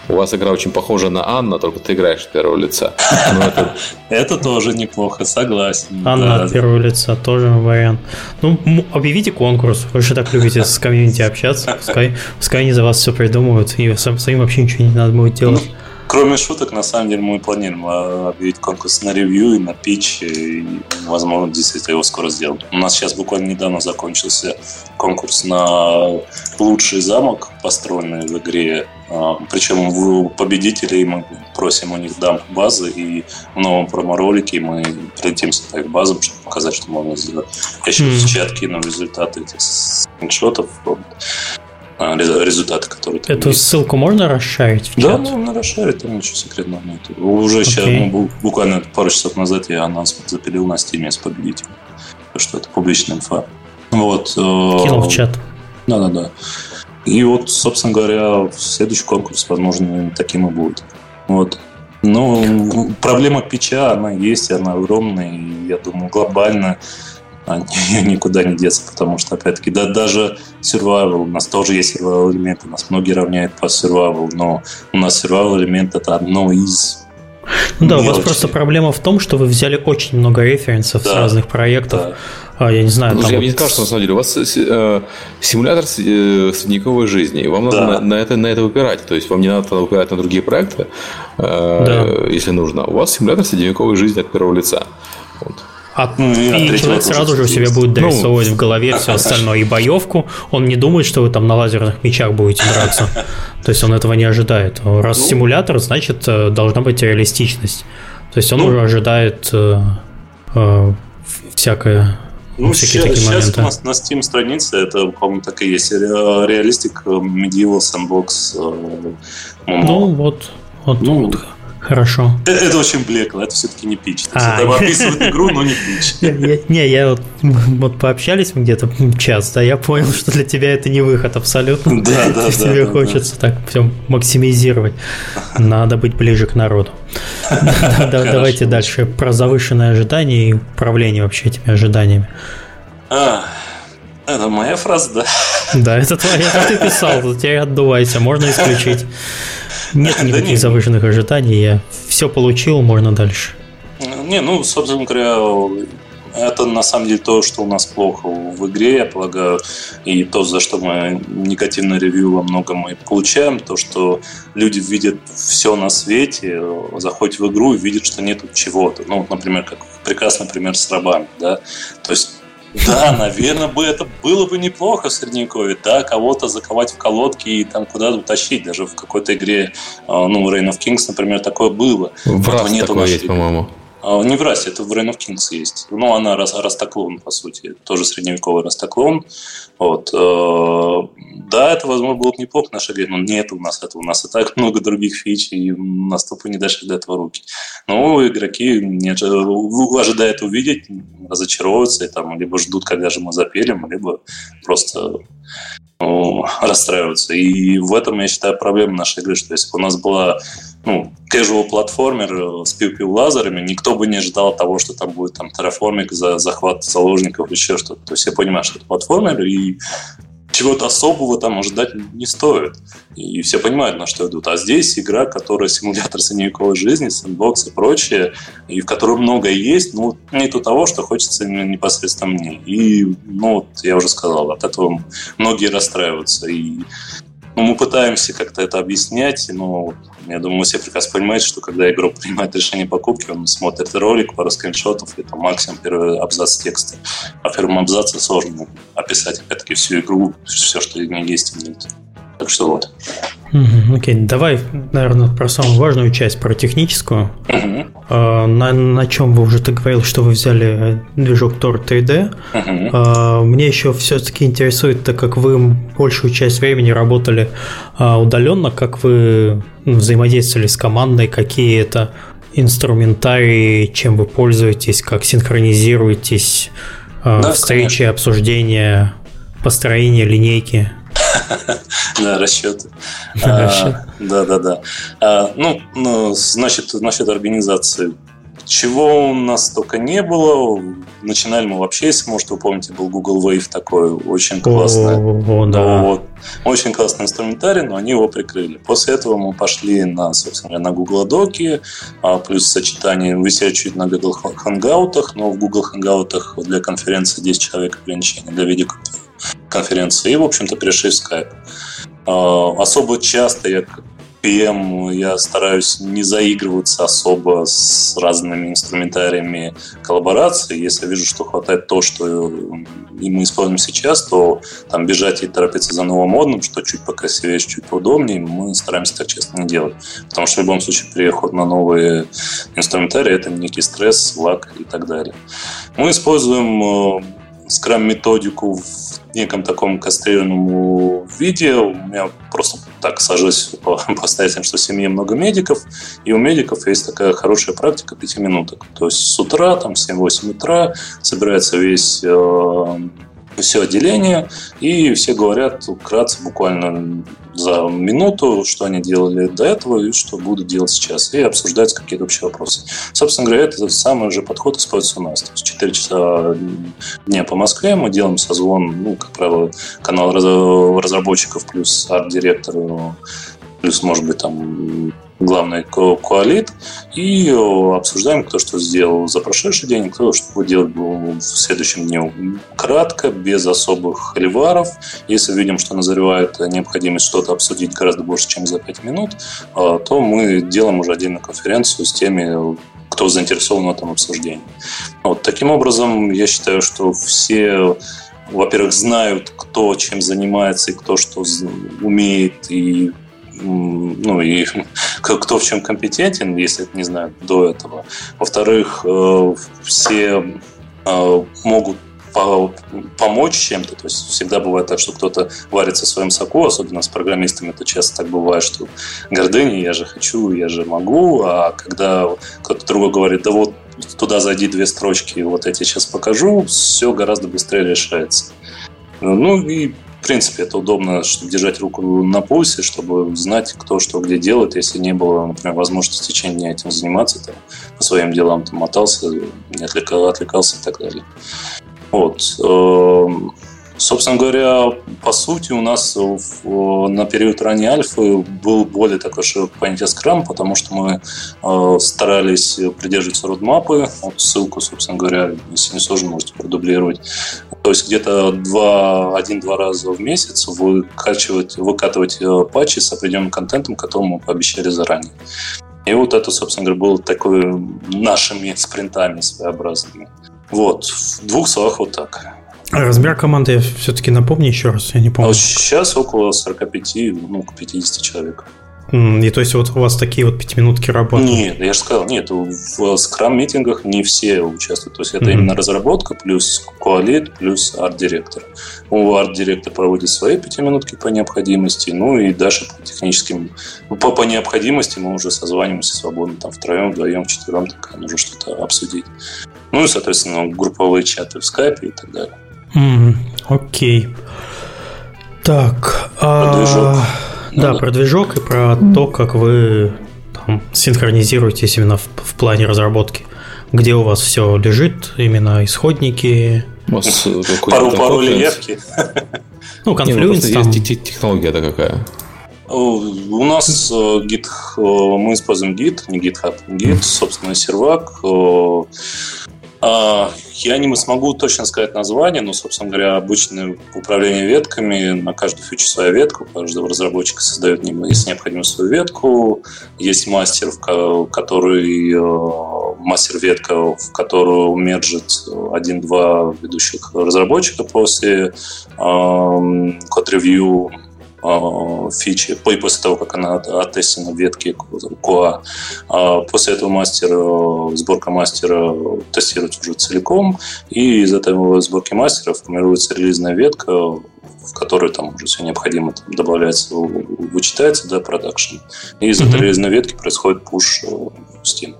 У вас игра очень похожа на Анна, только ты играешь от первого лица. Это тоже неплохо, согласен. Анна от первого лица, тоже вариант. Ну, объявите конкурс. Вы же так любите с комьюнити общаться. Пускай они за вас все придумывают, и самим вообще ничего не надо будет делать. Кроме шуток, на самом деле, мы планируем объявить конкурс на ревью и на питч, и, возможно, действительно его скоро сделаем. У нас сейчас буквально недавно закончился конкурс на лучший замок, построенный в игре. Причем у победителей мы просим у них дамп базы, и в новом промо-ролике мы прилетимся к базам, чтобы показать, что можно сделать. Я еще в чат кину результаты этих скриншотов. Результаты, которые там Эту есть. Ссылку можно расшарить в чат? Да, можно расшарить, там ничего секретного нет. Уже okay. сейчас, ну, буквально пару часов назад я анонс запилил на Steam с победителем. Потому что это публичная инфа. Вот. Кинул в чат. Да-да-да. И вот, собственно говоря, следующий конкурс, возможно, таким и будет. Вот. Ну, проблема питча, она есть, она огромная. И, я думаю, глобально... никуда не деться, потому что, опять-таки, да, даже survival, у нас тоже есть survival элементы, нас многие равняют по survival, но у нас survival элемент — это одно из ну, да, у вас просто проблема в том, что вы взяли очень много референсов да. с разных проектов, да. а, я не знаю. Слушай, там я вот... не скажу, что на самом деле у вас э, симулятор э, средневековой жизни, и вам да. надо на, на, это, на это выбирать, то есть вам не надо выбирать на другие проекты, э, да. если нужно. У вас симулятор средневековой жизни от первого лица. Вот. А, ну, и человек сразу же у себя будет дорисовывать ну, в голове все остальное и боевку. Он не думает, что вы там на лазерных мечах будете драться. То есть он этого не ожидает. Раз ну, симулятор, значит, должна быть реалистичность. То есть он ну, уже ожидает э, э, всякое. Ну, всякие щас, такие моменты. Сейчас у нас на Steam странице это, по-моему, так и есть. Реалистик, Medieval, Sandbox. Э, ну вот, вот. Ну, вот. Хорошо. Это очень блекло, это все-таки не питч. А, это описывает игру, но не питч. Не, я вот пообщались мы где-то час, да, я понял, что для тебя это не выход абсолютно. Да, да, да. Тебе хочется так все максимизировать. Надо быть ближе к народу. Давайте дальше про завышенное ожидание и управление вообще этими ожиданиями. Это моя фраза, да? Да, это твоя, как ты писал, тебя отдувайся, можно исключить. Нет никаких да не. завышенных ожиданий, я все получил, можно дальше. Не, ну, собственно говоря, это на самом деле то, что у нас плохо в игре, я полагаю, и то, за что мы негативное ревью во многом и получаем, то, что люди видят все на свете, заходят в игру и видят, что нету чего-то. Ну, вот, например, как прекрасный пример с рабами, да, то есть да, наверное, бы это было бы неплохо в средневековье, да, кого-то заковать в колодки и там куда-то утащить. Даже в какой-то игре, ну, Reign of Kings, например, такое было. В Раст такое нашей... есть, по-моему. Не в Расте, это в Reign of Kings есть. Ну, она Растоклоун, по сути, тоже средневековый Растоклоун. Вот. Да, это, возможно, было бы неплохо в нашей игре, но нет у нас этого. У нас и так много других фич, и у нас тупо не дошли до этого руки. Но игроки не ожидают увидеть, разочаровываются, и там либо ждут, когда же мы запилим, либо просто расстраиваться. И в этом, я считаю, проблема нашей игры, что если бы у нас была, ну, casual-платформер с пиу-пиу-лазерами, никто бы не ожидал того, что там будет там терраформик за захват заложников, еще что-то. То есть я понимаю, что это платформер, и чего-то особого там ожидать не стоит. И все понимают, на что идут. А здесь игра, которая симулятор средневековой жизни, сэндбокс и прочее, и в которой многое есть, но не то того, что хочется непосредственно мне. И, ну, я уже сказал, от этого многие расстраиваются. И, ну, мы пытаемся как-то это объяснять, но я думаю, все прекрасно понимают, что когда игрок принимает решение покупки, он смотрит ролик, пару скриншотов, и там максимум первый абзац текста. А в первом абзаце сложно описать, опять-таки, всю игру, все, что в ней есть и нет. Так что вот. Окей, okay. Давай, наверное, про самую важную часть, про техническую. Uh-huh. На, на чем вы уже ты говорил, что вы взяли движок Torque три дэ. Uh-huh. Мне еще все-таки интересует, так как вы большую часть времени работали удаленно, как вы взаимодействовали с командой, какие это инструментарии, чем вы пользуетесь, как синхронизируетесь, да, встречи, конечно, обсуждения, построение линейки. Да, расчеты. Да, да, да. Ну, значит, насчет организации. Чего у нас только не было. Начинали мы вообще, если, может, вы помните, был Google Wave такой, очень классный. О, да. Вот. Очень классный инструментарий, но они его прикрыли. После этого мы пошли на, собственно, на Google Доки, плюс сочетание висели чуть на Google Hangout'ах, но в Google Hangout'ах для конференции десять человек ограничение, для видеоконференции, и, в общем-то, перешли в Skype. Особо часто я... пи эм я стараюсь не заигрываться особо с разными инструментариями коллаборации. Если вижу, что хватает то, что и мы используем сейчас, то там бежать и торопиться за новомодным, что чуть покрасивее, чуть поудобнее, мы стараемся так честно не делать. Потому что в любом случае переход на новые инструментарии – это некий стресс, лаг и так далее. Мы используем скрам-методику в неком таком кастрированном виде. У меня просто так сажусь по обстоятельствам, что в семье много медиков, и у медиков есть такая хорошая практика пятиминуток. То есть с утра, там, в семь-восемь утра собирается весь... Э- все отделение, и все говорят вкратце, буквально за минуту, что они делали до этого и что будут делать сейчас, и обсуждать какие-то общие вопросы. Собственно говоря, это самый же подход используется у нас. То есть четыре часа дня по Москве мы делаем созвон, ну, как правило, канал разработчиков плюс арт-директора, плюс, может быть, там главный коалит, и обсуждаем, кто что сделал за прошедший день, кто что будет делать в следующем дню. Кратко, без особых холиваров. Если видим, что назревает необходимость что-то обсудить гораздо больше, чем за пять минут, то мы делаем уже отдельную конференцию с теми, кто заинтересован в этом обсуждении. Вот. Таким образом, я считаю, что все... во-первых, знают, кто чем занимается и кто что умеет, и ну и кто в чем компетентен, если это не знают до этого. Во-вторых, все могут помочь чем-то. То есть всегда бывает так, что кто-то варится в своем соку, особенно с программистами это часто так бывает, что гордыня, я же хочу, я же могу, а когда кто-то другой говорит, да вот туда зайди две строчки, вот я тебе сейчас покажу, все гораздо быстрее решается. Ну и в принципе, это удобно, чтобы держать руку на пульсе, чтобы знать, кто что где делает. Если не было, например, возможности в течение дня этим заниматься, то по своим делам там, мотался, не отвлекался и так далее. Вот. Собственно говоря, по сути, у нас на период ранней альфы был более такой широкий понятие скрам, потому что мы старались придерживаться родмапы. Вот ссылку, собственно говоря, если не сложно, можете продублировать. То есть где-то один-два раза в месяц выкачивать, выкатывать патчи с определенным контентом, который мы пообещали заранее. И вот это, собственно говоря, было такое нашими спринтами своеобразными. Вот, в двух словах вот так. Размер команды я все-таки напомню еще раз, я не помню. А сейчас около сорок пять, ну, к пятьдесят человек. И то есть вот у вас такие вот пятиминутки работают? Нет, я же сказал, нет, в скрам-митингах не все участвуют. То есть это mm-hmm. именно разработка, плюс коалит, плюс арт-директор. У арт-директора проводит свои пятиминутки по необходимости, ну и дальше по техническим... По, по необходимости мы уже созваниваемся свободно, там втроем, вдвоем, четвером, так нужно что-то обсудить. Ну и, соответственно, групповые чаты в скайпе и так далее. Окей. Mm-hmm. Okay. Так, про движок. Да, про движок и про то, как вы там синхронизируетесь именно в, в плане разработки. Где у вас все лежит, именно исходники. Пару пароли левки. Ну, конфлюенс там. Есть технология-то какая? У нас Git, мы используем Git, не GitHub, Git, собственно, сервак. Я не смогу точно сказать название, но, собственно говоря, обычное управление ветками. На каждую фичу своя ветка. Каждый разработчик создает, если необходимо, свою ветку. Есть мастер, который мастер-ветка, в которую мерджит один-два ведущих разработчика после код-ревью фичи, и после того, как она оттестена в ветке кью эй. После этого мастер, сборка мастера тестируется уже целиком, и из этой сборки мастера формируется релизная ветка, в которой там уже все необходимо там добавляется, вычитается, да, продакшн. И из mm-hmm. этой релизной ветки происходит пуш в Steam.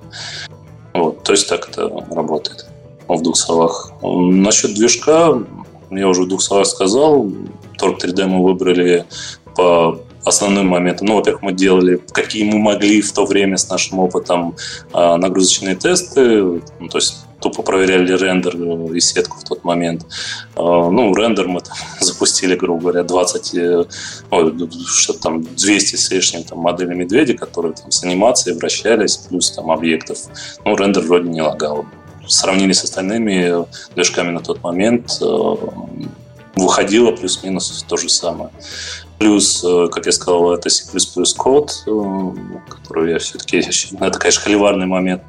Вот, то есть так это работает в двух словах. Насчет движка я уже в двух словах сказал. Torque три дэ мы выбрали по основным моментам. Ну, во-первых, мы делали, какие мы могли в то время с нашим опытом, нагрузочные тесты. Ну, то есть тупо проверяли рендер и сетку в тот момент. Ну, рендер мы там запустили, грубо говоря, двадцать, ой, что там, двести с лишним там моделей медведя, которые там с анимацией вращались, плюс там объектов. Ну, рендер вроде не лагал. Сравнили с остальными движками на тот момент, выходило плюс-минус то же самое. Плюс, как я сказал, это C++ код, который я все-таки... Это, конечно, холиварный момент.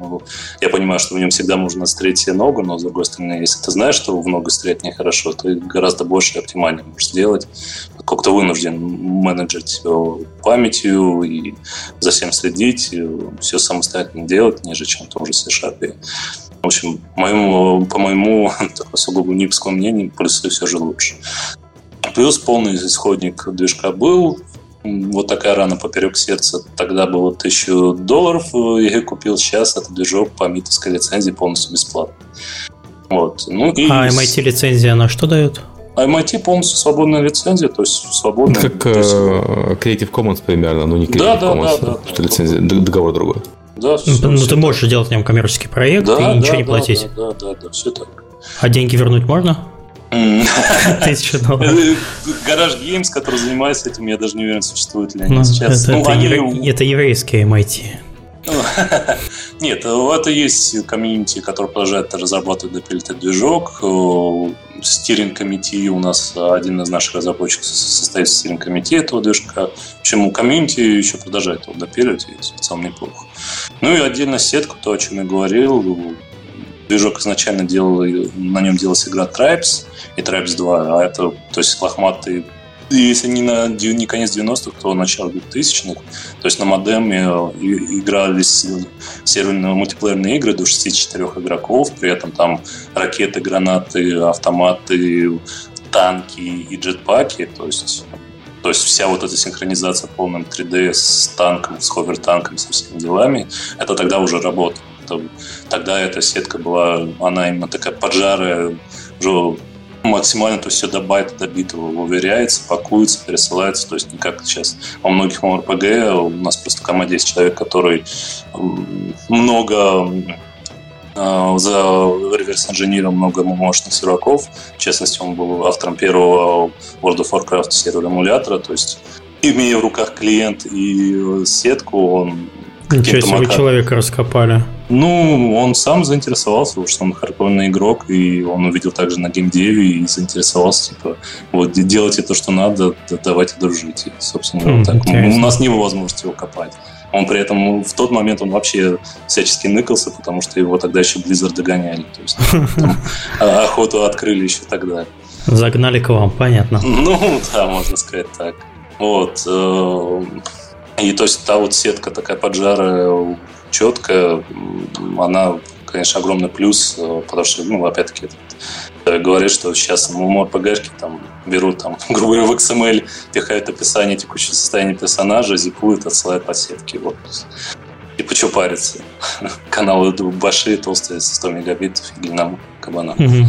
Я понимаю, что в нем всегда можно стрелять себе ногу, но, с другой стороны, если ты знаешь, что в ногу стрелять нехорошо, ты гораздо больше оптимально можешь сделать, поскольку ты вынужден менеджить памятью и за всем следить, и все самостоятельно делать, ниже, чем в том же C-Sharp. В общем, моему, по моему сугубо нипскому мнению, плюсы все же лучше. Плюс полный исходник движка был. Вот такая рана поперек сердца. Тогда было тысячу долларов. Я ее купил. Сейчас этот движок по митовской лицензии полностью бесплатно. Вот. Ну, и... А эм ай ти лицензия она что дает? А эм ай ти полностью свободная лицензия, то есть свободная. Это как есть... Creative Commons примерно, но не Creative да, Commons. Да, да, да, что да, лицензия, да. Договор другой. Да, все, ну, все ты так. Можешь делать в нем коммерческий проект да, и да, ничего да, не платить. Да, да, да, да, все так. А деньги вернуть можно? Тысяча долларов. Гараж Геймс, который занимается этим, я даже не уверен, существует ли они сейчас. Это еврейские эм ай ти. Нет, это есть комьюнити, который продолжает разрабатывать допилитет движок. Стиринг-комитет у нас, один из наших разработчиков состоит в стиринг-комитете этого движка. Почему комьюнити еще продолжает его допиливать, и специально неплохо. Ну и отдельно сетку, то, о чем я говорил. Движок изначально делал, на нем делалась игра Tribes и Tribes два, а это, то есть, лохматый, если не, на, не конец девяностых, то начало двухтысячных, то есть на модеме игрались серверные мультиплеерные игры до шестидесяти четырёх игроков, при этом там ракеты, гранаты, автоматы, танки и джетпаки, то есть... То есть вся вот эта синхронизация в полном три дэ с танком, с ховер-танком, со всеми делами, это тогда уже работало. Это, тогда эта сетка была, она именно такая поджарая, уже максимально, то есть все до байта, до битого выверяется, пакуется, пересылается, то есть не как сейчас во многих эм эр пи джи, у нас просто в команде есть человек, который много... за реверс-инженером много мощных серваков. В частности, он был автором первого World of Warcraft сервер-эмулятора. То есть, имея в руках клиент и сетку, он... Ничего себе, макар... человека раскопали. Ну, он сам заинтересовался, потому что он хардкорный игрок, и он увидел также на геймдеве и заинтересовался, типа, вот, делайте то, что надо, давайте дружить. И, собственно, хм, вот так. У нас не было возможности его копать. Он при этом в тот момент он вообще всячески ныкался, потому что его тогда еще Blizzard догоняли. То есть там, охоту открыли еще тогда. Загнали к вам, понятно. Ну да, можно сказать так. Вот. И то есть та вот сетка такая поджарая, четкая, она, конечно, огромный плюс, потому что, ну, опять-таки, говорит, что сейчас эм эр пи джи-шки там берут, там, грубо говоря, в икс эм эль, пихают описание текущего состояния персонажа, зипуют, отсылают по сетке. Вот. И почё париться? Каналы большие, толстые, сто мегабит, или нам кабана. Mm-hmm.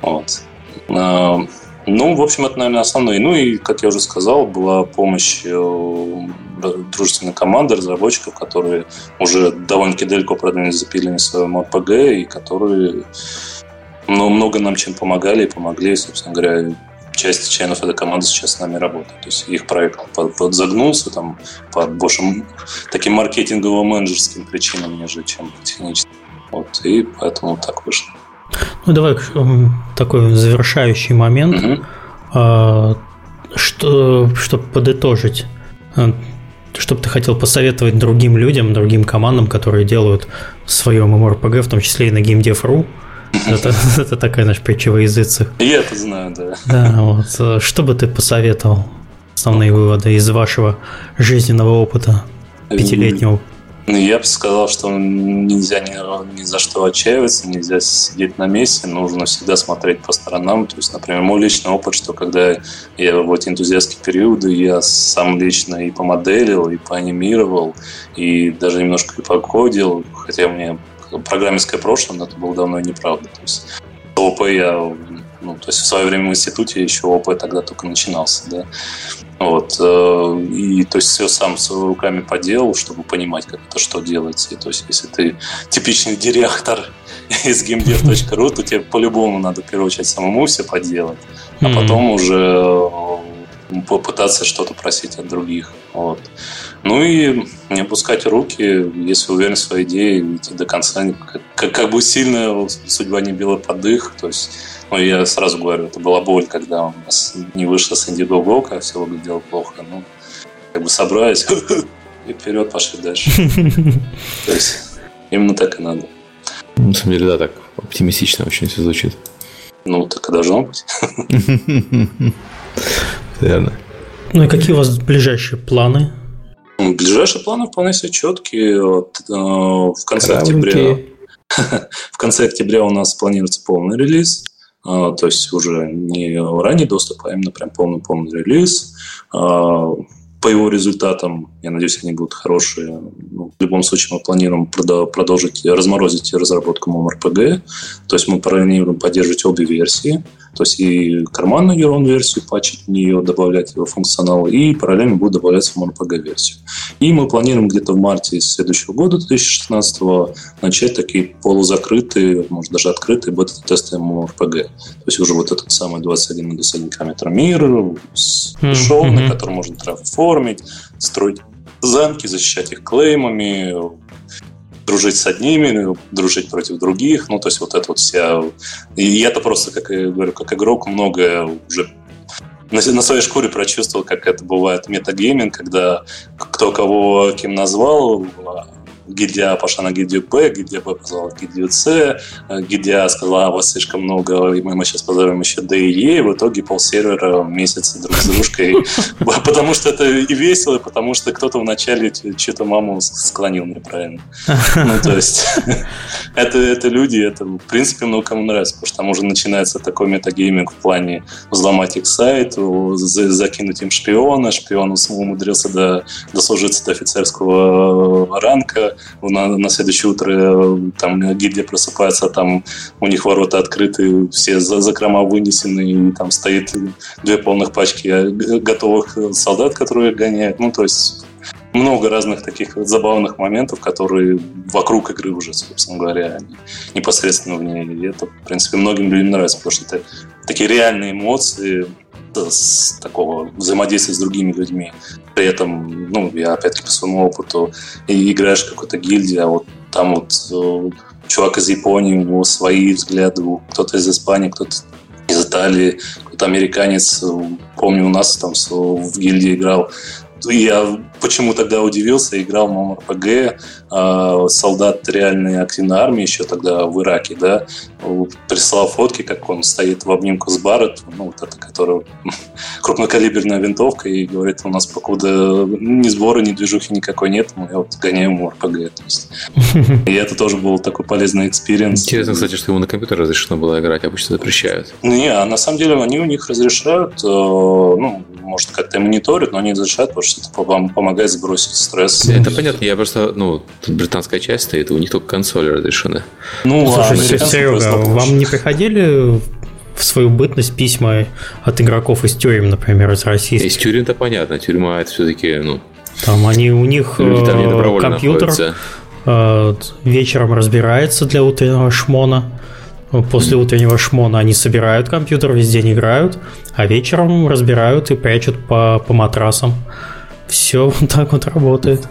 Вот. Ну, в общем, это, наверное, основное. Ну и, как я уже сказал, была помощь дружественной команды, разработчиков, которые уже довольно-таки далеко продвинулись в запилении своего РПГ, и которые ну, много нам чем помогали и помогли, собственно говоря. Часть членов этой команды сейчас с нами работает. То есть их проект подзагнулся там, по большим таким маркетингово-менеджерским причинам, нежели чем техническим. Вот, и поэтому так вышло. Ну, давай такой завершающий момент, mm-hmm. что, чтобы подытожить. Что бы ты хотел посоветовать другим людям, другим командам, которые делают свое MMORPG, в том числе и на геймдев точка ру? Это, это такая наша притча во языцах. Я это знаю, да. Да, вот. Что бы ты посоветовал? Основные выводы из вашего жизненного опыта пятилетнего? Я бы сказал, что нельзя ни, ни за что отчаиваться, нельзя сидеть на месте, нужно всегда смотреть по сторонам. То есть, например, мой личный опыт, что когда я в эти энтузиастские периоды, я сам лично и помоделил, и поанимировал, и даже немножко и покодил, хотя мне программистское прошлое, но это было давно и неправда. То есть, ОП я, ну, то есть в свое время в институте еще ОП тогда только начинался, да. Вот. И то есть все сам своими руками поделал, чтобы понимать, как это что делается. И, то есть, если ты типичный директор из геймдев точка ру, то тебе по-любому надо в первую очередь самому все поделать, а mm-hmm. потом уже попытаться что-то просить от других. Вот. Ну и не опускать руки, если уверен в своей идее, идти до конца. Как, как бы сильно судьба не била под их. То есть, ну, я сразу говорю, это была боль, когда у нас не вышло с Indiegogo, когда все выглядело плохо. Ну, как бы собрались и вперед пошли дальше. То есть, именно так и надо. На самом деле, да, так оптимистично очень все звучит. Ну, так и должно быть. Верно. Ну и какие у вас ближайшие планы? Ближайшие планы вполне себе четкие. Вот, э, в конце октября, в конце октября у нас планируется полный релиз. Э, то есть уже не ранний доступ, а именно прям полный-полный релиз. Э, по его результатам, я надеюсь, они будут хорошие. Ну, в любом случае мы планируем продолжить, разморозить разработку MMORPG. То есть мы планируем поддерживать обе версии. То есть и карманную Euron-версию, патчить в нее, добавлять его функционал, и параллельно будет добавляться в эм эр пи джи-версию. И мы планируем где-то в марте следующего года, две тысячи шестнадцатого, начать такие полузакрытые, может даже открытые бета-тесты эм эр пи джи. То есть уже вот этот самый двадцать один на двадцать один километр мира, шоу, mm-hmm. на котором можно трансформить, строить замки, защищать их клеймами, дружить с одними, дружить против других. Ну, то есть вот это вот вся... И я-то просто, как я говорю, как игрок, многое уже на, на своей шкуре прочувствовал, как это бывает метагейминг, когда кто кого кем назвал... Гильдия пошла на гильдию Б, гильдия Б позвала гильдию С, гильдия сказала, а, вас слишком много, и мы сейчас позовем еще Д и Е, и в итоге полсервера месяца друг с дружкой, потому что это и весело, потому что кто-то вначале что-то маму склонил неправильно. Ну, то есть, это люди, это, в принципе, много кому нравится, потому что там уже начинается такой метагейминг в плане взломать их сайт, закинуть им шпиона, шпион умудрился дослужиться до офицерского ранга, На, на следующее утро там гильдия просыпается, там у них ворота открыты, все закрома вынесены, и там стоит две полных пачки готовых солдат, которые гоняют. Ну, то есть много разных таких забавных моментов, которые вокруг игры уже, собственно говоря, непосредственно в ней. И это, в принципе, многим людям нравится, потому что это такие реальные эмоции с такого взаимодействия с другими людьми. При этом, ну, я опять-таки по своему опыту, играешь в какой-то гильдии, а вот там вот чувак из Японии, у него свои взгляды, кто-то из Испании, кто-то из Италии, кто-то американец. Помню, у нас там в гильдии играл. Я почему тогда удивился, играл в MMORPG, солдат реальной активной армии еще тогда в Ираке, да, прислал фотки, как он стоит в обнимку с Барретт, ну, вот это, которая крупнокалиберная винтовка, и говорит, у нас покуда ни сбора, ни движухи никакой нет, мы вот гоняем MMORPG. То есть. И это тоже был такой полезный экспириенс. Интересно, кстати, что ему на компьютере разрешено было играть, обычно запрещают. Не, а на самом деле они у них разрешают, ну, может, как-то мониторят, но они разрешают, потому что это вам помогает сбросить стресс. Это понятно, я просто, ну, тут британская часть стоит, у них только консоли разрешены. Ну, слушай, Серега, вам не приходили в свою бытность письма от игроков из тюрем, например, из российских. Из тюрем-то понятно, тюрьма это все-таки, ну... Там они, у них компьютер э, вечером разбирается для утреннего шмона. После утреннего шмона они собирают компьютер, весь день играют, а вечером разбирают и прячут по, по матрасам. Все вот так вот работает.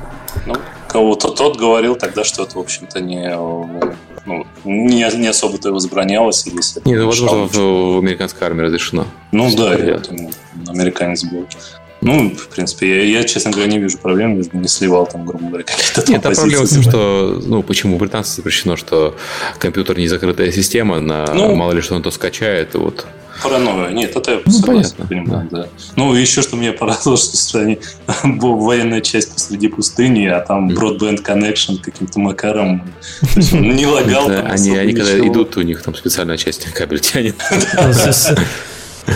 Ну, кого-то тот говорил тогда, что это, в общем-то, не... Ну, не, не особо-то возбранялось. Если не, ну, возможно, в, в американской армии разрешено. Ну да, я думаю, американец был. Ну, в принципе, я, я, честно говоря, не вижу проблем, если бы не сливал там, грубо говоря, какие-то там. Нет, там проблема в том, что, ну, почему британцам запрещено, что компьютер не закрытая система, на, ну, мало ли что он то скачает, вот. Паранойя, нет, это я ну, согласен, понимаю, да. да. Ну, еще что меня порадовало, что они военная часть посреди пустыни, а там broadband connection каким-то макаром, то есть он не лагал там. Они когда идут, у них там специальная часть кабель тянет.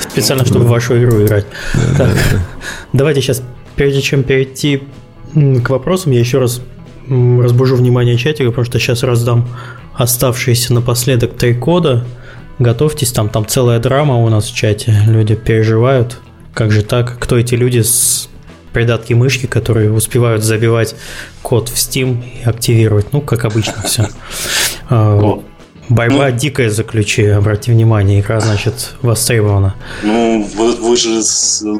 Специально, чтобы в вашу игру играть. Так, давайте сейчас, прежде чем перейти к вопросам, я еще раз разбужу внимание чатика, потому что сейчас раздам оставшиеся напоследок три кода. Готовьтесь, там, там целая драма у нас в чате. Люди переживают. Как же так? Кто эти люди с придатки мышки, которые успевают забивать код в Steam и активировать? Ну, как обычно, все. Борьба ну, дикая за ключи, обрати внимание, игра, значит, востребована. Ну, вы, вы же...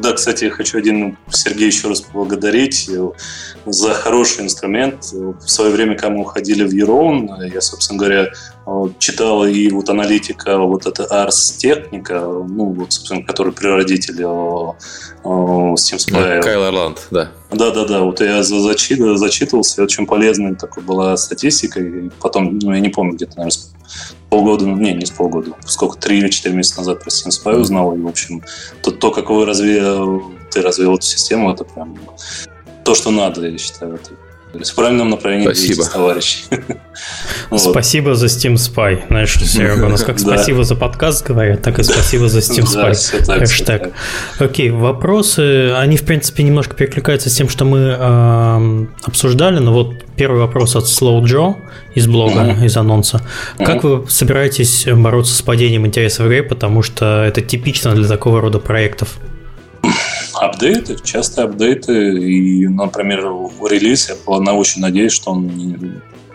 Да, кстати, я хочу один Сергея еще раз поблагодарить за хороший инструмент. В свое время, когда мы уходили в Euroon, я, собственно говоря, читал и вот аналитика, вот эта Ars Technica, ну, вот, собственно, который прародитель Steam Spy. Кайл Орланд, да. Да-да-да, вот я зачитывался, очень полезная такой была статистика, и потом, ну, я не помню, где-то, наверное, полгода, ну, не, не с полгода, сколько, три или четыре месяца назад про Steam Spy узнал, и, в общем, то, то как вы развил, ты развил эту систему, это прям то, что надо, я считаю, это в правильном направлении двигаться, товарищи. Спасибо за Steam Spy. Знаешь, Серега, у нас как спасибо за подкаст говорят, так и спасибо за Steam Spy. Хэштег. Окей, вопросы, они, в принципе, немножко перекликаются с тем, что мы обсуждали, но вот первый вопрос от Slow Joe из блога, из анонса. Как вы собираетесь бороться с падением интереса в игре, потому что это типично для такого рода проектов? Апдейты, частые апдейты. И, например, релиз, я очень надеюсь, что он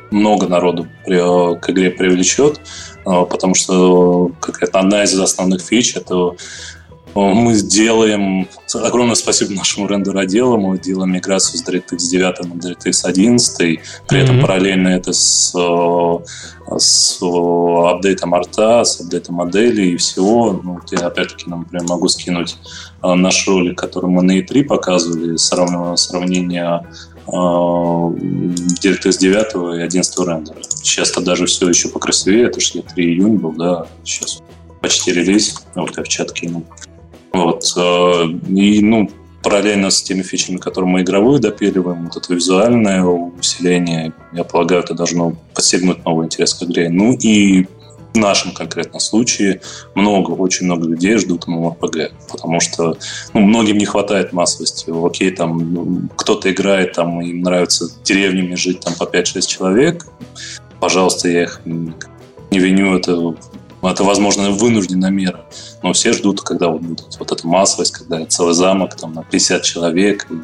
много народу к игре привлечет, потому что как это одна из основных фич, это мы делаем... Огромное спасибо нашему рендер-отделу. Мы делаем миграцию с DirectX девять на DirectX одиннадцать. При этом mm-hmm. параллельно это с, с апдейтом арта, с апдейтом моделей и всего. Ну, я опять-таки, например, могу скинуть наш ролик, который мы на и три показывали, сравнение DirectX девять и одиннадцать рендера. Сейчас-то даже все еще покрасивее. Это же и три июня был, да, сейчас почти релиз. Вот я в чат кинул. Вот. И, ну, параллельно с теми фичами, которые мы игровую допиливаем, вот это визуальное усиление, я полагаю, это должно подстегнуть новый интерес к игре. Ну и в нашем конкретном случае много, очень много людей ждут MMORPG, потому что, ну, многим не хватает массовости. Окей, там, ну, кто-то играет, там, им нравится деревнями жить там по пять-шесть человек. Пожалуйста, я их не виню, это... Это, возможно, вынужденная мера. Но все ждут, когда вот будет вот эта массовость, когда целый замок там, на пятьдесят человек, и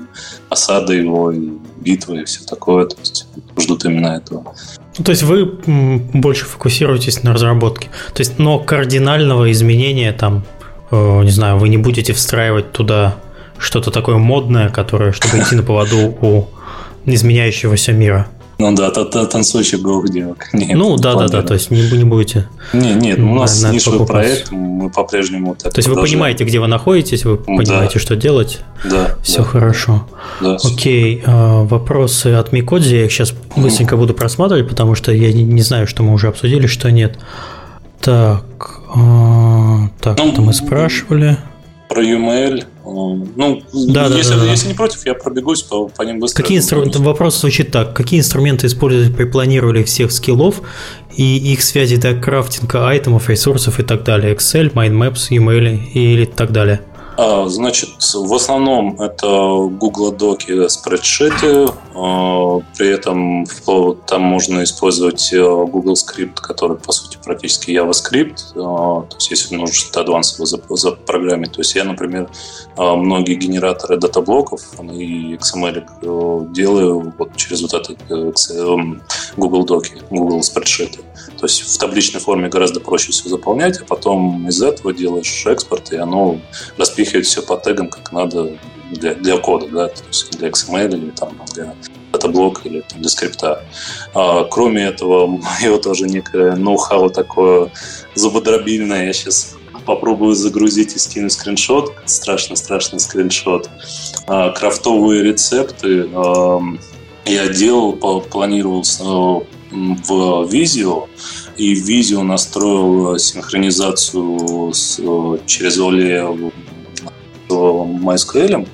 осада его, и битвы, и все такое. То есть ждут именно этого. Ну, то есть вы больше фокусируетесь на разработке. То есть, но кардинального изменения, там, э, не знаю, вы не будете встраивать туда что-то такое модное, которое, чтобы идти на поводу у изменяющегося мира. Ну да, танцующих голых девок. Нет, ну да, да, да, то есть не, не будете. Нет, нет, у нас на, нишевый покупать. Проект, мы по-прежнему так. То есть продолжаем. Вы понимаете, где вы находитесь, вы понимаете, да. что делать. Да. Все да. хорошо. Да, окей, все. Вопросы от Микодзи, я их сейчас быстренько mm. буду просматривать, потому что я не, не знаю, что мы уже обсудили, что нет. Так, э, так, ну, это мы спрашивали. Про ю эм эл. Ну, да, если, да, да, если да. не против, я пробегусь по, по ним быстро. Какие инстру... Вопрос звучит так. Какие инструменты использовать при планировании всех скиллов и их связи до крафтинга айтемов, ресурсов и так далее? Excel, Mindmaps, e-mail или так далее? Значит, в основном это Google Docs, спредшиты. При этом там можно использовать Google Script, который, по сути, практически JavaScript. То есть, если нужно что-то адвансово запрограммить. То есть, я, например, многие генераторы датаблоков и икс эм эль делаю вот через вот этот Google Docs, Google спредшиты. То есть, в табличной форме гораздо проще все заполнять, а потом из этого делаешь экспорт, и оно распихивается все по тегам, как надо для, для кода, да, то есть для икс эм эль или там, для датаблока или там, для скрипта. А, кроме этого, мое тоже некое ноу-хау такое зубодробильное. Я сейчас попробую загрузить и скину скриншот. Страшно-страшный скриншот. А, крафтовые рецепты а, я делал, планировал в Visio, и в Visio настроил синхронизацию с, через Оле MySQL,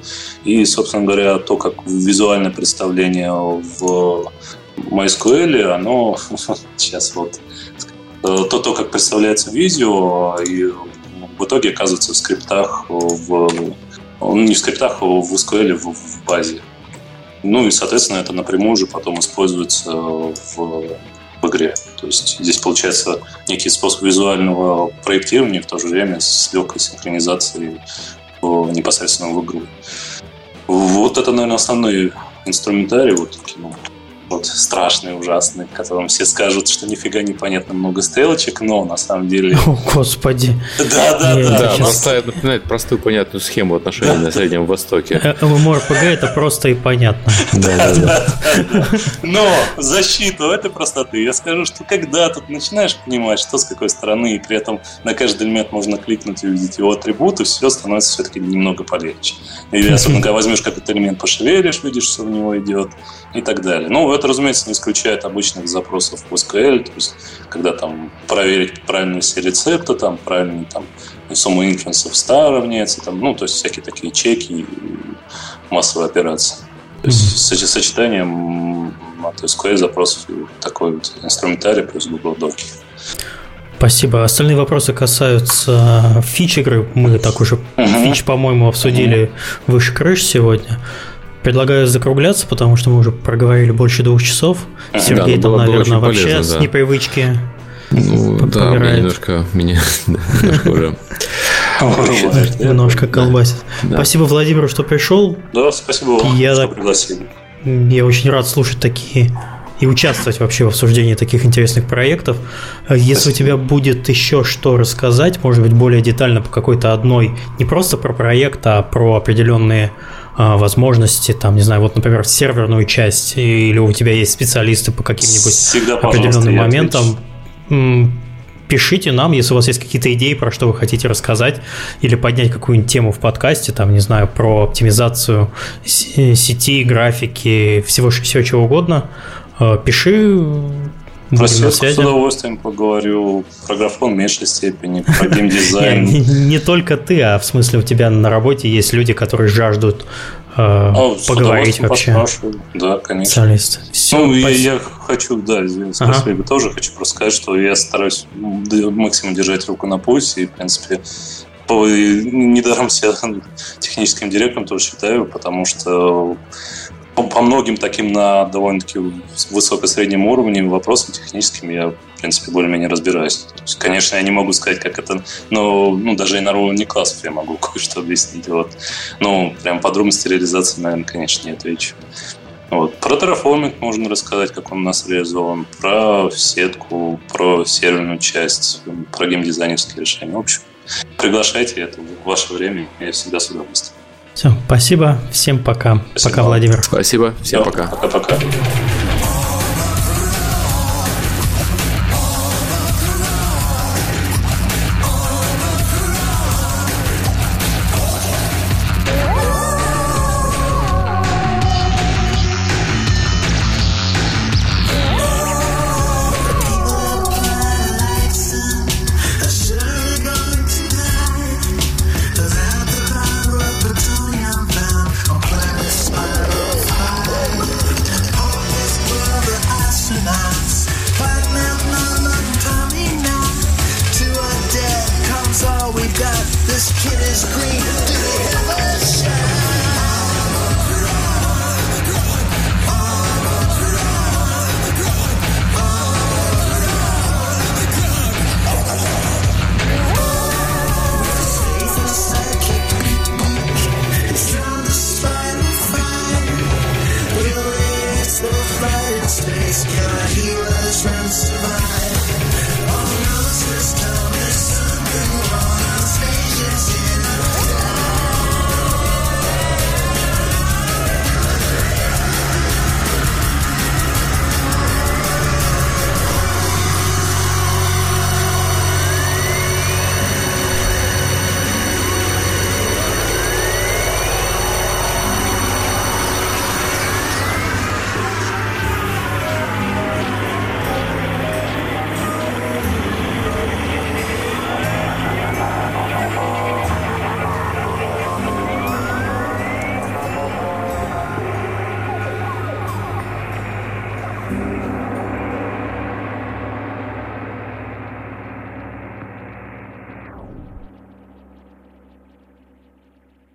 и, собственно говоря, то, как визуальное представление в MySQL, оно сейчас вот то, то как представляется в Visio, и в итоге оказывается в скриптах, в, не в скриптах, а в эс ку эль, в, в базе. Ну и, соответственно, это напрямую же потом используется в в игре. То есть здесь получается некий способ визуального проектирования в то же время с легкой синхронизацией непосредственно в игру. Вот это, наверное, основной инструментарий вот, ну, вот страшный, ужасный, которым все скажут, что нифига непонятно, много стрелочек, но на самом деле... О, Господи! Да-да-да! Простая, напоминает простую понятную схему отношений на Среднем Востоке. ММО-РПГ — это просто и понятно. Да-да-да. Но в защиту этой простоты я скажу, что когда тут начинаешь понимать, что с какой стороны, и при этом на каждый элемент можно кликнуть и увидеть его атрибуты, все становится все-таки немного полегче. И особенно, когда возьмешь какой-то элемент, пошевелишь, видишь, что в него идет, и так далее. Ну, это, разумеется, не исключает обычных запросов в эс ку эль, то есть, когда там проверить правильные все рецепты, там, правильные там, сумма инференсов ста равняется, там, ну, то есть, всякие такие чеки и массовые операции. То есть, mm-hmm. сочетанием от эс ку эль запросов такой вот инструментарий плюс Google Docs. Спасибо. Остальные вопросы касаются фич игры. Мы так уже mm-hmm. фич, по-моему, обсудили mm-hmm. выше крыш сегодня. Предлагаю закругляться, потому что мы уже проговорили больше двух часов. Сергей, да, там, наверное, вообще полезно, с да. непривычки. Ну, да, меня немножко меня уже немножко колбасит. Спасибо Владимиру, что пришел. Да, спасибо вам, что пригласили. Я очень рад слушать такие и участвовать вообще в обсуждении таких интересных проектов. Если у тебя будет еще что рассказать, может быть, более детально по какой-то одной, не просто про проект, а про определенные возможности, там, не знаю, вот, например, серверную часть, или у тебя есть специалисты по каким-нибудь всегда, определенным моментам, пишите нам, если у вас есть какие-то идеи, про что вы хотите рассказать, или поднять какую-нибудь тему в подкасте, там, не знаю, про оптимизацию сети, графики, всего, всего чего угодно, пиши. Спасибо, с удовольствием поговорю про графон в меньшей степени, про геймдизайн. не, не только ты, а в смысле у тебя на работе есть люди, которые жаждут э, а, поговорить вообще. Поспрашиваю. Да, конечно. Все, ну, я, я хочу, да, извините, ага. спасибо, тоже хочу просто сказать, что я стараюсь максимум держать руку на пульсе и, в принципе, по, недаром себя техническим директором тоже считаю, потому что по многим таким на довольно-таки высоко-среднем уровне вопросам техническим я, в принципе, более-менее разбираюсь. То есть, конечно, я не могу сказать, как это, но ну, даже и на уровне классов я могу кое-что объяснить. Вот. Ну, прям подробности реализации, наверное, конечно, не отвечу. Вот. Про терраформинг можно рассказать, как он у нас реализован, про сетку, про серверную часть, про геймдизайнерские решения. В общем, приглашайте, это ваше время, я всегда с удовольствием. Все, спасибо, всем пока. Спасибо. Пока, Владимир. Спасибо, всем пока. Пока-пока. This kid is green.